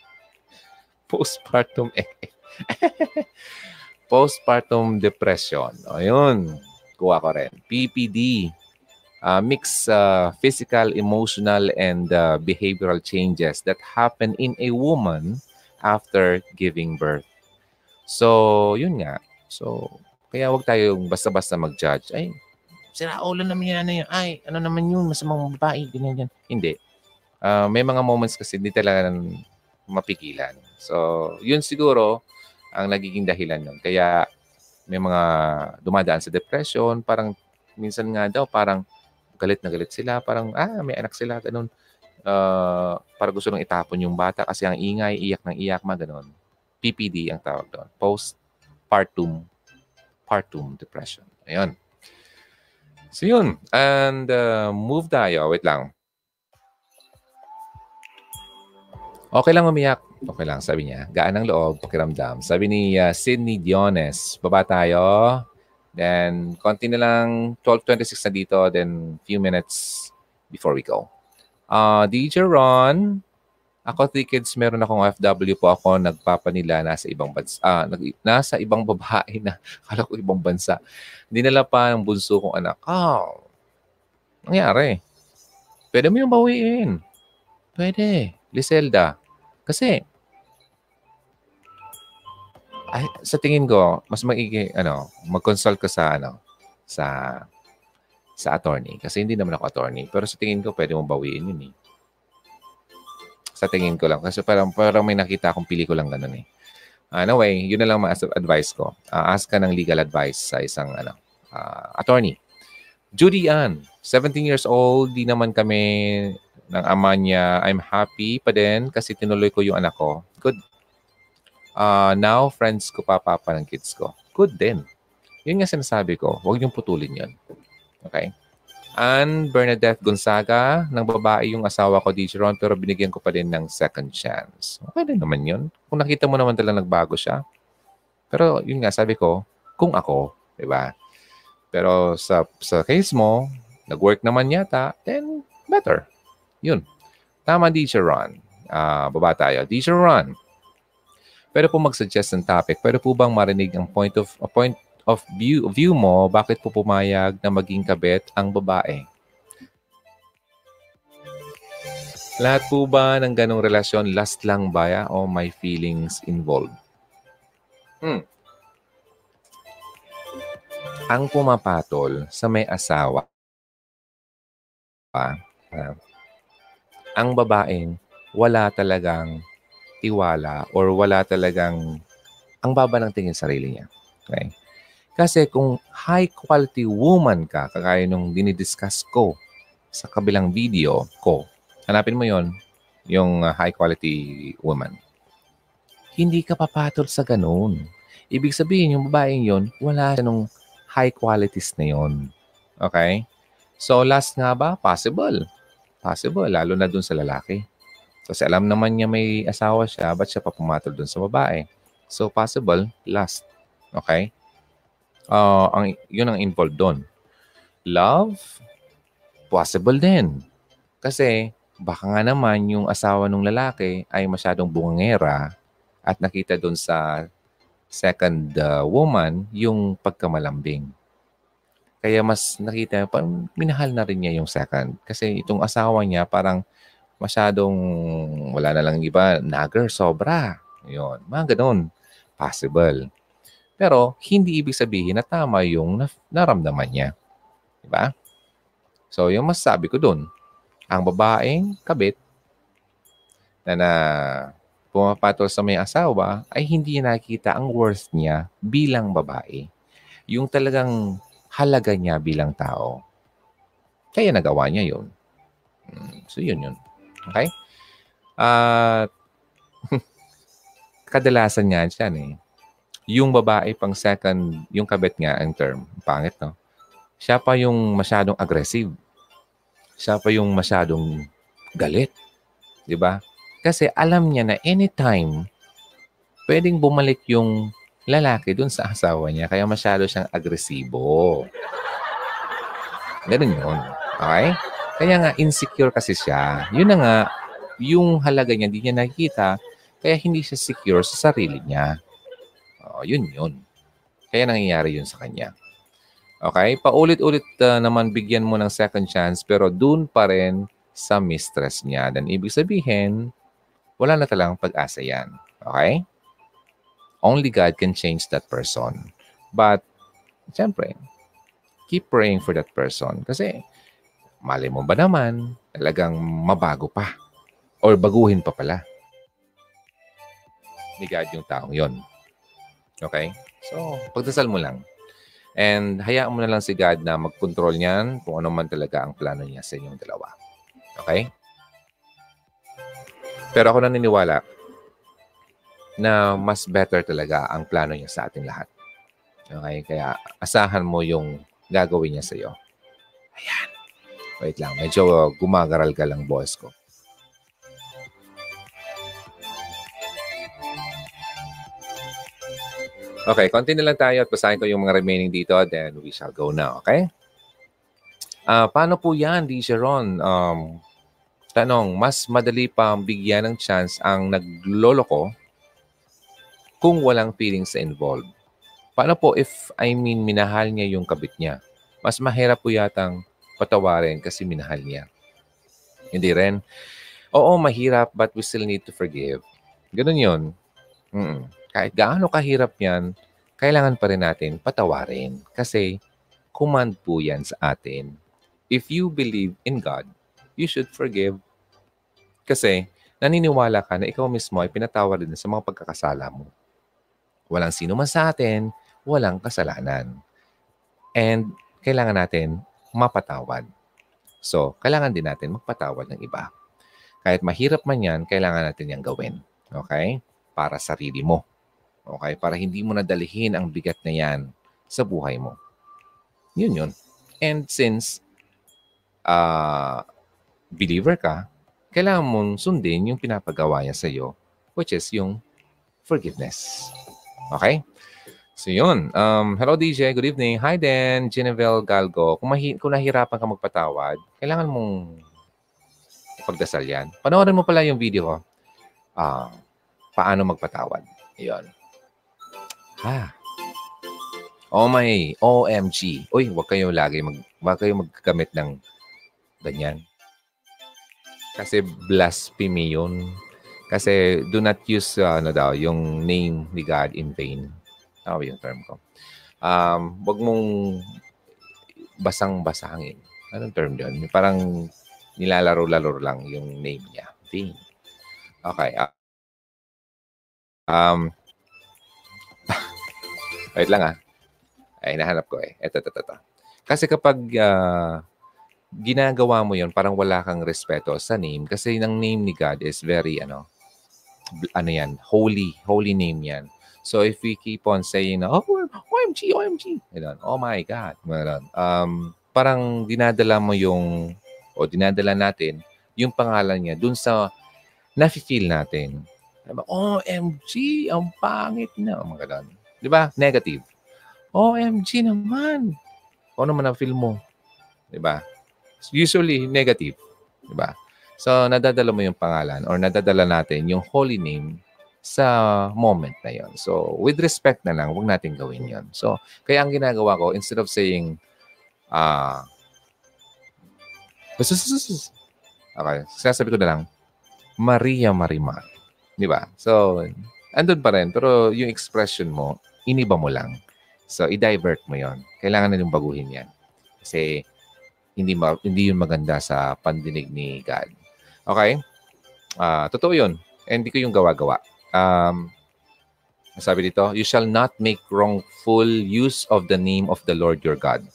Postpartum ek-ek. Postpartum depression. O yun. Kuha ko rin. PPD. Mixed physical, emotional, and behavioral changes that happen in a woman after giving birth. So, yun nga. So, kaya wag tayong basta-basta mag-judge. Ay, sira ulo naman yan na yun. Ay, ano naman yun? Masamang babae. Ganyan, ganyan. Hindi. May mga moments kasi hindi talaga mapigilan. So, yun siguro ang nagiging dahilan nun. Kaya may mga dumadaan sa depression. Parang minsan nga daw, parang galit na galit sila. Parang, may anak sila. Ganun. Para gusto nang itapon yung bata kasi ang ingay, iyak ng iyak, ganun. PPD ang tawag doon. Postpartum depression. Ayun. So yun, and move tayo. Wait lang. Okay lang umiyak. Okay lang, sabi niya. Gaan ang loob, pakiramdam. Sabi ni Sydney Diones, baba tayo. Then, konti na lang, 12:26 na dito. Then, few minutes before we go. DJ Ron, ako 3 kids, meron akong OFW po ako. Nagpapanila nasa ibang bansa. Nasa ibang babae na. Akala ko ibang bansa. Dinala pa ang bunso kong anak. Nangyari. Pwede mo yung bawiin. Pwede. Liselda. Kasi, sa tingin ko, mas mag-consult ka sa attorney. Kasi hindi naman ako attorney. Pero sa tingin ko, pwede mo bawiin yun eh. Sa tingin ko lang. Kasi parang may nakita akong pelikulang ganun eh. Anyway, yun na lang advice ko. Ask ka ng legal advice sa isang attorney. Judy Ann, 17 years old. Di naman kami ng ama niya. I'm happy pa din kasi tinuloy ko yung anak ko. Good. now friends ko papapa ng kids ko. Good din. Yun nga sinasabi ko. Huwag niyong putulin yun. Okay? Ann Bernadette Gonzaga, ng babae yung asawa ko, DJ Ron, pero binigyan ko pa din ng second chance. Okay din naman yun. Kung nakita mo naman talaga nagbago siya. Pero yun nga, sabi ko, kung ako, di ba? Pero sa case mo, nag-work naman yata, then better. Yun. Tama, DJ Ron. Baba tayo. DJ Ron, pwede po mag-suggest ng topic. Pwede po bang marinig ang point of view mo, bakit po pumayag na maging kabet ang babae? Lahat po ba ng ganong relasyon, last lang ba o may feelings involved? Ang pumapatol sa may asawa, ang babaeng wala talagang tiwala or wala talagang ang baba ng tingin sa sarili niya. Okay? Kasi kung high-quality woman ka, kagaya nung dinidiscuss ko sa kabilang video ko, hanapin mo yon yung high-quality woman. Hindi ka papatol sa ganun. Ibig sabihin, yung babaeng yon wala siya nung high qualities na yon. Okay? So, last nga ba? Possible. Possible, lalo na dun sa lalaki. Kasi alam naman niya may asawa siya, ba't siya papumatol dun sa babae? So, possible, last. Okay? Yun ang involved doon. Love? Possible din. Kasi baka nga naman yung asawa ng lalaki ay masyadong bungangera at nakita doon sa second woman yung pagkamalambing. Kaya mas nakita, parang minahal na rin niya yung second. Kasi itong asawa niya parang masyadong wala na lang iba, nagger, sobra. Yun, mga ganun. Possible. Pero hindi ibig sabihin na tama yung naramdaman niya. Diba? So, yung masasabi ko dun, ang babaeng kabit na pumapatol sa may asawa ay hindi nakikita ang worth niya bilang babae. Yung talagang halaga niya bilang tao. Kaya nagawa niya yun. So, yun. Okay? At kadalasan nga siya eh. Yung babae pang second, yung kabet nga ang term. Pangit, no? Siya pa yung masyadong aggressive. Siya pa yung masyadong galit. Diba? Kasi alam niya na anytime, pwedeng bumalik yung lalaki dun sa asawa niya. Kaya masyado siyang agresibo. Ganun yun. Okay? Kaya nga, insecure kasi siya. Yun na nga, yung halaga niya, hindi niya nakikita. Kaya hindi siya secure sa sarili niya. Oh, yun. Kaya nangyayari yun sa kanya. Okay? Paulit-ulit naman bigyan mo ng second chance pero dun pa rin sa mistress niya. Dan ibig sabihin, wala na talang pag-asa yan. Okay? Only God can change that person. But, syempre, keep praying for that person. Kasi, mali mo ba naman, talagang mabago pa. Or baguhin pa pala ni God yung taong yon. Okay? So, pagdasal mo lang. And hayaan mo na lang si God na mag-control niyan kung ano man talaga ang plano niya sa inyong dalawa. Okay? Pero ako naniniwala na mas better talaga ang plano niya sa ating lahat. Okay? Kaya asahan mo yung gagawin niya sa iyo. Ayan. Wait lang. Medyo gumagaral ka lang, boss ko. Okay, continue lang tayo at basahin ko yung mga remaining dito, then we shall go now, okay? Paano po yan, DJ Ron? Tanong, mas madali pa bigyan ng chance ang nagloloko kung walang feelings involved. Paano po if, minahal niya yung kabit niya? Mas mahirap po yatang patawarin kasi minahal niya. Hindi rin? Oo, mahirap but we still need to forgive. Ganun yun. Kahit gaano kahirap yan, kailangan pa rin natin patawarin. Kasi, command po yan sa atin. If you believe in God, you should forgive. Kasi, naniniwala ka na ikaw mismo ay pinatawad din sa mga pagkakasala mo. Walang sino man sa atin, walang kasalanan. And, kailangan natin mapatawad. So, kailangan din natin magpatawad ng iba. Kahit mahirap man yan, kailangan natin yang gawin. Okay? Para sa sarili mo. Okay? Para hindi mo nadalihin ang bigat na yan sa buhay mo. Yun yun. And since believer ka, kailangan mong sundin yung pinapagawa niya sa'yo, which is yung forgiveness. Okay? So yun. Hello DJ, good evening. Hi Dan, Genevieve Galgo. Kung nahihirapan ka magpatawad, kailangan mong pagdasal yan. Panoorin mo pala yung video ko. Paano magpatawad. Yun. Ha. Oh my, OMG. Uy, wag kayo maggamit ng ganyan. Kasi blasphemy yun. Kasi do not use yung name ni God in vain. Tama yung term ko. Wag mong basang-basangin. Anong term yun? Parang nilalaro-laro lang yung name niya. Vain. Okay. Wait lang ah. Ay, nahanap ko eh. Eto. Kasi kapag ginagawa mo yon, parang wala kang respeto sa name. Kasi ng name ni God is very, holy name yan. So if we keep on saying, oh, OMG, oh my God, parang dinadala mo yung, o dinadala natin, yung pangalan niya dun sa nafe-feel natin. OMG, ang pangit na. Mga ganun. Diba? Negative. OMG naman. O naman ang feel mo. Diba? Usually, negative. Diba? So, nadadala mo yung pangalan or nadadala natin yung holy name sa moment na yon. So, with respect na lang, huwag natin gawin yon. So, kaya ang ginagawa ko, instead of saying, okay, sinasabi ko na lang, Maria Marimar. Diba? So, andun pa rin. Pero yung expression mo, iniba mo lang. So, i-divert mo yon. Kailangan na yung baguhin yan. Kasi, hindi yun maganda sa pandinig ni God. Okay? Totoo yun. And hindi ko yung gawa-gawa. Sabi dito, you shall not make wrongful use of the name of the Lord your God.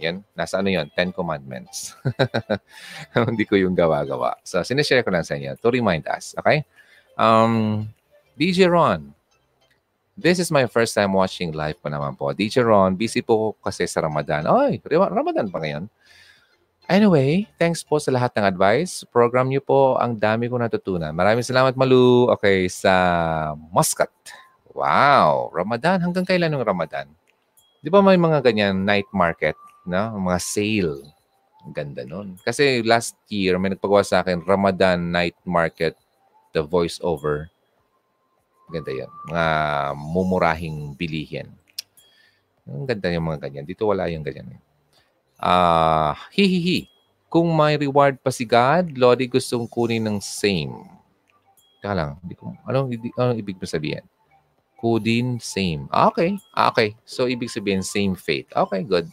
Yan. Nasa ano yun? 10 Commandments. Hindi ko yung gawa-gawa. So, sinishare ko lang sa inyo to remind us. Okay? DJ Ron, this is my first time watching live pa naman po. DJ Ron, busy po kasi sa Ramadan. Oy, Ramadan pa ngayon. Anyway, thanks po sa lahat ng advice. Program niyo po, ang dami ko natutunan. Maraming salamat, Malu. Okay, sa Muscat. Wow, Ramadan. Hanggang kailan yung Ramadan? Di ba may mga ganyan night market, no? Mga sale. Ang ganda nun. Kasi last year, may nagpagawa sa akin, Ramadan night market, the voiceover. Ganda yan. Mga mumurahing bilihin. Ang ganda yung mga ganyan. Dito wala yung ganyan. Kung may reward pa si God, Lodi, gustong kunin ng same. Teka lang. Anong ibig mo sabihin? Kudin, same. Okay. So, ibig sabihin, same faith. Okay, good.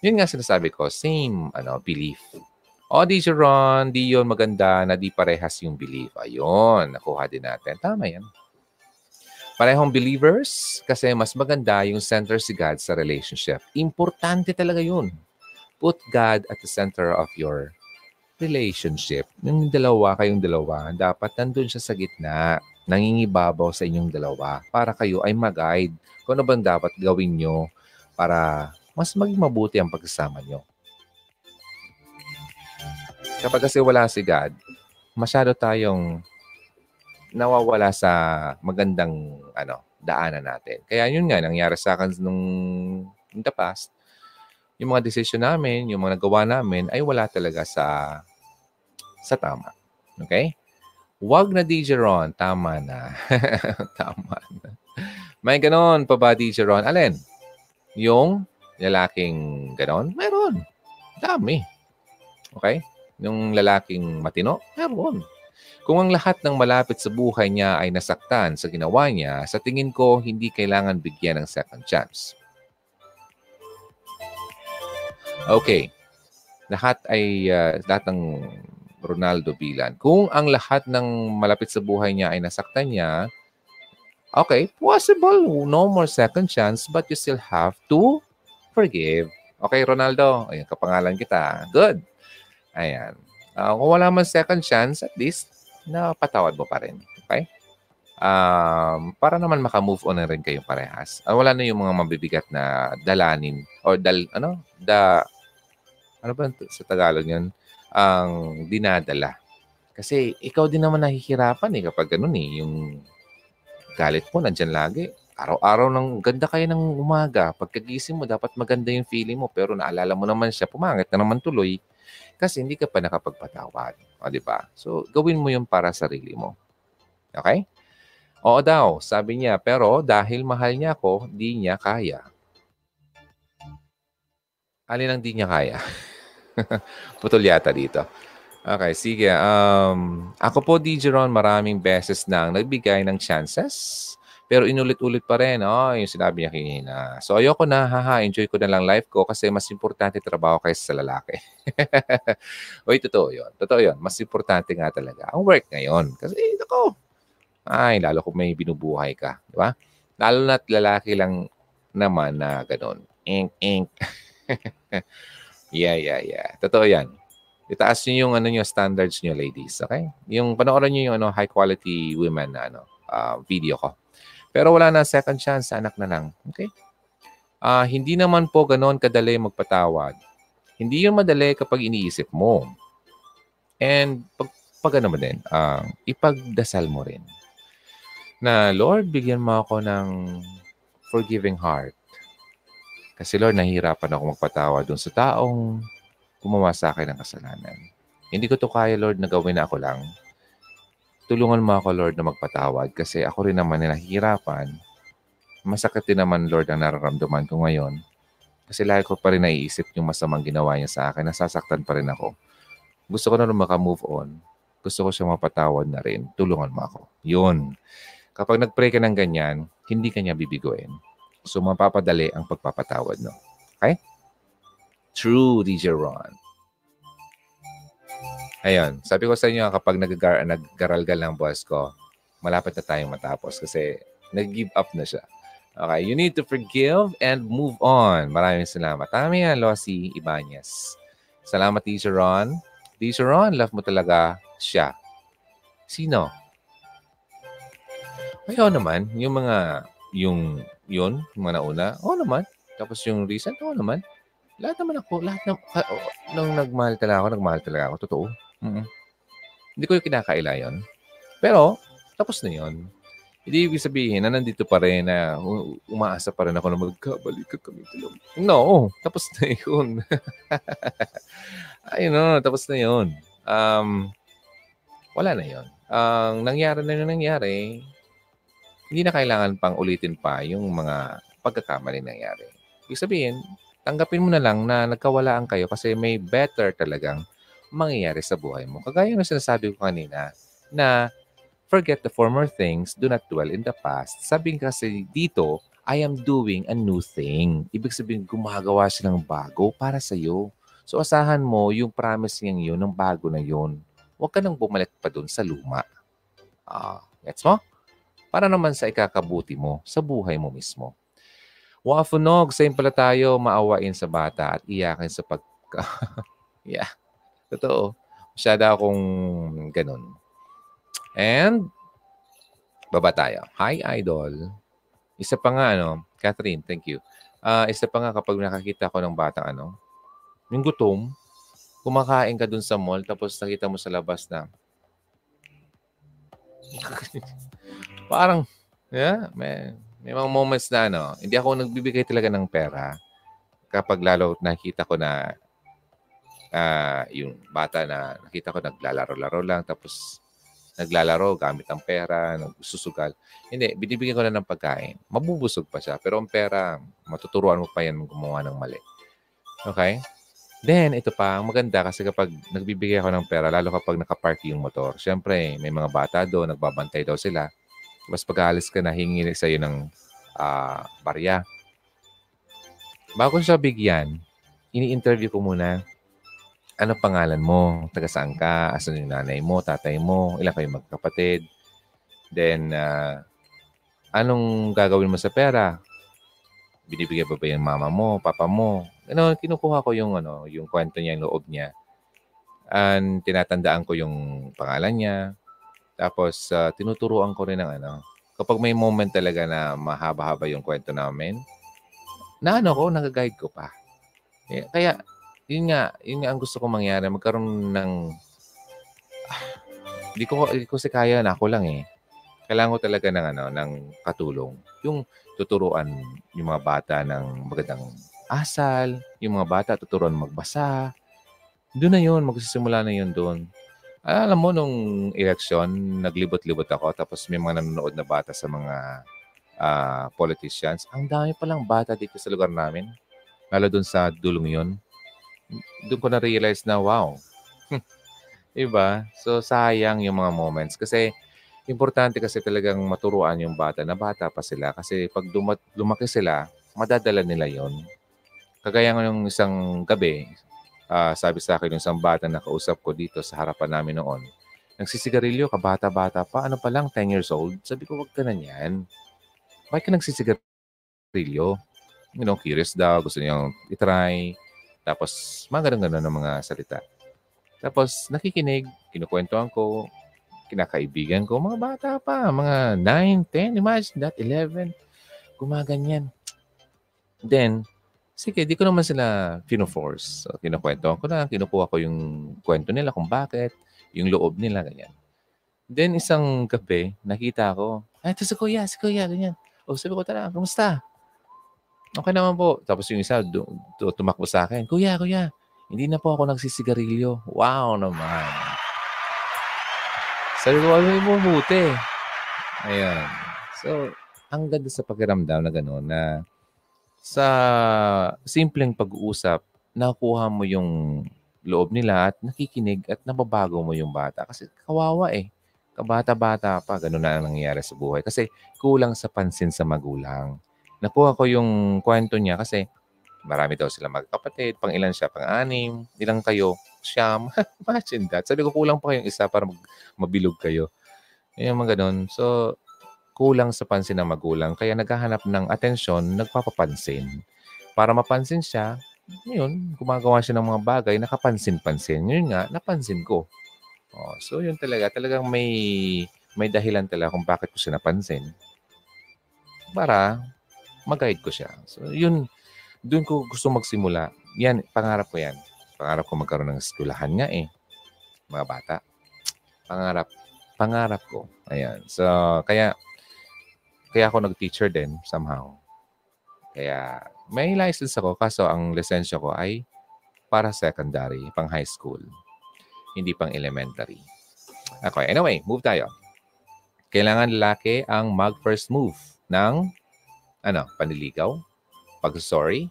Yun nga sinasabi ko. Same belief. O, di Sharon, di yun maganda na di parehas yung belief. Ayun. Nakuha din natin. Tama yan. Parehong believers kasi mas maganda yung center si God sa relationship. Importante talaga yun. Put God at the center of your relationship. Yung dalawa, kayong dalawa, dapat nandun siya sa gitna. Nangingibabaw sa inyong dalawa para kayo ay mag-guide kung ano bang dapat gawin nyo para mas maging mabuti ang pagsasama nyo. Kapag kasi wala si God, masyado tayong nawawala sa magandang daanan natin. Kaya yun nga, nangyari sa akin nung in the past, yung mga desisyon namin, yung mga nagawa namin, ay wala talaga sa tama. Okay? Wag na, DJ Ron. Tama na. Tama na. May ganon pa ba, DJ Ron? Alin? Yung lalaking ganon? Meron. Dami. Okay? Yung lalaking matino? Meron. Kung ang lahat ng malapit sa buhay niya ay nasaktan sa ginawa niya, sa tingin ko, hindi kailangan bigyan ng second chance. Okay. Lahat ng Ronaldo Bilan. Kung ang lahat ng malapit sa buhay niya ay nasaktan niya, okay, possible, no more second chance, but you still have to forgive. Okay, Ronaldo, ayan, kapangalan kita. Good. Ayan. Kung wala man second chance, at least, napatawad mo pa rin. Okay? para naman makamove on na rin kayong parehas. Wala na yung mga mabibigat na dalanin or ano ba sa Tagalog yun? Ang dinadala. Kasi ikaw din naman nahihirapan eh kapag ganun eh. Yung galit mo, nandyan lagi. Araw-araw ng ganda kayo ng umaga. Pagkagising mo, dapat maganda yung feeling mo. Pero naalala mo naman siya, pumangit na naman tuloy. Kasi hindi ka pa nakapagpatawad. O, diba? So, gawin mo yun para sarili mo. Okay? Oo daw, sabi niya. Pero dahil mahal niya ako, di niya kaya. Alin ang di niya kaya? Putol yata dito. Okay, sige. Ako po, DJ Ron, maraming beses na ang nagbigay ng chances. Pero inulit-ulit pa rin, yung sinabi niya kanina. So, ayoko na, enjoy ko na lang life ko kasi mas importante trabaho kaysa sa lalaki. Uy, totoo yun. Totoo yun. Mas importante nga talaga ang work ngayon. Kasi, nako, lalo kung may binubuhay ka. Di ba? Lalo na't lalaki lang naman na ganun. Ink. Yeah. Totoo yan. Itaas niyo yung standards niyo, ladies. Okay? Yung panoorin niyo yung high quality women na video ko. Pero wala na second chance, anak na lang. Okay? Hindi naman po ganoon kadali magpatawad. Hindi yun madali kapag iniisip mo. And pag ano din, ipagdasal mo rin. Na, Lord, bigyan mo ako ng forgiving heart. Kasi Lord, nahihirapan ako magpatawad doon sa taong gumawa sa akin ng kasalanan. Hindi ko to kaya, Lord, na gawin na ako lang. Tulungan mo ako, Lord, na magpatawad kasi ako rin naman na nahihirapan. Masakit din naman, Lord, ang nararamdaman ko ngayon. Kasi lagi ko pa rin naiisip yung masamang ginawa niya sa akin. Nasasaktan pa rin ako. Gusto ko na rin makamove on. Gusto ko siya mapatawad na rin. Tulungan mo ako. Yun. Kapag nag-pray ka ng ganyan, hindi ka niya bibiguin. So, mapapadali ang pagpapatawad, no? Okay? True, DJ Ron. Ayun, sabi ko sa inyo kapag naggaralgal ng boss ko, malapit na tayong matapos kasi nag-give up na siya. Okay, you need to forgive and move on. Maraming salamat. Tama yan, Lossie Ibanez. Salamat, Teacher Ron. Teacher Ron, love mo talaga siya. Sino? Ayun naman, yung mga nauna, oo naman. Tapos yung recent, oo naman. Nung nagmahal talaga ako. Totoo. Mm-hmm. Hindi ko yung kinakaila yun. Pero, tapos na yun. Hindi ibig sabihin na nandito pa rin na umaasa pa rin ako na magkabalikan kami. No, tapos na yun. Tapos na yun. Wala na yun. Ang nangyari, hindi na kailangan pang ulitin pa yung mga pagkakamali nangyari. Ibig sabihin, tanggapin mo na lang na nagkawalaan kayo kasi may better talagang mangyayari sa buhay mo. Kagaya na sinasabi ko kanina na forget the former things, do not dwell in the past. Sabi kasi dito, I am doing a new thing. Ibig sabihin, gumagawa silang bago para sa'yo. So asahan mo yung promise niyang yun, ng bago na yun. Huwag ka nang bumalik pa dun sa luma. Gets mo? Para naman sa ikakabuti mo, sa buhay mo mismo. Wafunog, same pala tayo, maawain sa bata at iyakin sa pagka... Yeah, totoo. Masyada akong ganun. And, baba tayo. Hi, Idol. Isa pa nga, Catherine, thank you. Isa pa nga kapag nakakita ko ng batang yung gutom, kumakain ka dun sa mall, tapos nakita mo sa labas na... Parang, yeah, man. May mga moments na hindi ako nagbibigay talaga ng pera kapag lalo nakita ko na yung bata na nakita ko naglalaro-laro lang tapos naglalaro gamit ang pera, nagsusugal. Hindi, binibigyan ko na ng pagkain. Mabubusog pa siya pero ang pera, matuturuan mo pa yan gumawa ng mali. Okay? Then, ito pa, ang maganda kasi kapag nagbibigay ako ng pera, lalo kapag nakapark yung motor, syempre, may mga bata doon, nagbabantay daw sila. Mas pag-aalis ka na, hingi sa'yo ng barya. Bago siya bigyan, ini-interview ko muna, ano pangalan mo? Taga saan ka? Asan yung nanay mo? Tatay mo? Ilan kayo magkapatid? Then, anong gagawin mo sa pera? Binibigyan ba yung mama mo? Papa mo? Kinukuha ko yung kwento niya, yung loob niya. And tinatandaan ko yung pangalan niya. Tapos, tinuturuan ko rin ng kapag may moment talaga na mahaba-haba yung kwento namin, nagaguide ko pa. Kaya, yun nga ang gusto ko mangyari. Magkaroon ng... Hindi ko kaya na ako lang eh. Kailangan ko talaga ng katulong. Yung tuturuan yung mga bata ng magandang asal, yung mga bata tuturuan magbasa. Doon na yun, magsisimula na yun doon. Alam mo, nung eleksyon, naglibot-libot ako. Tapos may mga nanonood na bata sa mga politicians. Ang dami palang bata dito sa lugar namin. Lalo doon sa dulong yun. Doon ko na-realize na, wow. Diba? So, sayang yung mga moments. Kasi, importante kasi talagang maturuan yung bata na bata pa sila. Kasi pag lumaki sila, madadala nila yon. Kagaya nga nung isang gabi, sabi sa akin yung isang bata na kausap ko dito sa harapan namin noon, nagsisigarilyo ka, bata-bata pa, ano pa lang, 10 years old. Sabi ko, wag ka na yan. Bakit ka nagsisigarilyo? You know, curious daw, gusto niyang itry. Tapos, mga ganun-ganun ng mga salita. Tapos, nakikinig, kinukwentuhan ko, kinakaibigan ko, mga bata pa, mga 9, 10, imagine that, 11, gumaganyan. Then, sige, di ko naman sila fino-force. So, kinukwento ko na, kinukuha ko yung kwento nila kung bakit, yung loob nila, ganyan. Then, isang gabi, nakita ko, ay, ito si Kuya, ganyan. O, sabi ko, tara, kamusta? Okay naman po. Tapos yung isa, tumakbo sa akin, Kuya, hindi na po ako nagsisigarilyo. Wow naman. Sabi ko, ano yung mabuti? Ayan. So, ang ganda sa pakiramdam na gano'n na sa simpleng pag-uusap, nakuha mo yung loob nila at nakikinig at nababago mo yung bata. Kasi kawawa eh. Kabata-bata pa, gano'n na ang nangyayari sa buhay. Kasi kulang sa pansin sa magulang. Nakuha ko yung kwento niya kasi marami daw sila magkapatid. Pang ilan siya? Pang-anim. Ilang kayo? Siyam. Imagine that. Sabi ko, kulang pa kayong isa para mabilog kayo. Yung mga ganun. So, kulang sa pansin ng magulang. Kaya naghahanap ng atensyon, nagpapapansin. Para mapansin siya, yun, gumagawa siya ng mga bagay, nakapansin-pansin. Yun nga, napansin ko. Oh, so, yun talaga. Talagang may dahilan talaga kung bakit ko siya napansin. Para mag-guide ko siya. So, yun. Doon ko gusto magsimula. Yan, pangarap ko yan. Pangarap ko magkaroon ng eskulahan nga eh. Mga bata. Pangarap ko. Ayan. So, kaya ako nag-teacher din somehow. Kaya, may license ako. Kaso, ang lisensya ko ay para secondary, pang high school. Hindi pang elementary. Okay. Anyway, move tayo. Kailangan lalaki ang mag-first move ng panliligaw. Pag-sorry,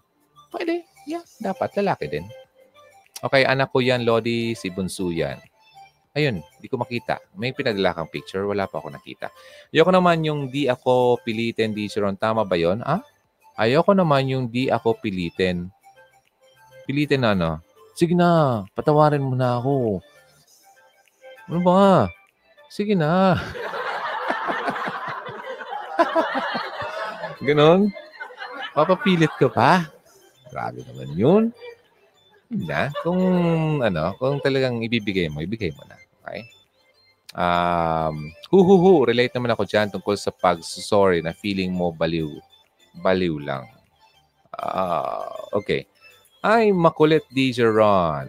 pwede. Yeah, dapat. Lalaki din. Okay, anak ko yan, Lodi. Si Bunso yan. Ayun, di ko makita. May pinadala kang picture. Wala pa ako nakita. Ayoko naman yung di ako pilitin, di Sharon. Tama ba yun? Ayoko naman yung di ako pilitin. Pilitin na ano? Sige na, patawarin mo na ako. Ano ba? Sige na. Ganon? Papapilit ka pa? Grabe naman yun. Na, kung talagang ibibigay mo na. Okay? Relate naman ako dyan tungkol sa pag-sorry na feeling mo baliw. Baliw lang. Okay. Ay, makulit, DJ Ron.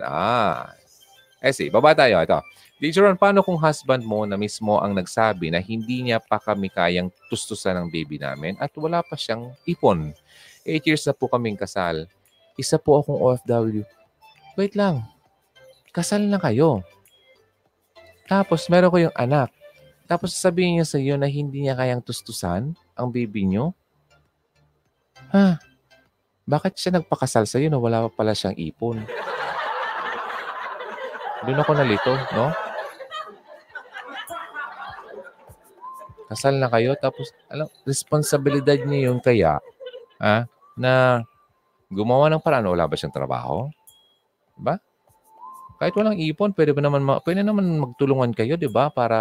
Baba tayo. Ito. DJ Ron, paano kung husband mo na mismo ang nagsabi na hindi niya pa kami kayang tustusan ng baby namin at wala pa siyang ipon? 8 years na po kaming kasal. Isa po akong OFW. Wait lang. Kasal na kayo. Tapos meron ko yung anak. Tapos sabihin niya sa iyo na hindi niya kayang tustusan ang baby niyo? Bakit siya nagpakasal sa iyo na wala pa pala siyang ipon? Doon ako nalito, no? Kasal na kayo, tapos, responsibilidad niyo yung kaya, na gumawa ng paraan, wala ba siyang trabaho? Diba? Kahit walang ipon, pwede naman magtulungan kayo, diba? Para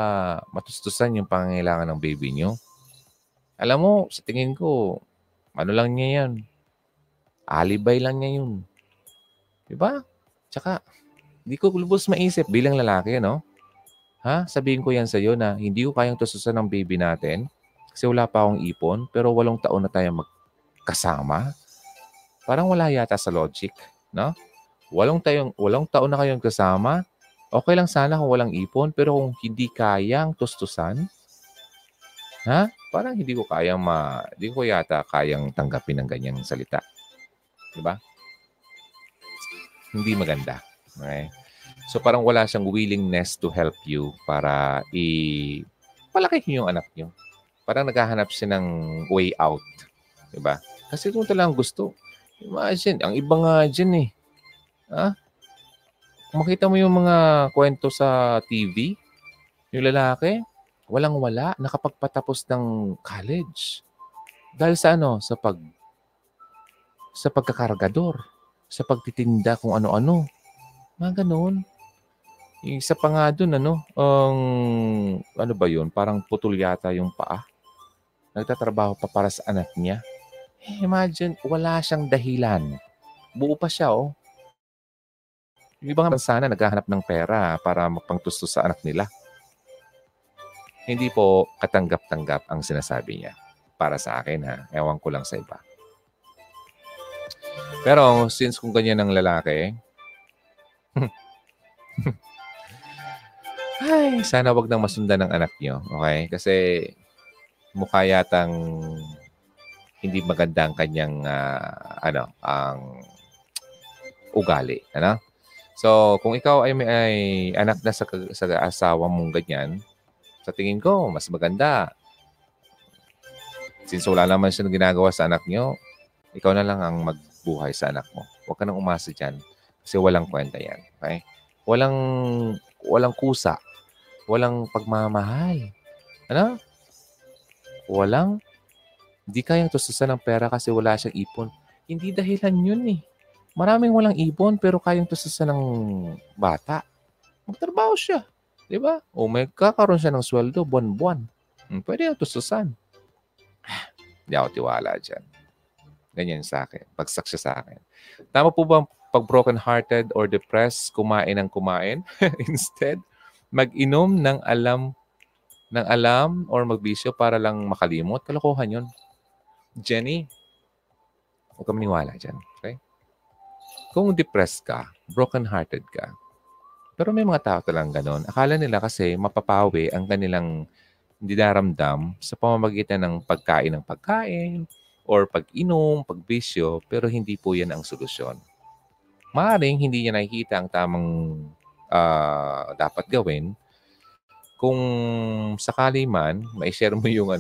matustusan yung pangangailangan ng baby niyo. Alam mo, sa tingin ko, lang niya yan. Alibay lang niya yun. Diba? Tsaka, di ko lubos maisip bilang lalaki, no? Sabihin ko yan sa'yo na hindi ko kayang tustusan ng baby natin Kasi wala pa akong ipon, pero 8 taon na tayong magkasama. Parang wala yata sa logic, no? 8 taon na kayong kasama. Okay lang sana kung walang ipon, pero kung hindi kayang tustusan, ha? Parang hindi ko yata kayang tanggapin ng ganyang salita. Diba? Hindi maganda. Okay? So parang wala siyang willingness to help you para palaki yung anak niyo. Parang naghahanap siya ng way out. Diba? Kasi kung talagang gusto, imagine, ang iba nga dyan eh. Ha? Makita mo yung mga kwento sa TV, yung lalaki, walang-wala, nakapagpatapos ng college. Dahil sa ano? Sa pagkakargador, sa pagtitinda kung ano-ano. Mga ganun. Isa pa nga dun, ano? Ano ba yun? Parang putol yata yung paa. Nagtatrabaho pa para sa anak niya. Imagine, wala siyang dahilan. Buo pa siya, oh. Yung ibang bansa na naghahanap ng pera para mapangtustos sa anak nila. Hindi po katanggap-tanggap ang sinasabi niya. Para sa akin ha. Ewan ko lang sa iba. Pero since kung ganyan ang lalaki, ay, sana wag nang masundan ng anak niyo. Okay? Kasi mukha yatang hindi maganda ang kanyang ang ugali. Ano? So, kung ikaw ay anak na sa asawa mong ganyan, sa tingin ko, mas maganda. Since wala naman siya ginagawa sa anak nyo, ikaw na lang ang magbuhay sa anak mo. Huwag ka nang umasa dyan kasi walang kwenta yan. Okay? Walang kusa. Walang pagmamahal. Ano? Walang, hindi kayang tustusan ng pera kasi wala siyang ipon. Hindi dahilan yun eh. Maraming walang ibon pero kayang tustusan ng bata. Magtrabaho siya. Di ba? O may kakaroon siya ng sweldo buwan-buwan. Pwede yung tustusan. Hindi ako tiwala dyan. Ganyan sa akin. Bagsak siya sa akin. Tama po ba pag broken-hearted or depressed, kumain ng kumain? Instead, mag-inom ng alam or magbisyo para lang makalimot. Kalokohan yun. Jenny, huwag ka maniwala dyan. Okay? Kung depressed ka, broken-hearted ka, pero may mga tao talang ganon. Akala nila kasi mapapawi ang kanilang dinaramdam sa pamamagitan ng pagkain or pag-inom, pagbisyo, pero hindi po yan ang solusyon. Maaring hindi niya nakikita ang tamang dapat gawin. Kung sakali man, mai-share mo yung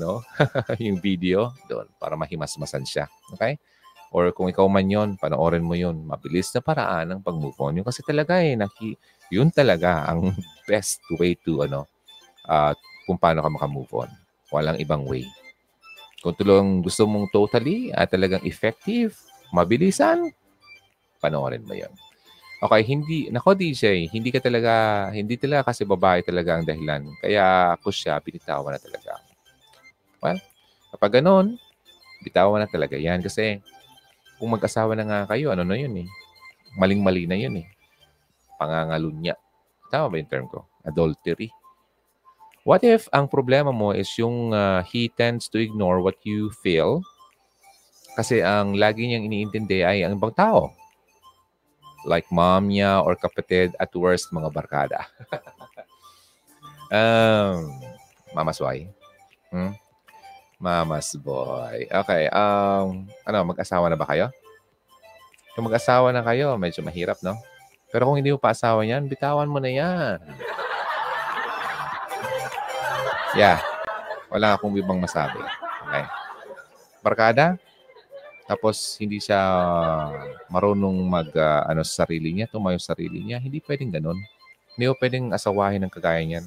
yung video doon para mahimasmasan siya. Okay? Or kung ikaw man yun, panoorin mo yun. Mabilis na paraan ng pag-move on yun. Kasi talaga yun talaga ang best way to kung paano ka makamove on. Walang ibang way. Kung tulong gusto mong totally at talagang effective, mabilisan, panoorin mo yun. Okay, hindi talaga kasi babae talaga ang dahilan. Kaya ako siya, binitawan na talaga. Well, kapag ganun, binitawan na talaga yan. Kasi kung mag-asawa na nga kayo, ano na yun eh. Maling-mali na yun eh. Pangangalunya. Tama ba yung term ko? Adultery. What if ang problema mo is yung he tends to ignore what you feel kasi ang lagi niyang iniintindi ay ang ibang tao. Like mom niya or kapatid at worst mga barkada. Mama's wife. Mama's boy. Okay. Mag-asawa na ba kayo? Kung mag-asawa na kayo, medyo mahirap, no? Pero kung hindi mo pa-asawa yan, bitawan mo na yan. Yeah. Wala akong ibang masabi. Okay. Barkada? Tapos hindi siya marunong tumayo sa sarili niya. Hindi pwedeng ganun. Hindi mo pwedeng asawahin ng kagaya niyan.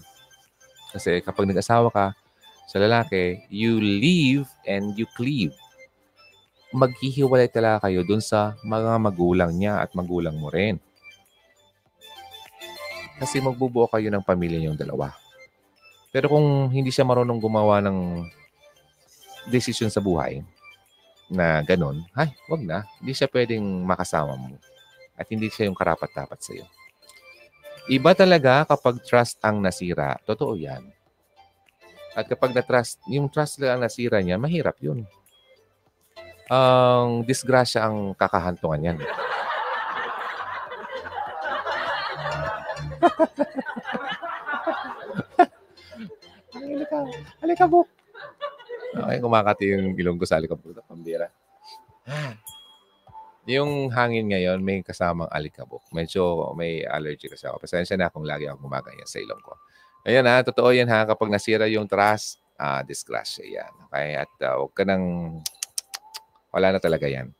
Kasi kapag nag-asawa ka, sa lalaki, you leave and you cleave. Maghihiwalay talaga kayo dun sa mga magulang niya at magulang mo rin. Kasi magbubuo kayo ng pamilya niyong dalawa. Pero kung hindi siya marunong gumawa ng desisyon sa buhay na ganun, ay, wag na. Hindi siya pwedeng makasama mo. At hindi siya yung karapat-dapat sa'yo. Iba talaga kapag trust ang nasira. Totoo yan. At kapag na-trust, yung trust lang nasira niya, mahirap yun. Ang disgrasya ang kakahantungan niyan. Halika, halika po. Okay, kumakati yung ilong ko sa alikabok na pambira. Yung hangin ngayon, may kasamang alikabok. Medyo may allergy kasi ako. Pasensya na kung lagi ako gumagaya sa ilong ko. Ayan ha, totoo yan ha. Kapag nasira yung trust, disgrasya yan. Okay? At huwag ka nang... Wala na talaga yan.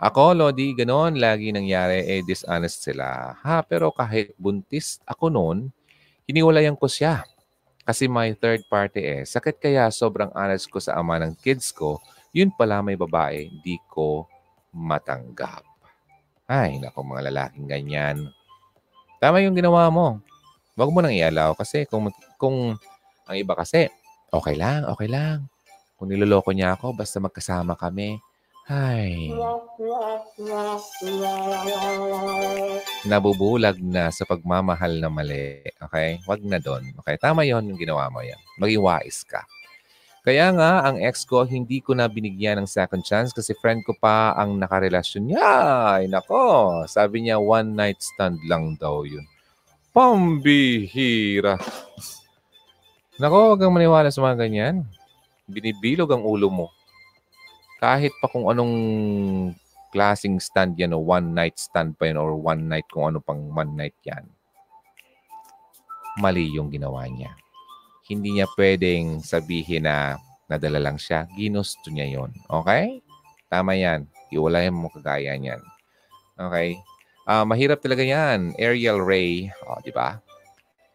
Ako, Lodi, ganon. Lagi nangyari, dishonest sila. Ha, pero kahit buntis ako noon, hiniwalayan ko siya. Kasi my third party Sakit kaya sobrang honest ko sa ama ng kids ko. Yun pala may babae, di ko matanggap. Ay, naku, mga lalaking ganyan. Tama yung ginawa mo. Huwag mo nang i-allow kasi kung ang iba kasi, okay lang, okay lang. Kung niloloko niya ako, basta magkasama kami. Ay. Nabubulag na sa pagmamahal na mali. Okay? Huwag na doon. Okay? Tama yon yung ginawa mo yan. Maging wais ka. Kaya nga, ang ex ko, hindi ko na binigyan ng second chance kasi friend ko pa ang nakarelasyon niya. Ay, nako. Sabi niya, one night stand lang daw yun. Pambihira. Nako, huwag kang maniwala sa mga ganyan. Binibilog ang ulo mo. Kahit pa kung anong klaseng stand yan o one night stand pa yan or one night kung ano pang one night yan. Mali yung ginawa niya. Hindi niya pwedeng sabihin na nadala lang siya. Ginusto niya yon. Okay? Tama yan. Iwalahin mo kagaya niyan. Okay? Mahirap talaga yan. Ariel Ray. O, di ba?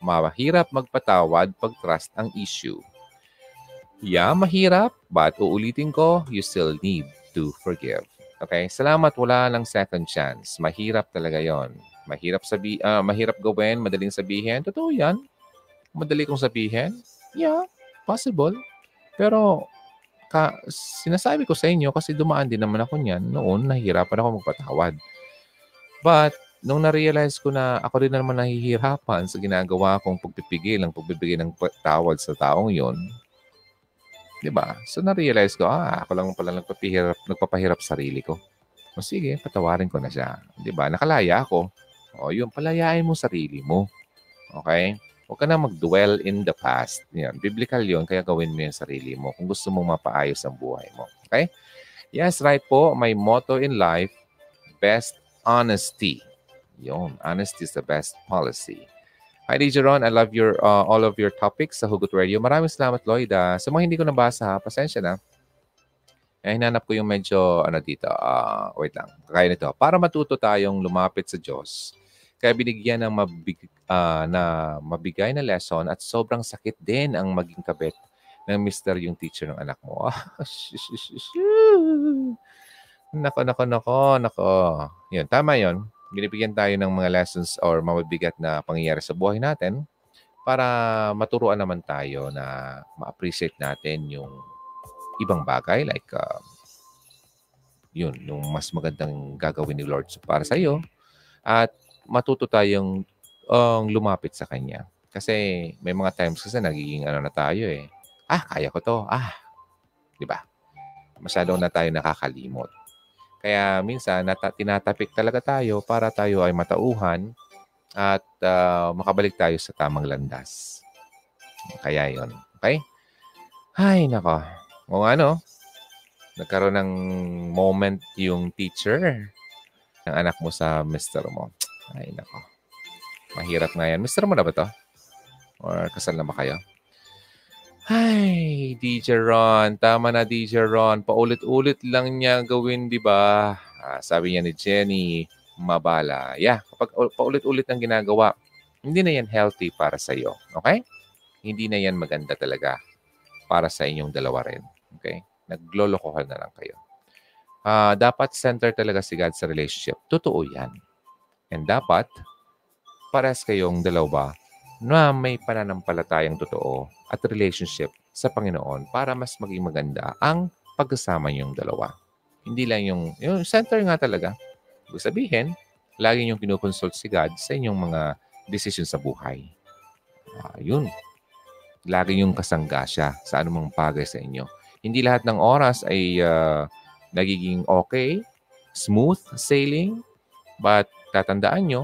Mahirap magpatawad pag trust ang issue. Yeah, mahirap. But uulitin ko, you still need to forgive. Okay? Salamat. Wala ng second chance. Mahirap talaga yon. Mahirap gawin. Madaling sabihin. Totoo yan. Madali kong sabihin, yeah, possible. Pero sinasabi ko sa inyo kasi dumaan din naman ako niyan. Noon, nahihirapan ako magpatawad. But, nung na-realize ko na ako rin naman nahihirapan sa ginagawa kong pagbibigay ng tawad sa taong yon, diba? So, na-realize ko, ako lang pala nagpapahirap sarili ko. O sige, patawarin ko na siya. Diba? Nakalaya ako. O yun, palayain mo sarili mo. Okay? Huwag ka na mag-dwell in the past. Yan. Biblical yun, kaya gawin mo yung sarili mo kung gusto mong mapaayos ang buhay mo. Okay? Yes, right po. My motto in life, best honesty. Yun. Honesty is the best policy. Hi, DJ Ron. I love your, all of your topics sa Hugot Radio. Maraming salamat, Lloyd. Sa mga hindi ko nabasa, pasensya na. Eh, hinanap ko yung medyo, dito. Wait lang. Kaya nito. Para matuto tayong lumapit sa Diyos, kaya binigyan ng mabigay na lesson at sobrang sakit din ang maging kabit ng mister yung teacher ng anak mo. Nako. Yun, tama yun. Binibigyan tayo ng mga lessons or mabibigat na pangyayari sa buhay natin para maturuan naman tayo na ma-appreciate natin yung ibang bagay like yun, yung mas magandang gagawin ni Lord para sa iyo at matuto tayong lumapit sa Kanya. Kasi may mga times kasi nagiging na tayo eh. Kaya ko to. Diba? Masyado na tayo nakakalimot. Kaya minsan, tinatapik talaga tayo para tayo ay matauhan at makabalik tayo sa tamang landas. Kaya yon. Okay? Ay, nako. O ano? Nagkaroon ng moment yung teacher ng anak mo sa mister mo. Ay, nako. Mahirap nga yan. Mister mo na ba to? Or kasal na ba kayo? Ay, DJ Ron. Tama na, DJ Ron. Paulit-ulit lang niya gawin, di ba? Sabi niya ni Jenny, mabala. Yeah, kapag paulit-ulit ang ginagawa, hindi na yan healthy para sa'yo. Okay? Hindi na yan maganda talaga para sa inyong dalawa rin. Okay? Naglolokohan na lang kayo. Dapat center talaga si God sa relationship. Totoo yan. And dapat, parehas kayong dalawa na may pananampalatayang totoo at relationship sa Panginoon para mas maging maganda ang pagkasama niyong dalawa. Hindi lang yung center nga talaga. Ibig sabihin, lagi niyong kinukonsult si God sa inyong mga decision sa buhay. Yun. lagi yung kasangga siya sa anumang bagay sa inyo. Hindi lahat ng oras ay nagiging okay, smooth sailing, but tatandaan nyo,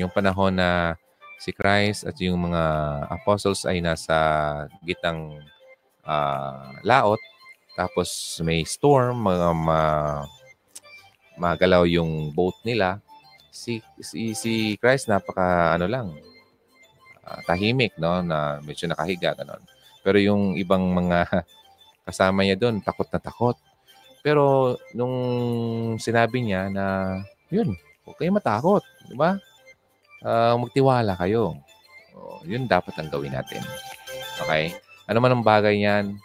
yung panahon na si Christ at yung mga apostles ay nasa gitang laot, tapos may storm, magalaw yung boat nila, si Christ napaka tahimik, no, na medyo nakahiga ganun. Pero yung ibang mga kasama niya doon, takot na takot. Pero nung sinabi niya na yun, huwag kayong matakot, di ba? Magtiwala kayo. O, yun dapat ang gawin natin. Okay? Ano man ang bagay yan,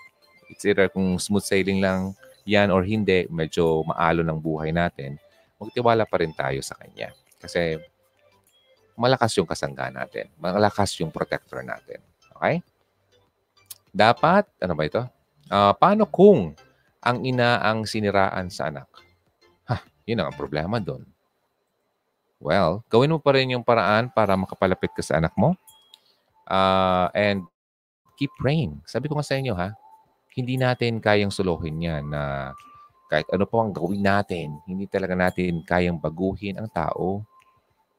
it's either kung smooth sailing lang yan or hindi, medyo maalo ng buhay natin, magtiwala pa rin tayo sa Kanya. Kasi malakas yung kasangga natin. Malakas yung protector natin. Okay? Dapat, ano ba ito? Paano kung ang ina ang siniraan sa anak? Yun ang problema doon. Well, gawin mo pa rin yung paraan para makapalapit ka sa anak mo. And keep praying. Sabi ko nga sa inyo, ha? Hindi natin kayang suluhin yan na kahit ano pa ang gawin natin, hindi talaga natin kayang baguhin ang tao.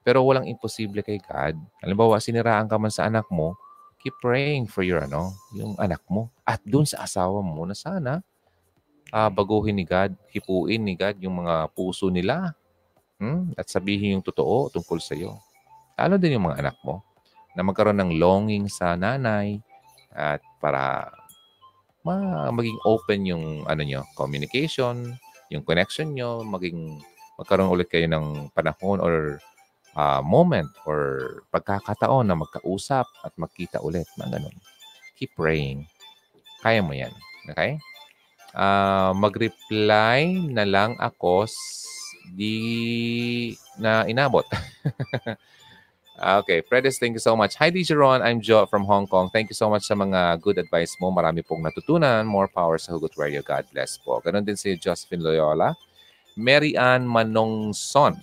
Pero walang imposible kay God. Halimbawa, siniraan ka man sa anak mo, keep praying for your, yung anak mo. At doon sa asawa mo na sana baguhin ni God, hipuin ni God yung mga puso nila. At sabihin yung totoo tungkol sa iyo. Lalo din yung mga anak mo na magkaroon ng longing sa nanay at para maging open yung communication, yung connection nyo, magkaroon ulit kayo ng panahon or moment or pagkakataon na magkausap at magkita ulit. Ganun. Keep praying. Kaya mo yan. Okay? Mag-reply na lang ako di na inabot. Okay, Predes, thank you so much. Hi, Teacher Ron. I'm Jo from Hong Kong. Thank you so much sa mga good advice mo. Marami pong natutunan. More power sa Hugot Radio. God bless po. Ganon din si Josephine Loyola. Mary Ann Manongson.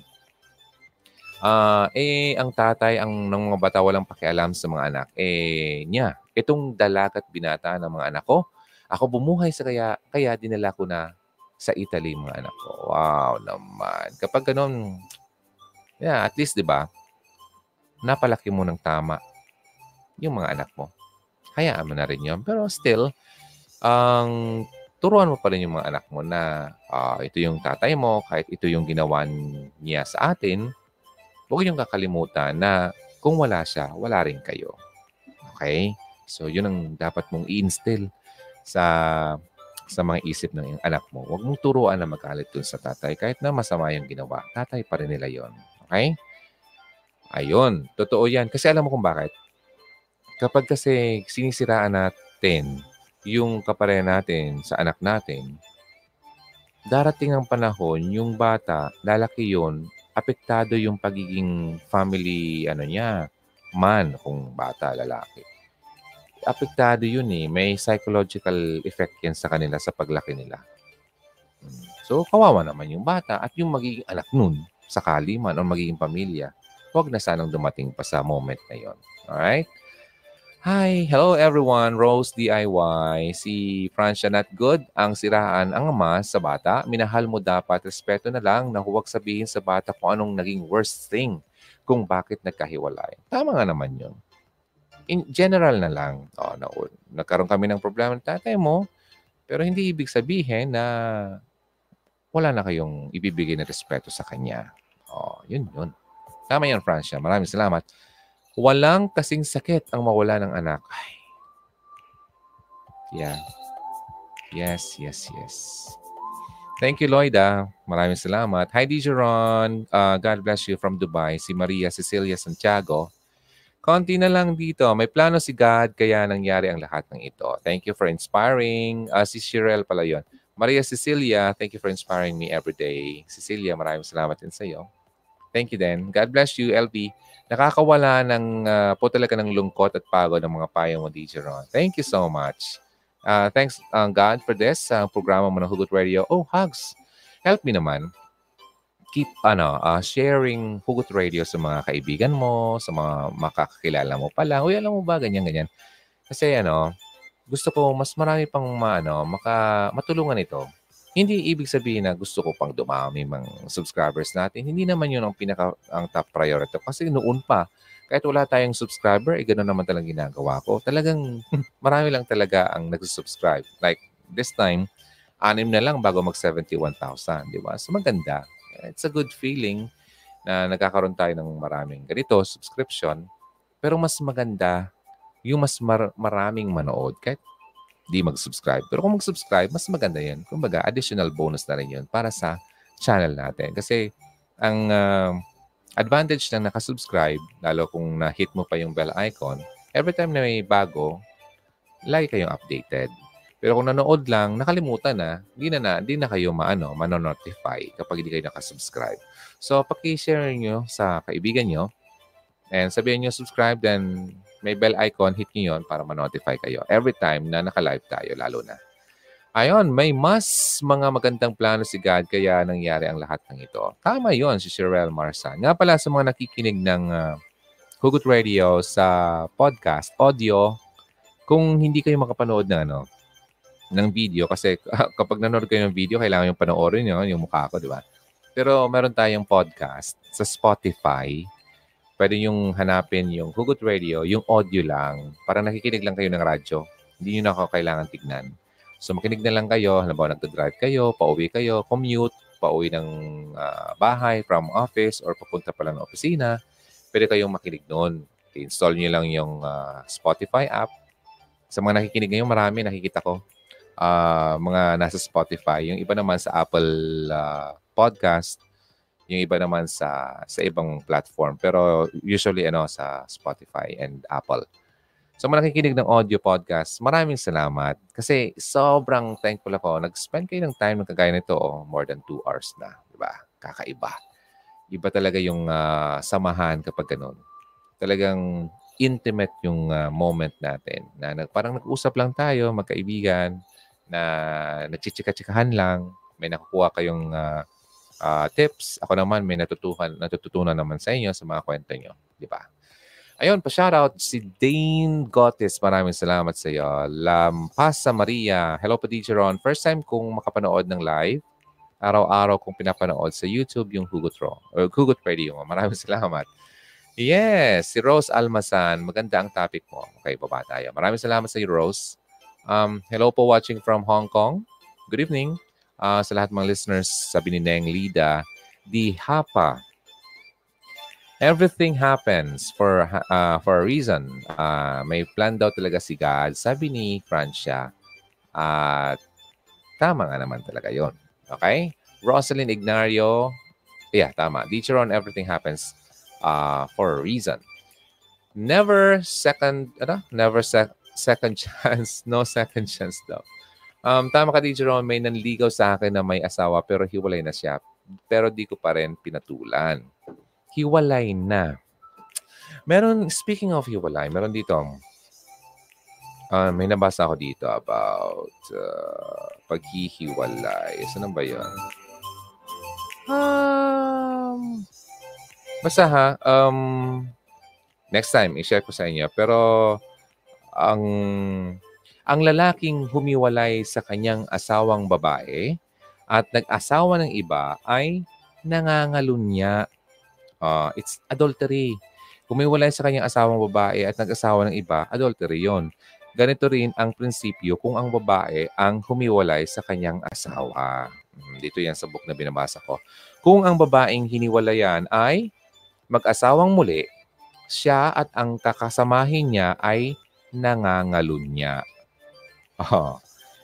Ang tatay, ng mga bata walang pakialam sa mga anak. Niya. Itong dalagat binata ng mga anak ko. Ako bumuhay sa kaya dinala ko na sa Italy mga anak ko. Wow naman. Kapag ganon, yeah, at least, di ba? Napalaki mo ng tama yung mga anak mo. Hayaan mo na rin yun. Pero still, turuan mo pa rin yung mga anak mo na ito yung tatay mo, kahit ito yung ginawa niya sa atin, huwag niyong kakalimutan na kung wala siya, wala rin kayo. Okay? So, yun ang dapat mong i-instill sa mga isip ng anak mo. Huwag mong turuan na magalit dun sa tatay. Kahit na masama yung ginawa, tatay pa rin nila yun. Okay? Ayun, totoo yan. Kasi alam mo kung bakit? Kapag kasi sinisiraan natin yung kapare natin sa anak natin, darating ang panahon, yung bata, lalaki yun, apektado yung pagiging family, niya, man, kung bata, lalaki. Apektado yun eh. May psychological effect yan sa kanila, sa paglaki nila. So, kawawa naman yung bata at yung magiging anak nun, sakali man, o magiging pamilya. Huwag na sanang dumating pa sa moment na yon. Alright? Hi! Hello everyone! Rose DIY. Si Francia Not Good, ang siraan ang ama sa bata. Minahal mo dapat. Respeto na lang na huwag sabihin sa bata kung anong naging worst thing. Kung bakit nagkahiwalay. Tama nga naman yon. In general na lang. Nagkaroon kami ng problema ng tatay mo. Pero hindi ibig sabihin na wala na kayong ibibigay na respeto sa kanya. Yun. Tama yan, Francia. Maraming salamat. Walang kasing sakit ang mawala ng anak. Ay. Yeah. Yes. Thank you, Lloyda. Maraming salamat. Hi, DJ Ron. God bless you from Dubai. Si Maria Cecilia Santiago. Konti na lang dito. May plano si God, kaya nangyari ang lahat ng ito. Thank you for inspiring. Si Shirel pala yun. Maria Cecilia, thank you for inspiring me every day. Cecilia, maraming salamat din sa iyo. Thank you din. God bless you, LB. Nakakawala po talaga ng lungkot at pagod ng mga payo mo, DJ Ron. Thank you so much. Thanks, God, for this programa mo ng Hugot Radio. Oh, hugs. Help me naman. Keep sharing Hugot Radio sa mga kaibigan mo, sa mga makakakilala mo pala. Uy, alam mo ba, ganyan-ganyan. Kasi ano, gusto ko mas marami pang matulungan ito. Hindi ibig sabihin na gusto ko pang dumami mga subscribers natin. Hindi naman yun ang top priority. Kasi noon pa, kahit wala tayong subscriber, gano'n naman talagang ginagawa ko. Talagang marami lang talaga ang nagsusubscribe. Like this time, 6 na lang bago mag 71,000. Di ba? So maganda. It's a good feeling na nagkakaroon tayo ng maraming ganito, subscription. Pero mas maganda yung mas maraming manood kahit di mag-subscribe. Pero kung mag-subscribe, mas maganda yan. Kumbaga, additional bonus na rin yun para sa channel natin. Kasi ang advantage na nakasubscribe, lalo kung na-hit mo pa yung bell icon, every time na may bago, lagi kayong updated. Pero kung nanood lang, nakalimutan na, hindi na kayo manonotify kapag hindi kayo nakasubscribe. So, pakishare nyo sa kaibigan nyo and sabihin nyo subscribe, then may bell icon, hit nyo yun para ma-notify kayo every time na naka-live tayo, lalo na. Ayon, may mas mga magandang plano si God kaya nangyari ang lahat ng ito. Tama yon si Sherelle Marsan. Nga pala sa mga nakikinig ng Hugot Radio sa podcast, audio, kung hindi kayo makapanood ng, ng video, kasi kapag nanood kayo ng video, kailangan yung panoorin yun, yung mukha ko, di ba? Pero meron tayong podcast sa Spotify. Pwede yung hanapin yung Hugot Radio, yung audio lang. Parang nakikinig lang kayo ng radyo. Hindi nyo na ako kailangan tignan. So makinig na lang kayo. Halimbawa, nagdadrive kayo, pauwi kayo, commute, pauwi ng bahay, from office, or papunta pala ng opisina. Pwede kayong makinig noon. Install nyo lang yung Spotify app. Sa mga nakikinig ngayon, marami nakikita ko. Mga nasa Spotify. Yung iba naman sa Apple Podcast. Yung iba naman sa ibang platform. Pero usually sa Spotify and Apple. So mga nakikinig ng audio podcast, maraming salamat. Kasi sobrang thankful ako. Nag-spend kayo ng time ng kagaya nito. More than 2 hours na. Diba? Kakaiba. Iba talaga yung samahan kapag ganun. Talagang intimate yung moment natin. Na parang nag-usap lang tayo, magkaibigan. Na nagchichika-chikahan lang. May nakukuha kayong... tips. Ako naman may natututunan naman sa inyo sa mga kwento nyo. Di ba? Ayun, pa-shoutout si Dane Gotis. Maraming salamat sa iyo. Lampasa Maria. Hello po, Teacher Ron. First time kong makapanood ng live. Araw-araw kong pinapanood sa YouTube yung Hugot Radio. Maraming salamat. Yes, si Rose Almasan. Maganda ang topic mo. Okay, baba tayo. Maraming salamat sa iyo, Rose. Hello po, watching from Hong Kong. Good evening. Sa lahat mga listeners, sabi ni Neng Lida, di hapa. Everything happens for a reason. May plan daw talaga si God, sabi ni Francia. At tama nga naman talaga yon. Okay? Rosalyn Ignario, yeah, tama. Teacher on everything happens for a reason. Never second chance. No second chance daw. Tama ka, Teacher Ron, may nanligaw sa akin na may asawa pero hiwalay na siya. Pero di ko pa rin pinatulan. Hiwalay na. Meron, speaking of hiwalay, meron dito. May nabasa ako dito about paghihiwalay. Saan ba yun? Basta ha. Next time, i-share ko sa inyo. Pero ang lalaking humiwalay sa kanyang asawang babae at nag-asawa ng iba ay nangangalunya. It's adultery. Humiwalay sa kanyang asawang babae at nag-asawa ng iba, adultery yon. Ganito rin ang prinsipyo kung ang babae ang humiwalay sa kanyang asawa. Dito yan sa book na binabasa ko. Kung ang babaeng hiniwalayan ay mag-asawang muli, siya at ang kakasamahin niya ay nangangalunya.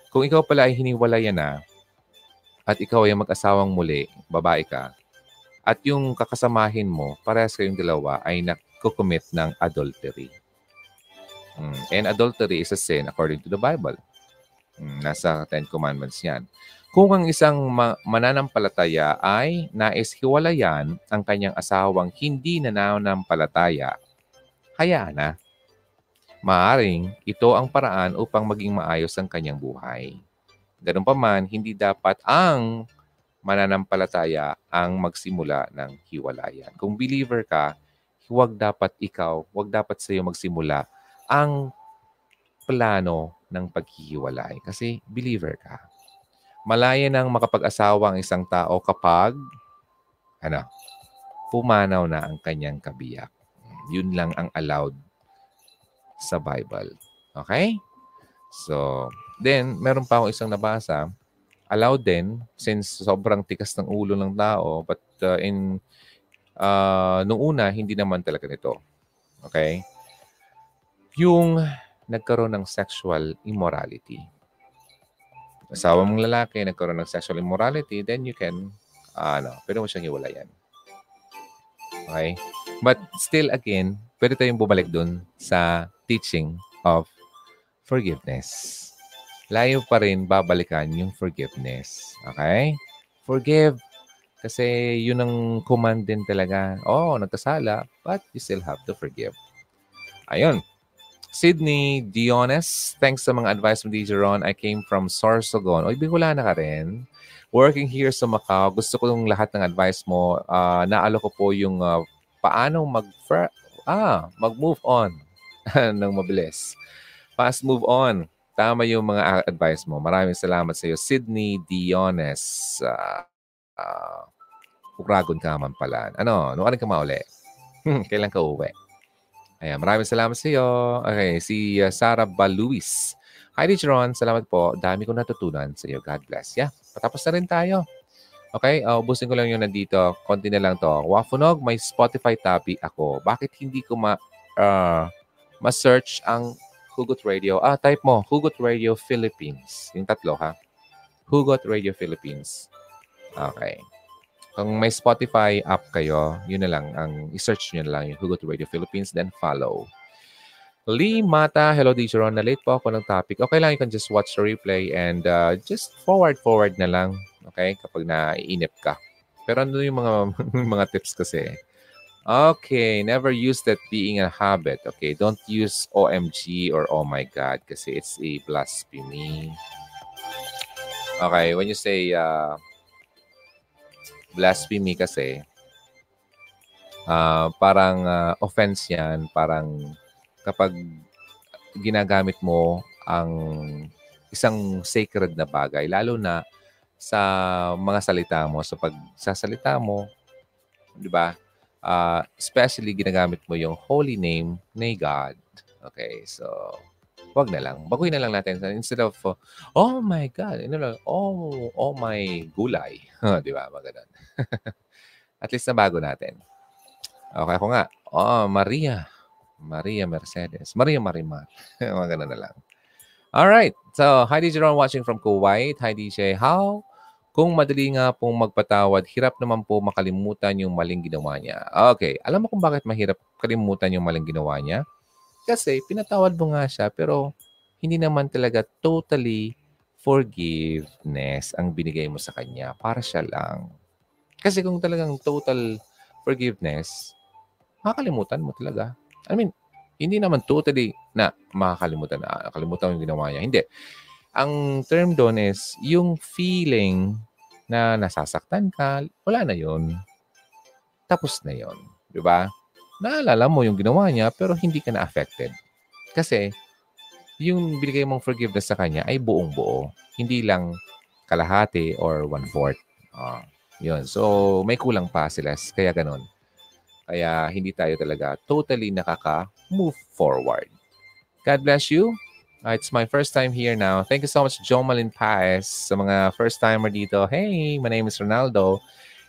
Kung ikaw pala ay hiniwalayan na at ikaw ay mag-asawang muli, babae ka, at yung kakasamahin mo, parehas kayong dalawa ay nagko-commit ng adultery. And adultery is a sin according to the Bible. Nasa 10 Commandments yan. Kung ang isang mananampalataya ay nais hiwalayan ang kanyang asawang hindi nananampalataya, hayaan na. Maaring ito ang paraan upang maging maayos ang kanyang buhay. Ganun pa man, hindi dapat ang mananampalataya ang magsimula ng hiwalayan. Kung believer ka, huwag dapat sa'yo magsimula ang plano ng paghihiwalay kasi believer ka. Malaya nang makapag-asawa ang isang tao kapag ano, pumanaw na ang kanyang kabiyak. Yun lang ang allowed sa Bible. Okay? So, then, meron pa ako isang nabasa. Allowed din, since sobrang tikas ng ulo ng tao, but nung una, hindi naman talaga nito. Okay? Yung nagkaroon ng sexual immorality. Asawa mong lalaki, nagkaroon ng sexual immorality, then you can, pwede mo siyang iwalayan. Okay? But still, again, pwede tayong bumalik dun sa teaching of forgiveness. Layo pa rin babalikan yung forgiveness. Okay? Forgive. Kasi yun ang command din talaga. Oh, nagkasala, but you still have to forgive. Ayun. Sydney Diones, thanks sa mga advice mo, DJ Ron. I came from Sorsogon. O, Bicolana ka rin. Working here sa Macau. Gusto ko yung lahat ng advice mo. Naalo ko po yung paano mag-move on ng mabilis. Fast move on. Tama yung mga advice mo. Maraming salamat sa iyo. Sydney Diones. Ukragon ka man pala. Ano? Noong ka mauli? Kailan ka uwi? Ayan. Maraming salamat sa iyo. Okay. Si Sarah Baluis. Hi, Dijeron. Salamat po. Dami kong natutunan sa iyo. God bless. Yeah. Patapos na rin tayo. Okay. Ubusin ko lang yung nandito. Konti na lang to. Wafunog, may Spotify topic ako. Bakit hindi ko ma-search ang Hugot Radio. Ah, type mo. Hugot Radio Philippines. Yung tatlo, ha? Hugot Radio Philippines. Okay. Kung may Spotify app kayo, yun na lang. I-search nyo na lang yung Hugot Radio Philippines, then follow. Lee Mata, hello, DJ Ron. Na-late po ako ng topic. Okay lang, you can just watch the replay and just forward na lang. Okay? Kapag naiinip ka. Pero ano yung mga tips kasi? Okay, never use that being a habit. Okay, don't use OMG or oh my God kasi it's a blasphemy. Okay, when you say blasphemy kasi, parang offense yan. Parang kapag ginagamit mo ang isang sacred na bagay, lalo na sa mga salita mo, sa pagsasalita mo, di ba? Especially ginagamit mo yung holy name ni God. Okay, so wag na lang. Baguhin na lang natin. Instead of, oh my God, oh my gulay. Di ba? Maganon. At least na bago natin. Okay, ako nga. Oh, Maria. Maria Mercedes. Maria Marimar. Maganon na lang. Alright. So, hi DJ Ron watching from Kuwait. Hi DJ. How? Kung madali nga pong magpatawad, hirap naman po makalimutan yung maling ginawa niya. Okay. Alam mo kung bakit mahirap kalimutan yung maling ginawa niya? Kasi pinatawad mo nga siya pero hindi naman talaga totally forgiveness ang binigay mo sa kanya. Para siya lang. Kasi kung talagang total forgiveness, makakalimutan mo talaga. I mean, hindi naman totally na makakalimutan na. Nakalimutan mo yung ginawa niya. Hindi. Ang term doon is yung feeling na nasasaktan ka, wala na yun. Tapos na yun. Diba? Naalala mo yung ginawa niya pero hindi ka na-affected. Kasi yung binigay mong forgiveness sa kanya ay buong-buo. Hindi lang kalahati or one-fourth. Yun. So, may kulang pa sila. Kaya ganun. Kaya hindi tayo talaga totally nakaka-move forward. God bless you. It's my first time here now. Thank you so much, Jomalyn Paez, sa mga first-timer dito. Hey, my name is Ronaldo.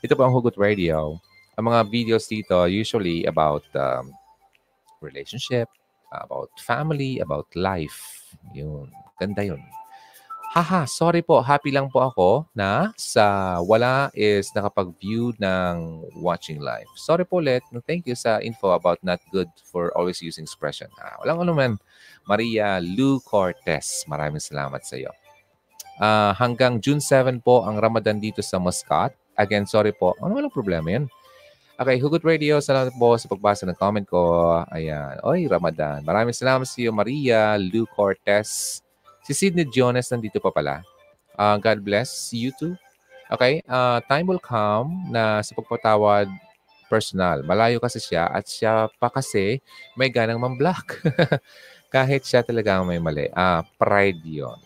Ito po ang Hugot Radio. Ang mga videos dito usually about relationship, about family, about life. Yun. Ganda yun. Haha, sorry po. Happy lang po ako na sa wala is nakapag-view ng watching live. Sorry po ulit. Thank you sa info about not good for always using expression. Walang ano man. Maria Lou Cortez, maraming salamat sa iyo. Hanggang June 7 po ang Ramadan dito sa Muscat. Again, sorry po. Ano walang problema yun? Okay, Hugot Radio, salamat po sa pagbasa ng comment ko. Ayan. Oy, Ramadan. Maraming salamat sa iyo, Maria Lou Cortez. Si Sydney Jones nandito pa pala. God bless you too. Okay, time will come na sa pagpatawad personal. Malayo kasi siya at siya pa kasi may ganang mamblock. kahit siya talaga may mali. Pride yun.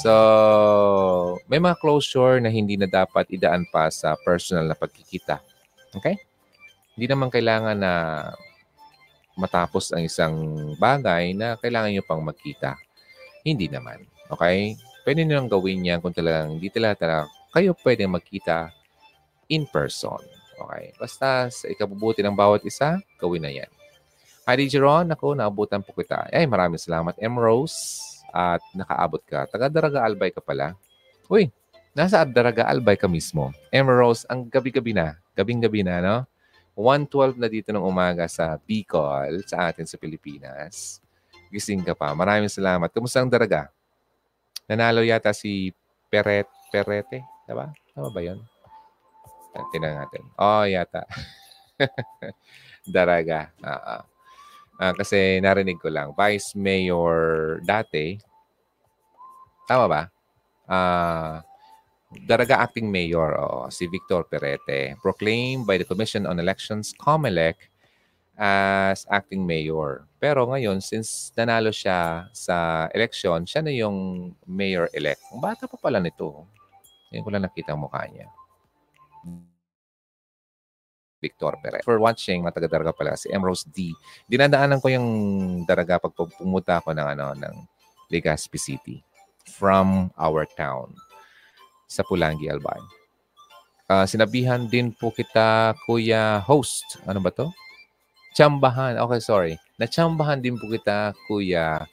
So, may mga closure na hindi na dapat idaan pa sa personal na pagkikita. Okay? Hindi naman kailangan na matapos ang isang bagay na kailangan nyo pang magkita. Hindi naman. Okay? Pwede nyo lang gawin yan kung talagang hindi talaga kayo pwede magkita in person. Okay? Basta sa ikabubuti ng bawat isa, gawin na yan. Hi, Sharon. Ako, naabutan po kita. Ay, maraming salamat, M. Rose. At nakaabot ka. Taga Daraga, Albay ka pala. Uy, nasa Daraga, Albay ka mismo. M. Rose, ang gabi-gabi na. Gabing-gabi na, no? 1:12 na dito ng umaga sa Bicol, sa atin sa Pilipinas. Gising ka pa. Maraming salamat. Kumusta ang Daraga? Nanalo yata si Perete. Diba? Tama ba yun? Tingnan natin. Oh, yata. Daraga. Kasi narinig ko lang. Vice Mayor dati. Tama ba? Daraga acting mayor, si Victor Perete, proclaimed by the Commission on Elections, Comelec, as acting mayor. Pero ngayon, since nanalo siya sa election, siya na yung mayor-elect. Ang bata pa pala nito. Ngayon ko lang nakita ang mukha niya. Victor Perete. For watching, mataga-Daraga pala, si M. Rose D. Dinadaanan ko yung Daraga pag pumunta ako ng Legazpi City from our town. Sa Polangui, Albay. Sinabihan din po kita, Kuya Host. Ano ba to? Chambahan. Okay, sorry. Nachambahan din po kita, Kuya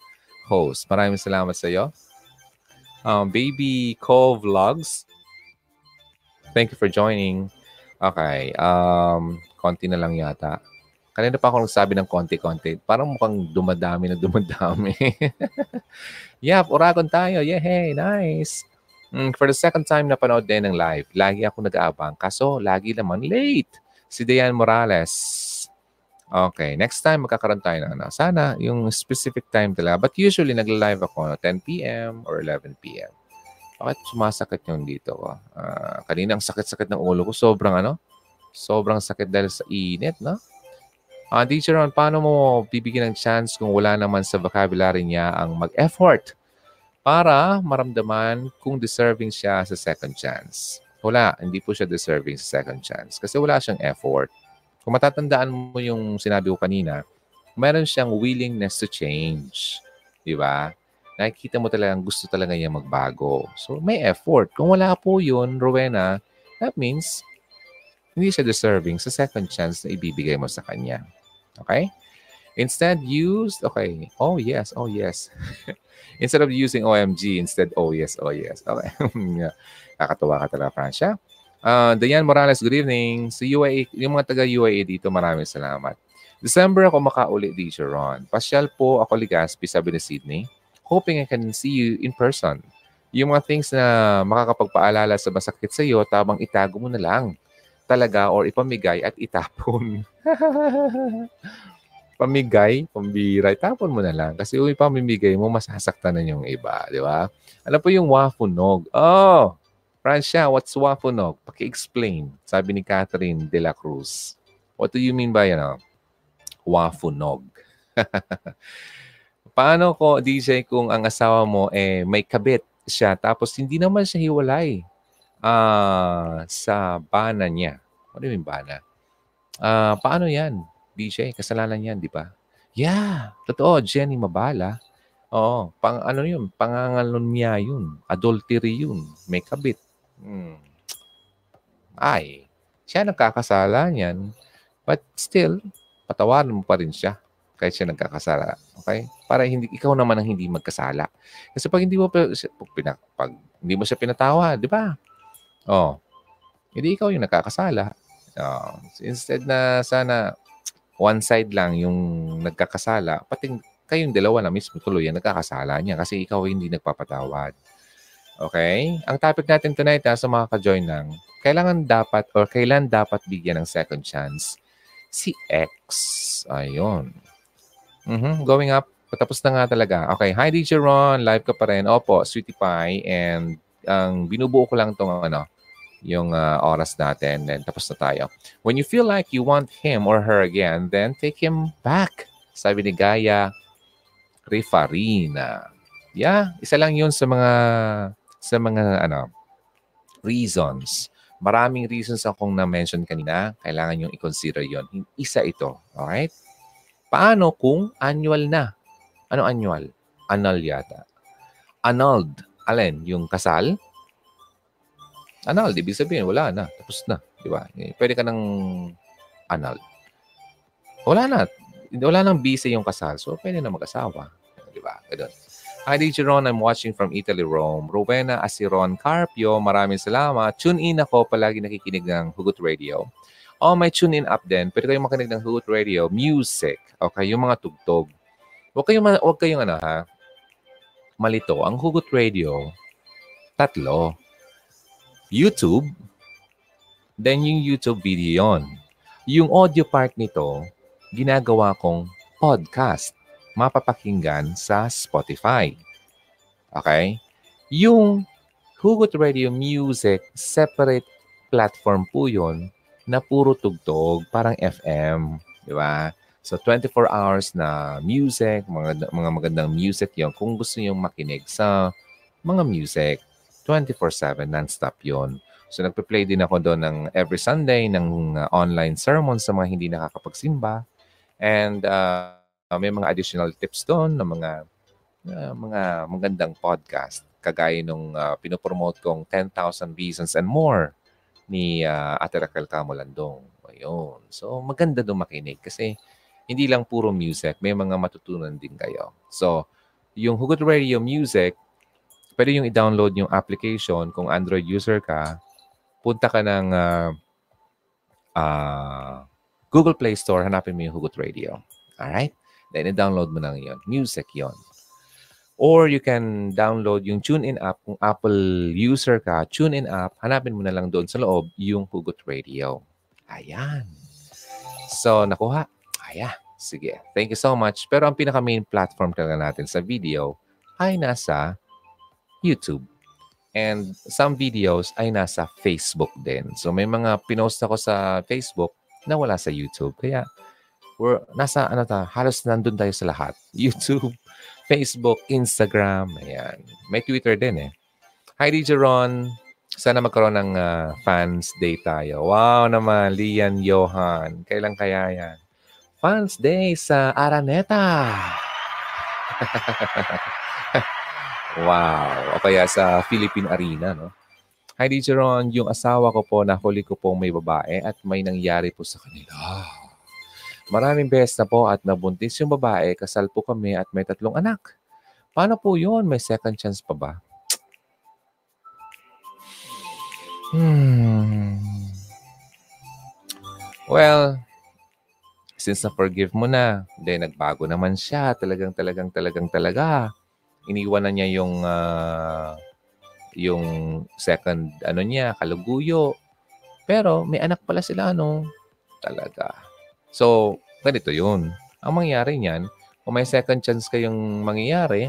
Host. Maraming salamat sa iyo. Baby Co Vlogs. Thank you for joining. Okay. Konti na lang yata. Kanina pa ako nagsabi ng konti-konti. Parang mukhang dumadami. Yap, oragon tayo. Yeah, hey, nice. For the second time na panood din ng live, lagi ako nag-aabang. Kaso, lagi naman late. Si Dejan Morales. Okay, next time magkakaroon tayo ng sana yung specific time talaga. But usually, nag-live ako 10 p.m. or 11 p.m. Bakit sumasakit yung dito ko? Kanina, ang sakit-sakit ng ulo ko. Sobrang sakit dahil sa init, no? Teacher Ron, paano mo bibigyan ng chance kung wala naman sa vocabulary niya ang mag-effort? Para maramdaman kung deserving siya sa second chance. Wala, hindi po siya deserving sa second chance kasi wala siyang effort. Kung matatandaan mo yung sinabi ko kanina, meron siyang willingness to change. Diba? Nakikita mo talagang gusto talaga niya magbago. So, may effort. Kung wala po yun, Rowena, that means hindi siya deserving sa second chance na ibibigay mo sa kanya. Okay? Instead, used... Okay. Oh, yes. Instead of using OMG, instead, oh, yes. Okay. Kakatuwa ka talaga, Francia. Dayan Morales, good evening. So, UAE, yung mga taga-UAE dito, maraming salamat. December ako makauli, DJ Ron. Pasyal po ako Legazpi, sabi ni Sydney. Hoping I can see you in person. Yung mga things na makakapagpaalala sa masakit sa iyo, tabang itago mo na lang talaga or ipamigay at itapon. Pamigay, pambira, tapon mo na lang. Kasi yung ipamimigay mo, masasaktan na yung iba. Di ba? Ano po yung wafunog? Oh! Francia, what's wafunog? Paki-explain. Sabi ni Catherine de la Cruz. What do you mean by, wafunog? Paano ko, DJ, kung ang asawa mo, may kabit siya, tapos hindi naman siya hiwalay sa bana niya. What do you mean, bana? Paano yan? DJ, kasalanan yan, di ba? Yeah, totoo, Jenny Mabala. Oo, pangangalon niya yun. Adultery yun. May kabit. Ay, siya nagkakasala niyan. But still, patawarin mo pa rin siya kahit siya nagkakasala. Okay? Para hindi, ikaw naman ang hindi magkasala. Kasi pag hindi mo siya pinatawa, di ba? Oo, hindi ikaw yung nagkakasala. So instead na sana one side lang yung nagkakasala, pati kayong dalawa na mismo tuluyan nagkakasala niya kasi ikaw hindi nagpapatawad. Okay? Ang topic natin tonight sa mga ka-join ng kailan dapat bigyan ng second chance si X. Ayun. Going up. Patapos na nga talaga. Okay. Hi, DJ Ron. Live ka pa rin. Opo, Sweetie Pie. And ang binubuo ko lang itong yung oras natin, then tapos na tayo. When you feel like you want him or her again, then take him back. Sabi ni Gaya Rifarina. Yeah, isa lang 'yun sa mga reasons. Maraming reasons akong na-mention kanina. Kailangan niyong i-consider 'yon. Isa ito, all right? Paano kung annual na? Ano annual? Annulled yata. Annulled. Alin? Yung kasal? Annulled. Ibig sabihin, wala na. Tapos na. Diba? Pwede ka ng annulled. Wala na. Wala nang busy yung kasal. So, pwede na mag-asawa. Diba? Ganun. Hi, DJ Ron. I'm watching from Italy, Rome. Rowena Asiron Carpio. Maraming salamat. Tune in ako. Palagi nakikinig ng Hugot Radio. Oh, may tune in app din. Pwede kayong makinig ng Hugot Radio. Music. Okay, yung mga tugtog. Huwag kayong malito. Ang Hugot Radio, 3. YouTube. Then yung YouTube video yon. Yung audio part nito, ginagawa kong podcast. Mapapakinggan sa Spotify. Okay? Yung Hugot Radio Music, separate platform po yun na puro tugtog, parang FM. Diba? So, 24 hours na music, mga magandang music yun. Kung gusto nyo makinig sa mga music, 24/7, non-stop yun. So, nagpe-play din ako doon ng every Sunday ng online sermon sa mga hindi nakakapagsimba. And, may mga additional tips doon ng mga magandang podcast kagaya nung pinopromote kong 10,000 Reasons and More ni Ate Raquel Camolandong. Ayun. So maganda doon makinig kasi hindi lang puro music, may mga matutunan din kayo. So yung Hugot Radio Music, pwede yung i-download yung application kung Android user ka. Punta ka ng Google Play Store, hanapin mo yung Hugot Radio. Alright? Then, i-download mo na yun. Music yon. Or you can download yung TuneIn app. Kung Apple user ka, TuneIn app, hanapin mo na lang doon sa loob yung Hugot Radio. Ayan. So, nakuha. Ayan. Sige. Thank you so much. Pero ang pinaka-main platform talaga natin sa video ay nasa YouTube. And some videos ay nasa Facebook din. So, may mga pinost ako sa Facebook na wala sa YouTube. Kaya, halos nandun tayo sa lahat. YouTube, Facebook, Instagram, ayan. May Twitter din eh. Hi, DJ Ron. Sana magkaroon ng fans day tayo. Wow naman, Lian Johan. Kailan kaya yan? Fans day sa Araneta. Wow. O kaya sa Philippine Arena, no? Hi, DJ Ron. Yung asawa ko po, nahuli ko po may babae at may nangyari po sa kanila. Maraming beses na po at nabuntis yung babae, kasal po kami at may 3 anak. Paano po yun? May second chance pa ba? Well, since na-forgive mo na, then nagbago naman siya. Talagang. Iniwan na niya yung second, kaluguyo. Pero may anak pala sila, no? Talaga. So, ganito yun. Ang mangyari niyan, kung may second chance kayong mangyayari,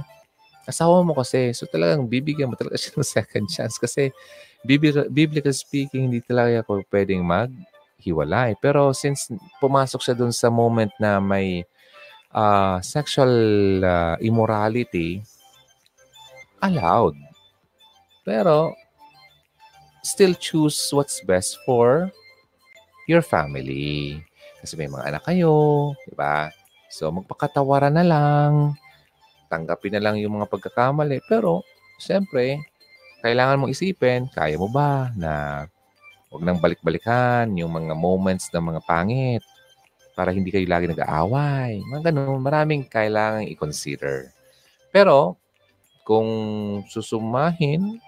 asawa mo kasi, so talagang bibigyan mo talaga siya ng second chance kasi biblical speaking, hindi talaga ako pwedeng maghiwalay. Pero since pumasok siya dun sa moment na may sexual immorality, allowed. Pero, still choose what's best for your family. Kasi may mga anak kayo, di ba? So, magpakatawaran na lang. Tanggapin na lang yung mga pagkakamali. Pero, siyempre, kailangan mong isipin, kaya mo ba na huwag nang balik-balikan yung mga moments ng mga pangit para hindi kayo lagi nag-aaway. Mga ganun, maraming kailangan i-consider. Pero, kung susumahin,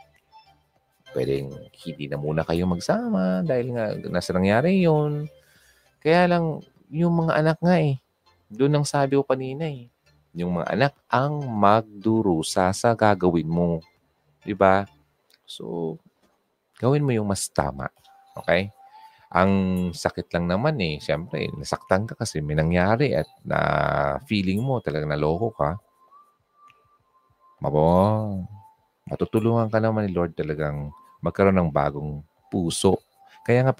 pwedeng hindi na muna kayo magsama dahil nga nasa nangyari yun. Kaya lang, yung mga anak nga eh. Doon ang sabi ko kanina eh. Yung mga anak ang magdurusa sa gagawin mo. Diba? So, gawin mo yung mas tama. Okay? Ang sakit lang naman eh. Siyempre, nasaktan ka kasi may nangyari at na feeling mo talagang naloko ka. Mabong. Matutulungan ka naman ni Lord talagang magkaroon ng bagong puso. Kaya nga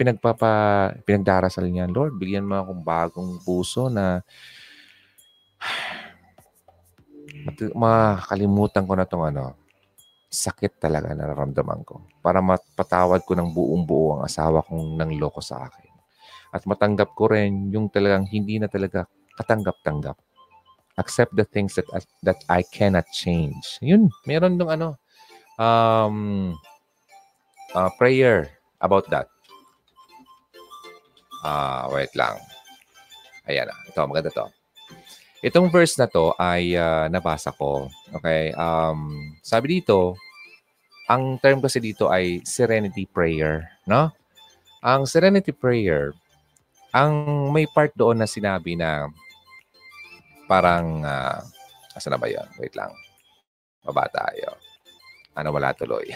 pinagdarasal niya, Lord, bigyan mo akong bagong puso na Makalimutan ko na itong sakit talaga na nararamdaman ko. Para mapatawad ko ng buong-buo ang asawa kong nangloko sa akin. At matanggap ko rin yung talagang hindi na talaga katanggap-tanggap. Accept the things that I cannot change. Yun, meron nung prayer about that. Wait lang. Ayan na. Ito, maganda to. Itong verse na to ay nabasa ko. Okay? Sabi dito, ang term kasi dito ay serenity prayer. No? Ang serenity prayer, ang may part doon na sinabi na parang, asa na ba yun? Wait lang. Baba tayo. Wala tuloy.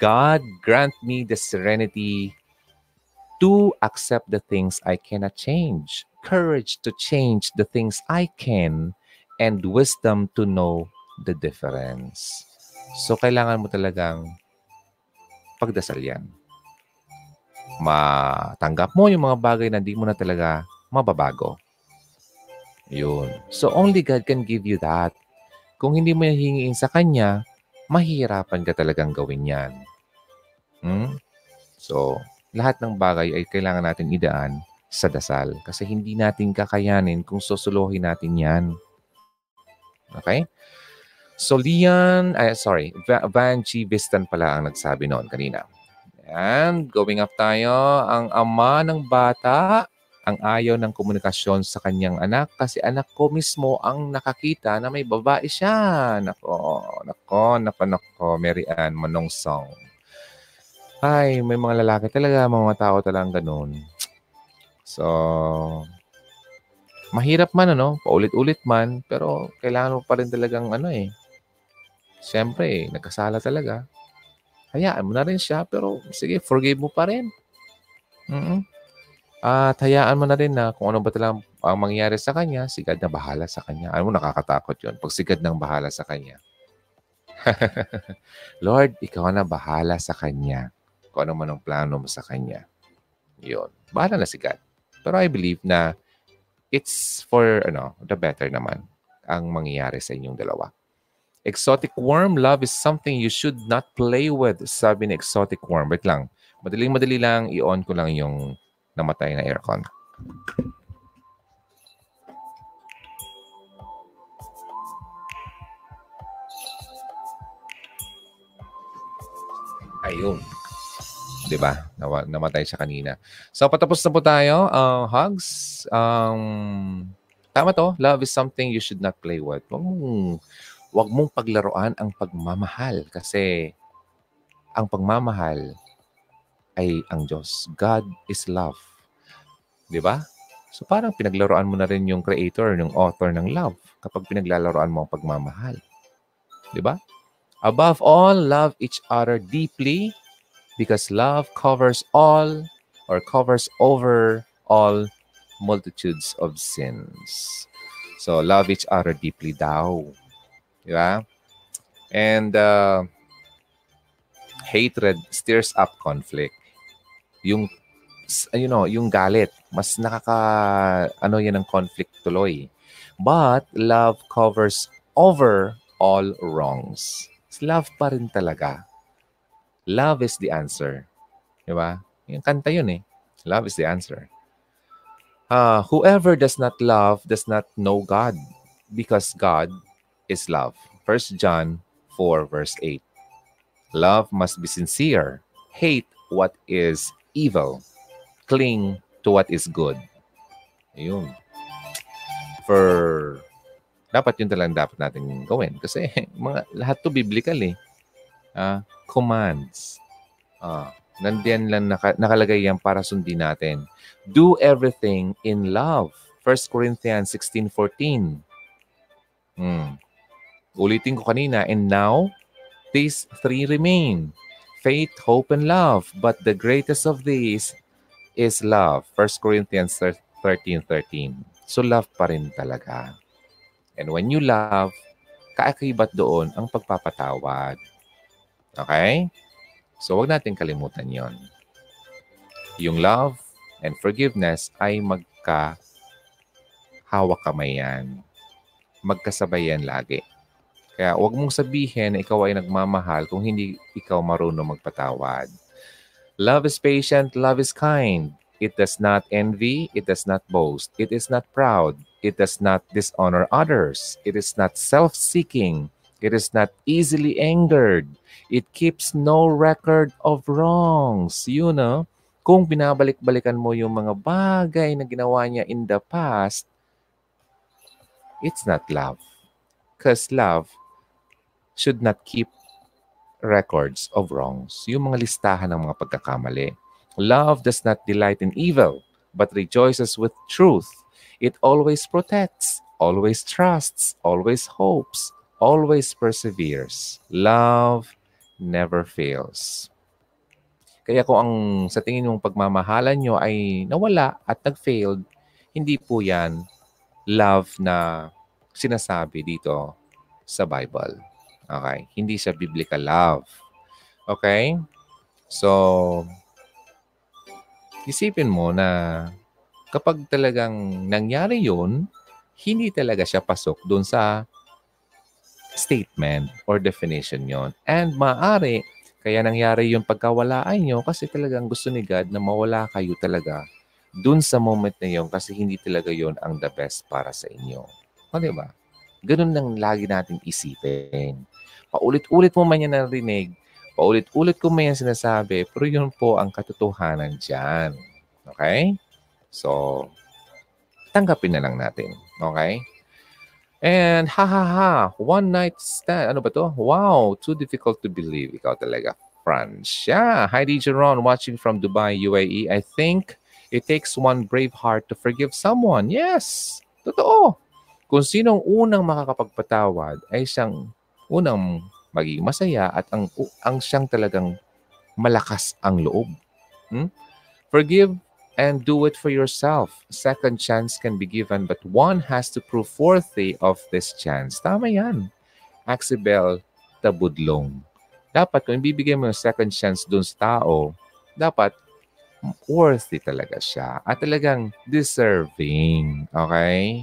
God grant me the serenity to accept the things I cannot change, courage to change the things I can, and wisdom to know the difference. So, kailangan mo talagang pagdasal yan. Matanggap mo yung mga bagay na di mo na talaga mababago. Yun. So, only God can give you that. Kung hindi mo yung hingiin sa Kanya, mahihirapan ka talagang gawin yan. So, lahat ng bagay ay kailangan natin idaan sa dasal kasi hindi natin kakayanin kung susuluhin natin yan. Okay? So, Van G. Vistan pala ang nagsabi noon kanina. And going up tayo, ang ama ng bata ang ayaw ng komunikasyon sa kanyang anak kasi anak ko mismo ang nakakita na may babae siya. Nako, Mary Ann Manongsong. Ay, may mga lalaki talaga, mga tao talagang ganun. So, mahirap man, paulit-ulit man, pero kailangan mo pa rin talagang, siyempre, nagkasala talaga. Hayaan mo na rin siya, pero sige, forgive mo pa rin. At hayaan mo na rin na kung ano ba talagang ang mangyari sa kanya, sigad na bahala sa kanya. Alam mo, nakakatakot yun. Pag sigad ng bahala sa kanya. Lord, ikaw na bahala sa kanya. Kung ano man ang plano mo sa kanya. Yun. Bahala na si God. Pero I believe na it's for the better naman ang mangyayari sa inyong dalawa. Exotic worm, love is something you should not play with. Sabi ni exotic worm. Wait lang. Madaling-madali lang, i-on ko lang yung namatay na aircon. Ayun. Diba? Namatay siya kanina. So, patapos na po tayo. Hugs. Tama to. Love is something you should not play with. Huwag mong paglaruan ang pagmamahal. Kasi, ang pagmamahal ay ang Diyos. God is love. Diba? So, parang pinaglaruan mo na rin yung creator, yung author ng love. Kapag pinaglalaruan mo ang pagmamahal. Diba? Above all, love each other deeply because love covers over all multitudes of sins. So, love each other deeply daw. Diba? And hatred stirs up conflict. Yung galit, mas yan ang conflict tuloy. But love covers over all wrongs. Love pa rin talaga. Love is the answer. Diba? Yung kanta yun eh. Love is the answer. Whoever does not love does not know God because God is love. 1 John 4 verse 8. Love must be sincere. Hate what is evil. Cling to what is good. Ayun. Dapat yun talagang dapat natin gawin. Kasi lahat to biblical eh. Commands. Nandiyan lang nakalagay yan para sundin natin. Do everything in love. 1 Corinthians 16:14. Ulitin ko kanina. And now, these three remain. Faith, hope, and love. But the greatest of these is love. 1 Corinthians 13:13. So love pa rin talaga. And when you love, kaakibat doon ang pagpapatawad. Okay? So, huwag natin kalimutan yon. Yung love and forgiveness ay magkahawak kamay yan. magkasabay yan lagi. Kaya huwag mong sabihin na ikaw ay nagmamahal kung hindi ikaw marunong magpatawad. Love is patient, love is kind. It does not envy, it does not boast, it is not proud, it does not dishonor others, it is not self-seeking, it is not easily angered, it keeps no record of wrongs. You know, kung binabalik-balikan mo yung mga bagay na ginawa niya in the past, it's not love. Because love should not keep records of wrongs. Yung mga listahan ng mga pagkakamali. Love does not delight in evil, but rejoices with truth. It always protects, always trusts, always hopes, always perseveres. Love never fails. Kaya kung ang sa tingin yung pagmamahalan nyo ay nawala at nag-failed, hindi po yan love na sinasabi dito sa Bible. Okay? Hindi siya biblical love. Okay? So, isipin mo na kapag talagang nangyari yun, hindi talaga siya pasok doon sa statement or definition yon. And maaari, kaya nangyari yung pagkawalaan nyo kasi talagang gusto ni God na mawala kayo talaga doon sa moment na yon kasi hindi talaga yon ang the best para sa inyo. O diba? Ganun lang lagi natin isipin. Paulit-ulit mo man yan narinig, paulit-ulit ko may sinasabi, pero yun po ang katotohanan dyan. Okay? So, tanggapin na lang natin. Okay? And, ha ha ha, one night stand. Ano ba to? Wow, too difficult to believe. Ikaw talaga, Francia. Hi, DJ Ron, watching from Dubai, UAE. I think it takes one brave heart to forgive someone. Yes, totoo. Kung sinong unang makakapagpatawad ay siyang unang magiging masaya at ang siyang talagang malakas ang loob. Forgive and do it for yourself. Second chance can be given but one has to prove worthy of this chance. Tama yan. Axibel Tabudlong. Dapat kung ibibigay mo yung second chance dun sa tao, dapat worthy talaga siya at talagang deserving. Okay?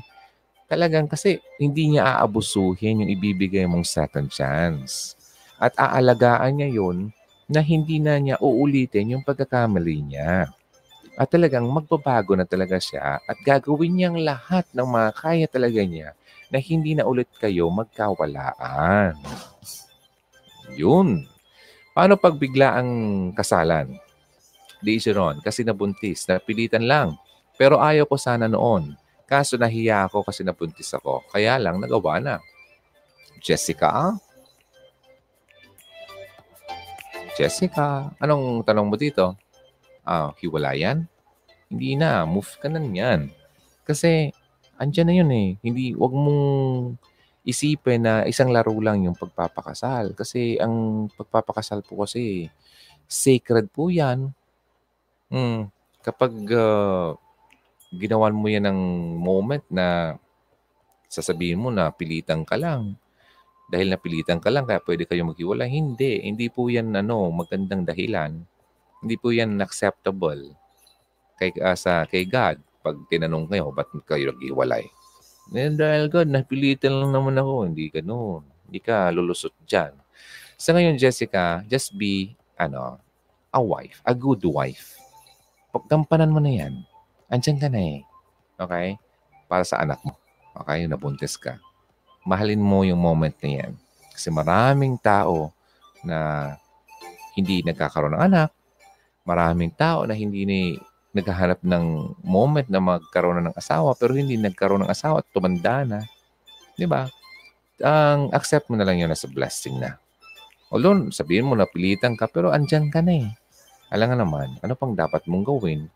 Talagang kasi hindi niya aabusuhin yung ibibigay mong second chance. At aalagaan niya yun na hindi na niya uulitin yung pagkakamali niya. At talagang magbabago na talaga siya at gagawin niyang lahat ng makakaya talaga niya na hindi na ulit kayo magkawalaan. Yun. Paano pag bigla ang kasalan? Di siya ron, kasi nabuntis, napilitan lang. Pero ayaw ko sana noon. Kaso nahiya ako kasi nabuntis ako. Kaya lang, nagawa na. Jessica? Jessica? Anong tanong mo dito? Ah, hiwalayan? Hindi na. Move ka na niyan. Kasi, andyan na yun eh. Hindi, wag mong isipin na isang laro lang yung pagpapakasal. Kasi, ang pagpapakasal po kasi, sacred po yan. Kapag... ginawan mo yan ng moment na sasabihin mo na pilitan ka lang. Dahil napilitan ka lang, kaya pwede kayo maghiwalay. Hindi. Hindi po yan magandang dahilan. Hindi po yan acceptable kay God. Pag tinanong kayo, ba't kayo naghiwalay? Dahil God, napilitan lang naman ako. Hindi ganun. Hindi ka lulusot dyan. Sa ngayon, Jessica, just be a wife. A good wife. Pagtampanan mo na yan. Andiyan ka na eh. Okay? Para sa anak mo. Okay? Nabuntis ka. Mahalin mo yung moment na yan. Kasi maraming tao na hindi nagkakaroon ng anak. Maraming tao na hindi naghahanap ng moment na magkaroon ng asawa pero hindi nagkaroon ng asawa at tumanda na. Diba? Ang accept mo na lang yun na sa blessing na. Although sabihin mo napilitan ka pero andiyan ka na eh. Alam nga naman, ano pang dapat mong gawin?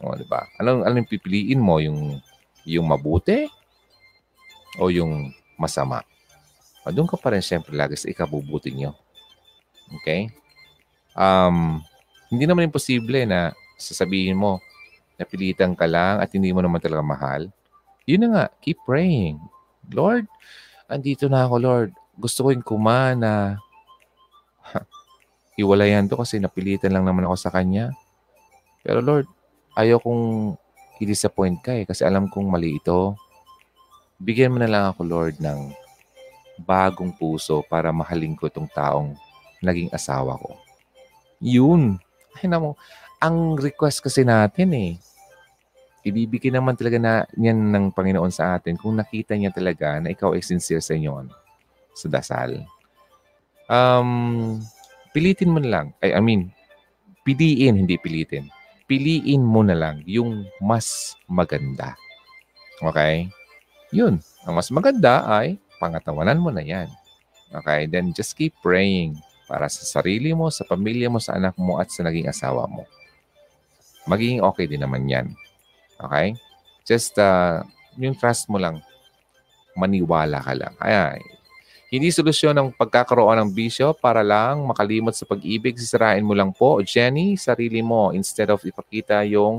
O, diba? Anong pipiliin mo? Yung mabuti? O yung masama? O, doon ka pa rin siyempre lagi sa ikabubuti nyo. Okay? Hindi naman imposible na sasabihin mo napilitan ka lang at hindi mo naman talaga mahal. Yun na nga. Keep praying. Lord, andito na ako, Lord. Gusto ko yung kumana. Iwalayan to kasi napilitan lang naman ako sa kanya. Pero Lord, ayaw kong i-disappoint ka eh kasi alam kong mali ito. bigyan mo na lang ako, Lord, ng bagong puso para mahalin ko itong taong naging asawa ko. Yun. Ay, namo, ang request kasi natin eh, ibibigay naman talaga na yan ng Panginoon sa atin kung nakita niya talaga na ikaw ay sincere sa inyo, ano, sa dasal. Pilitin mo na lang. Piliin, hindi pilitin. Piliin mo na lang yung mas maganda. Okay? Yun. Ang mas maganda ay pangatawanan mo na yan. Okay? Then just keep praying para sa sarili mo, sa pamilya mo, sa anak mo, at sa naging asawa mo. Magiging okay din naman yan. Okay? Just yung trust mo lang. Maniwala ka lang. Ay, hindi solusyon ng pagkakaroon ng bisyo para lang makalimot sa pag-ibig. Sisirain mo lang po, Jenny, sarili mo instead of ipakita yung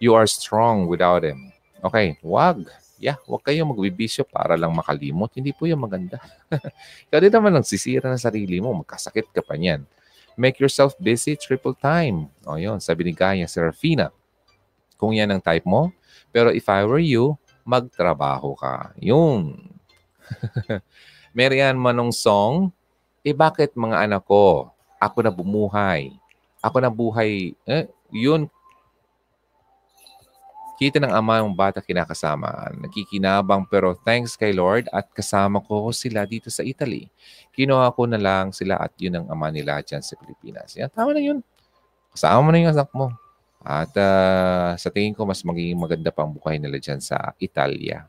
you are strong without him. Okay, wag kayong magbibisyo para lang makalimot. Hindi po yung maganda. Kasi naman lang sisira na sarili mo, magkasakit ka pa niyan. Make yourself busy triple time. O yun, sabi ni Gaya Serafina. Kung yan ang type mo, pero if I were you, magtrabaho ka. Yun. Marian Manong Song, bakit mga anak ko? Ako na bumuhay. Ako na buhay. Yun. Kita ng ama yung bata kinakasama. Nakikinabang pero thanks kay Lord at kasama ko sila dito sa Italy. Kinuha ko na lang sila at yun ang ama nila dyan sa Pilipinas. Yan, tama na yun. Kasama mo na yung anak mo. At sa tingin ko, mas magiging maganda pang buhay nila dyan sa Italia.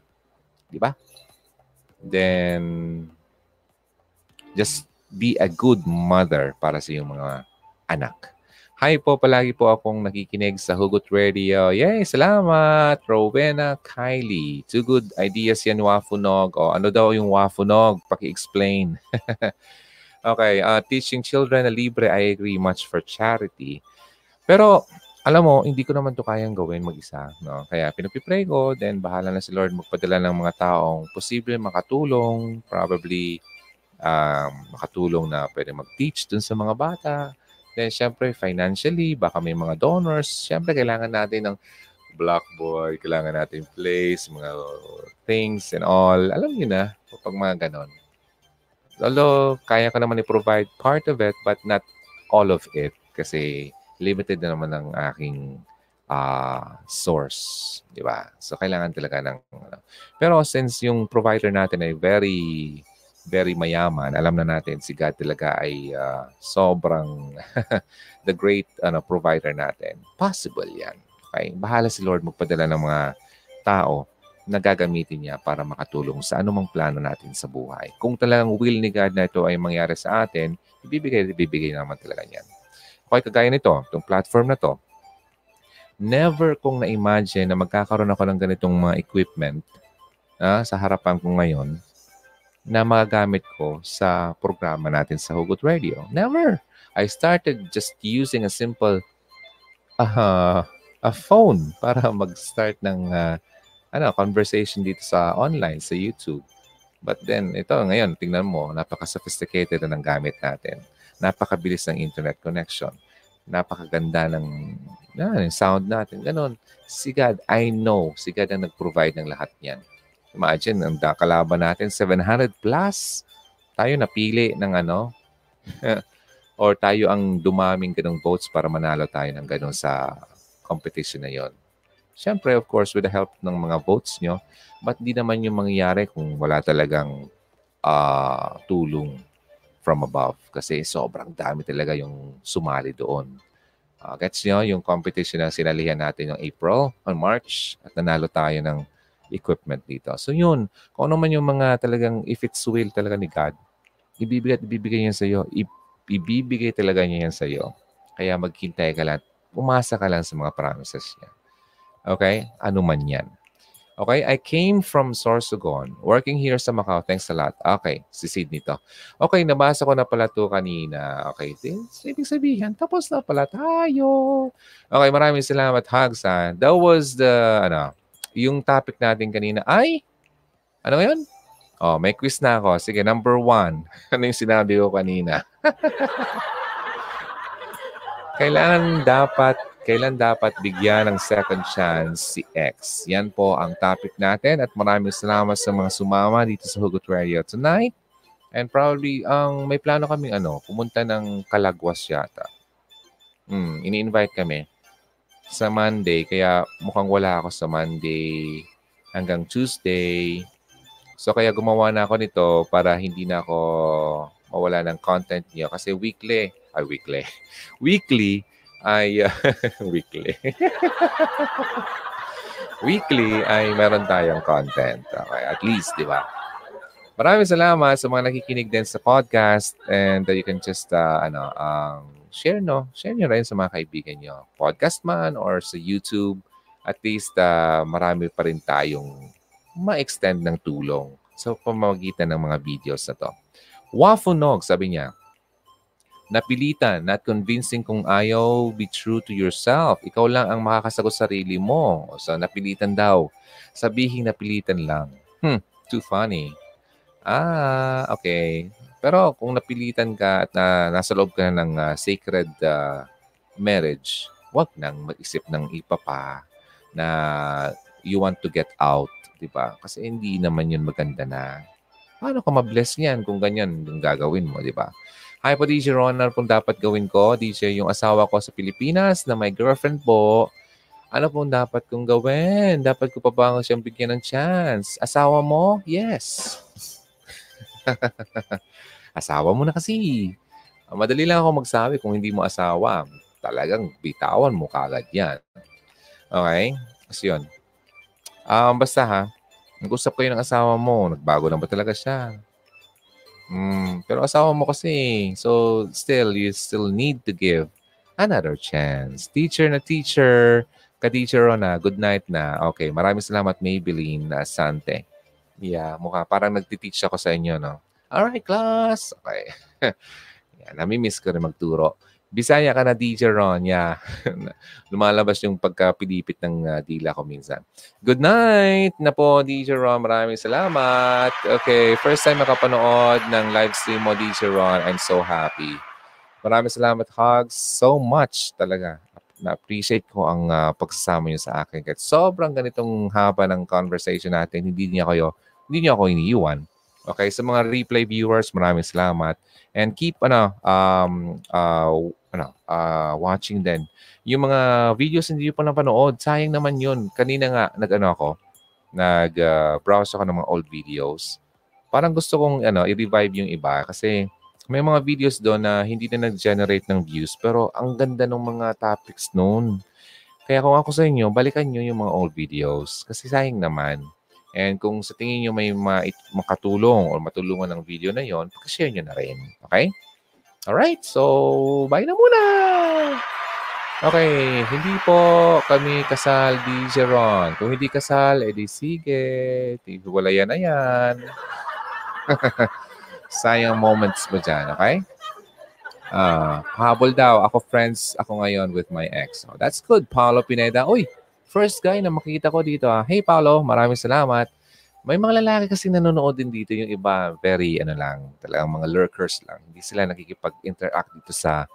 Di ba? Then, just be a good mother para sa iyong mga anak. Hi po, palagi po akong nakikinig sa Hugot Radio. Yay! Salamat! Rowena Kylie. Two good ideas yan, wafunog. O, ano daw yung wafunog? Paki-explain. Okay, teaching children na libre, I agree much for charity. Pero, alam mo, hindi ko naman to kayang gawin mag-isa. No? Kaya pinapipray ko, then bahala na si Lord magpadala ng mga taong posible makatulong, probably makatulong na pwede mag-teach dun sa mga bata. Then syempre, financially, baka may mga donors. Syempre, kailangan natin ng blackboard, kailangan natin place, mga things and all. Alam niyo na, kapag mga ganon. Although, kaya ko naman i-provide part of it, but not all of it. Kasi limited na naman ang aking source, di ba? So, kailangan talaga ng... Pero since yung provider natin ay very, very mayaman, alam na natin si God talaga ay sobrang the great provider natin. Possible yan. Okay? Bahala si Lord magpadala ng mga tao na gagamitin niya para makatulong sa anumang plano natin sa buhay. Kung talagang will ni God na ito ay mangyari sa atin, ibibigay naman talaga niyan. Okay, kagaya nito, itong platform na to, never kong na-imagine na magkakaroon ako ng ganitong mga equipment sa harapan ko ngayon na magagamit ko sa programa natin sa Hugot Radio. Never! I started just using a simple a phone para mag-start ng conversation dito sa online, sa YouTube. But then, ito ngayon, tingnan mo, napaka-sophisticated na ng gamit natin. Napakabilis ng internet connection. Napakaganda ng sound natin. Ganon. Si God, I know, si God ang nag-provide ng lahat niyan. Imagine, ang kalaban natin, 700 plus. Tayo napili ng or tayo ang dumaming ganong votes para manalo tayo ng ganon sa competition na yon. Siyempre, of course, with the help ng mga votes nyo, but di naman yung mangyayari kung wala talagang tulong from above kasi sobrang dami talaga yung sumali doon. Gets nyo? Yung competition na sinalihan natin yung April, on March, at nanalo tayo ng equipment dito. So yun, kung ano man yung mga talagang if it's will talaga ni God, ibibigay niya sa iyo. Ibibigay talaga niya yan sa iyo. Kaya maghintay ka lang. Umasa ka lang sa mga promises niya. Okay? Ano man yan. Okay, I came from Sorsogon, working here sa Macau. Thanks a lot. Okay, si Sydney to. Okay, nabasa ko na pala to kanina. Okay, ibig sabihin, tapos na pala tayo. Okay, maraming salamat, hugs. That was the, yung topic natin kanina ay, ano yun? Oh, may quiz na ako. Sige, number 1. Ano yung sinabi ko kanina? Kailangan dapat Kailan dapat bigyan ng second chance si X? Yan po ang topic natin at maraming salamat sa mga sumama dito sa Hugot Radio tonight. And probably, may plano kaming pumunta ng Kalagwas yata. Ini-invite kami sa Monday, kaya mukhang wala ako sa Monday hanggang Tuesday. So kaya gumawa na ako nito para hindi na ako mawala ng content niyo. Kasi weekly ay meron tayong content. Okay, at least, di ba? Maraming salamat sa mga nakikinig din sa podcast, and you can just share, no? Share nyo rin sa mga kaibigan nyo. Podcast man or sa YouTube, at least marami pa rin tayong ma-extend ng tulong sa pamamagitan ng mga videos na to. Wafunog, sabi niya, napilitan, not convincing kung ayaw, be true to yourself. Ikaw lang ang makakasagot sarili mo. So, napilitan daw. Sabihin napilitan lang. Too funny. Okay. Pero kung napilitan ka at nasa loob ka na ng sacred marriage, wag nang mag-isip ng iba pa na you want to get out. Diba? Kasi hindi naman yun maganda na. Paano ka mabless niyan kung ganyan yung gagawin mo, diba? Hi po, DJ Ronald, kung dapat gawin ko. DJ, yung asawa ko sa Pilipinas na may girlfriend po. Ano pong dapat kong gawin? Dapat ko pa ba siyang bigyan ng chance? Asawa mo? Yes. Asawa mo na kasi. Madali lang ako magsabi kung hindi mo asawa. Talagang bitawan mo kagad yan. Okay? Kasi yun. Basta ha. Nag-usap kayo ng asawa mo. Nagbago na ba talaga siya? Pero asawa mo kasi. So, you still need to give another chance. Teacher. Ka-teacher na. Good night na. Okay. Maraming salamat, Maybelline Asante. Yeah. Mukha. Parang nagtiteach ako sa inyo, no? Alright, class. Okay. Yeah, nami-miss ko rin magturo. Bisaya ka na, DJ Ron. Yeah. Lumalabas yung pagkapilipit ng dila ko minsan. Good night na po, DJ Ron. Maraming salamat. Okay, first time makapanood ng live stream mo, DJ Ron. I'm so happy. Maraming salamat, hugs. So much talaga. Na-appreciate ko ang pagsasama niyo sa akin. Kahit sobrang ganitong haba ng conversation natin, hindi niyo ako iniiwan. Okay, sa mga replay viewers, maraming salamat. And keep watching din. Yung mga videos hindi niyo pa napanood, sayang naman 'yun. Kanina nga browse ako ng mga old videos. Parang gusto kong i-revive yung iba kasi may mga videos doon na hindi na nag-generate ng views pero ang ganda ng mga topics noon. Kaya kung ako sa inyo, balikan niyo yung mga old videos kasi sayang naman. And kung sa tingin nyo may makatulong o matulungan ng video na yon, pakishare nyo na rin. Okay? Alright, so bye na muna! Okay, hindi po kami kasal, DJ Ron. Kung hindi kasal, edi sige. Wala yan na yan. Sayang moments mo dyan, okay? Habol daw. Ako ngayon with my ex. Oh, that's good, Paolo Pineda. Uy! First guy na makikita ko dito. Hey, Paolo, maraming salamat. May mga lalaki kasi nanonood din dito yung iba. Very, talagang mga lurkers lang. Hindi sila nakikipag-interact dito sa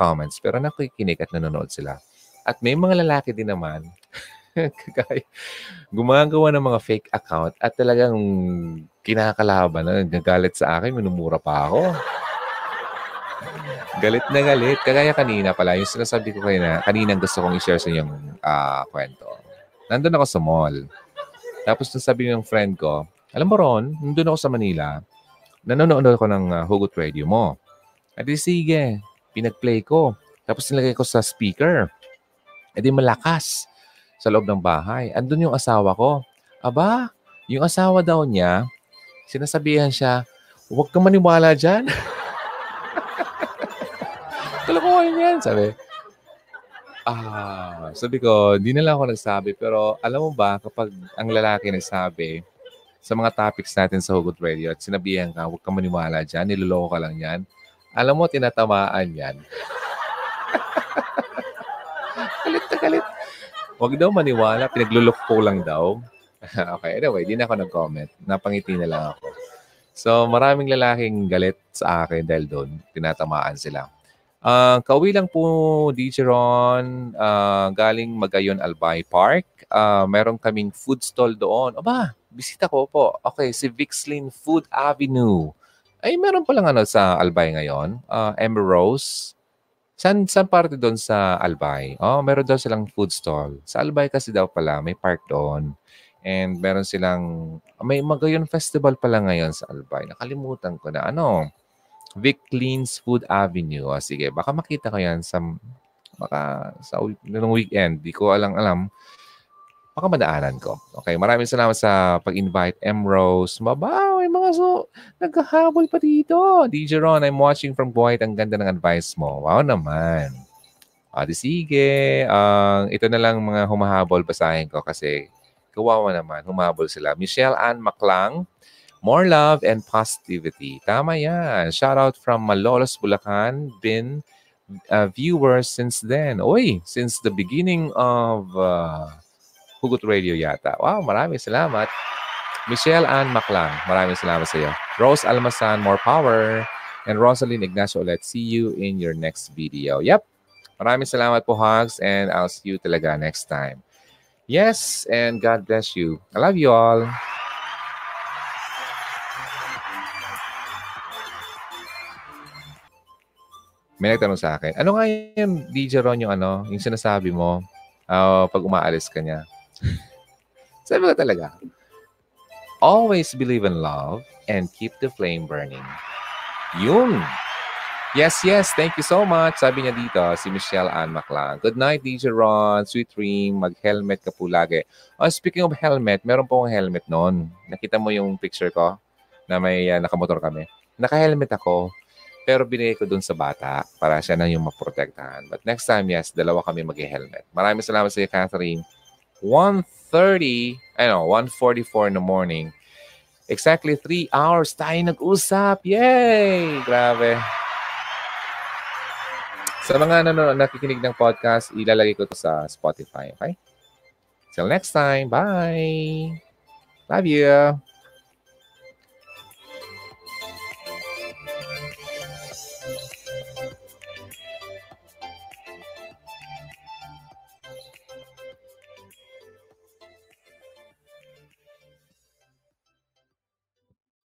comments. Pero nakikinig at nanonood sila. At may mga lalaki din naman. Gumagawa ng mga fake account at talagang kinakalaban. Nagagalit sa akin. Minumura pa ako. Galit na galit. Kagaya kanina pala, yung sinasabi ko kanina gusto kong i-share sa inyong kwento. Nandun ako sa mall. Tapos nasabi ng friend ko, alam mo Ron, nandun ako sa Manila, nanonood ako ng Hugot Radio mo. At di sige, pinag-play ko. Tapos nilagay ko sa speaker. At di malakas sa loob ng bahay. Andun yung asawa ko. Aba, yung asawa daw niya, sinasabihan siya, huwag kang maniwala dyan. Kalokohan yan, sabi. Sabi ko, hindi na lang ako nagsabi. Pero alam mo ba, kapag ang lalaki nagsabi sa mga topics natin sa Hugot Radio at sinabihan ka, huwag kang maniwala dyan, niloloko ka lang yan, alam mo, tinatamaan yan. Galit na galit. Huwag daw maniwala, pinagluloko lang daw. Okay, anyway, hindi na ako nag-comment. Napangiti na lang ako. So, maraming lalaking galit sa akin dahil doon, tinatamaan sila. Kauwi lang po, DJ Ron, galing Magayon Albay Park. Meron kaming food stall doon. Aba, bisita ko po. Okay, si Vic Cleanse Food Avenue. Ay, meron palang ano sa Albay ngayon. Emerose. San parte doon sa Albay? Oh, meron daw silang food stall. Sa Albay kasi daw pala, may park doon. And meron silang, may Magayon Festival pala ngayon sa Albay. Nakalimutan ko na. Ano? Vic Cleanse Food Avenue. Ah, sige, baka makita ko yan sa, baka sa weekend. Di ko alam. Baka madaanan ko. Okay, maraming salamat sa pag-invite. Emerose. Mabaw, ay mga nagkahabol pa dito. DJ Ron, I'm watching from Kuwait. Ang ganda ng advice mo. Wow naman. O, di sige. Ito na lang mga humahabol. Basahin ko kasi kawawa naman. Humahabol sila. Michelle Ann Maclang. More love and positivity. Tama yan. Shout out from Malolos, Bulacan. Been viewers since then. Oy, since the beginning of... Hugot Radio yata. Wow, maraming salamat. Michelle Ann Maclang, maraming salamat sa iyo. Rose Almasan, more power. And Rosaline Ignacio, let's see you in your next video. Yep. Maraming salamat po, Hugs. And I'll see you talaga next time. Yes, and God bless you. I love you all. May nagtanong sa akin, ano nga yung DJ Ron yung ano, yung sinasabi mo pag umaalis ka niya? Sabi ko talaga, always believe in love and keep the flame burning. Yun. Yes, yes. Thank you so much. Sabi niya dito, si Michelle Ann Maclang. Good night, DJ Ron. Sweet dream. Mag-helmet ka po lagi. Oh, speaking of helmet, meron po akong helmet noon. Nakita mo yung picture ko na may nakamotor kami. Naka-helmet ako. Pero binigay ko dun sa bata para siya na yung maprotektahan. But next time, yes, dalawa kami mag-helmet. Maraming salamat sa iyo, Catherine. 1:44 in the morning. Exactly 3 hours tayo nag-usap. Yay! Grabe. Sa mga nakikinig ng podcast, ilalagay ko to sa Spotify. Okay? Till next time. Bye! Love you!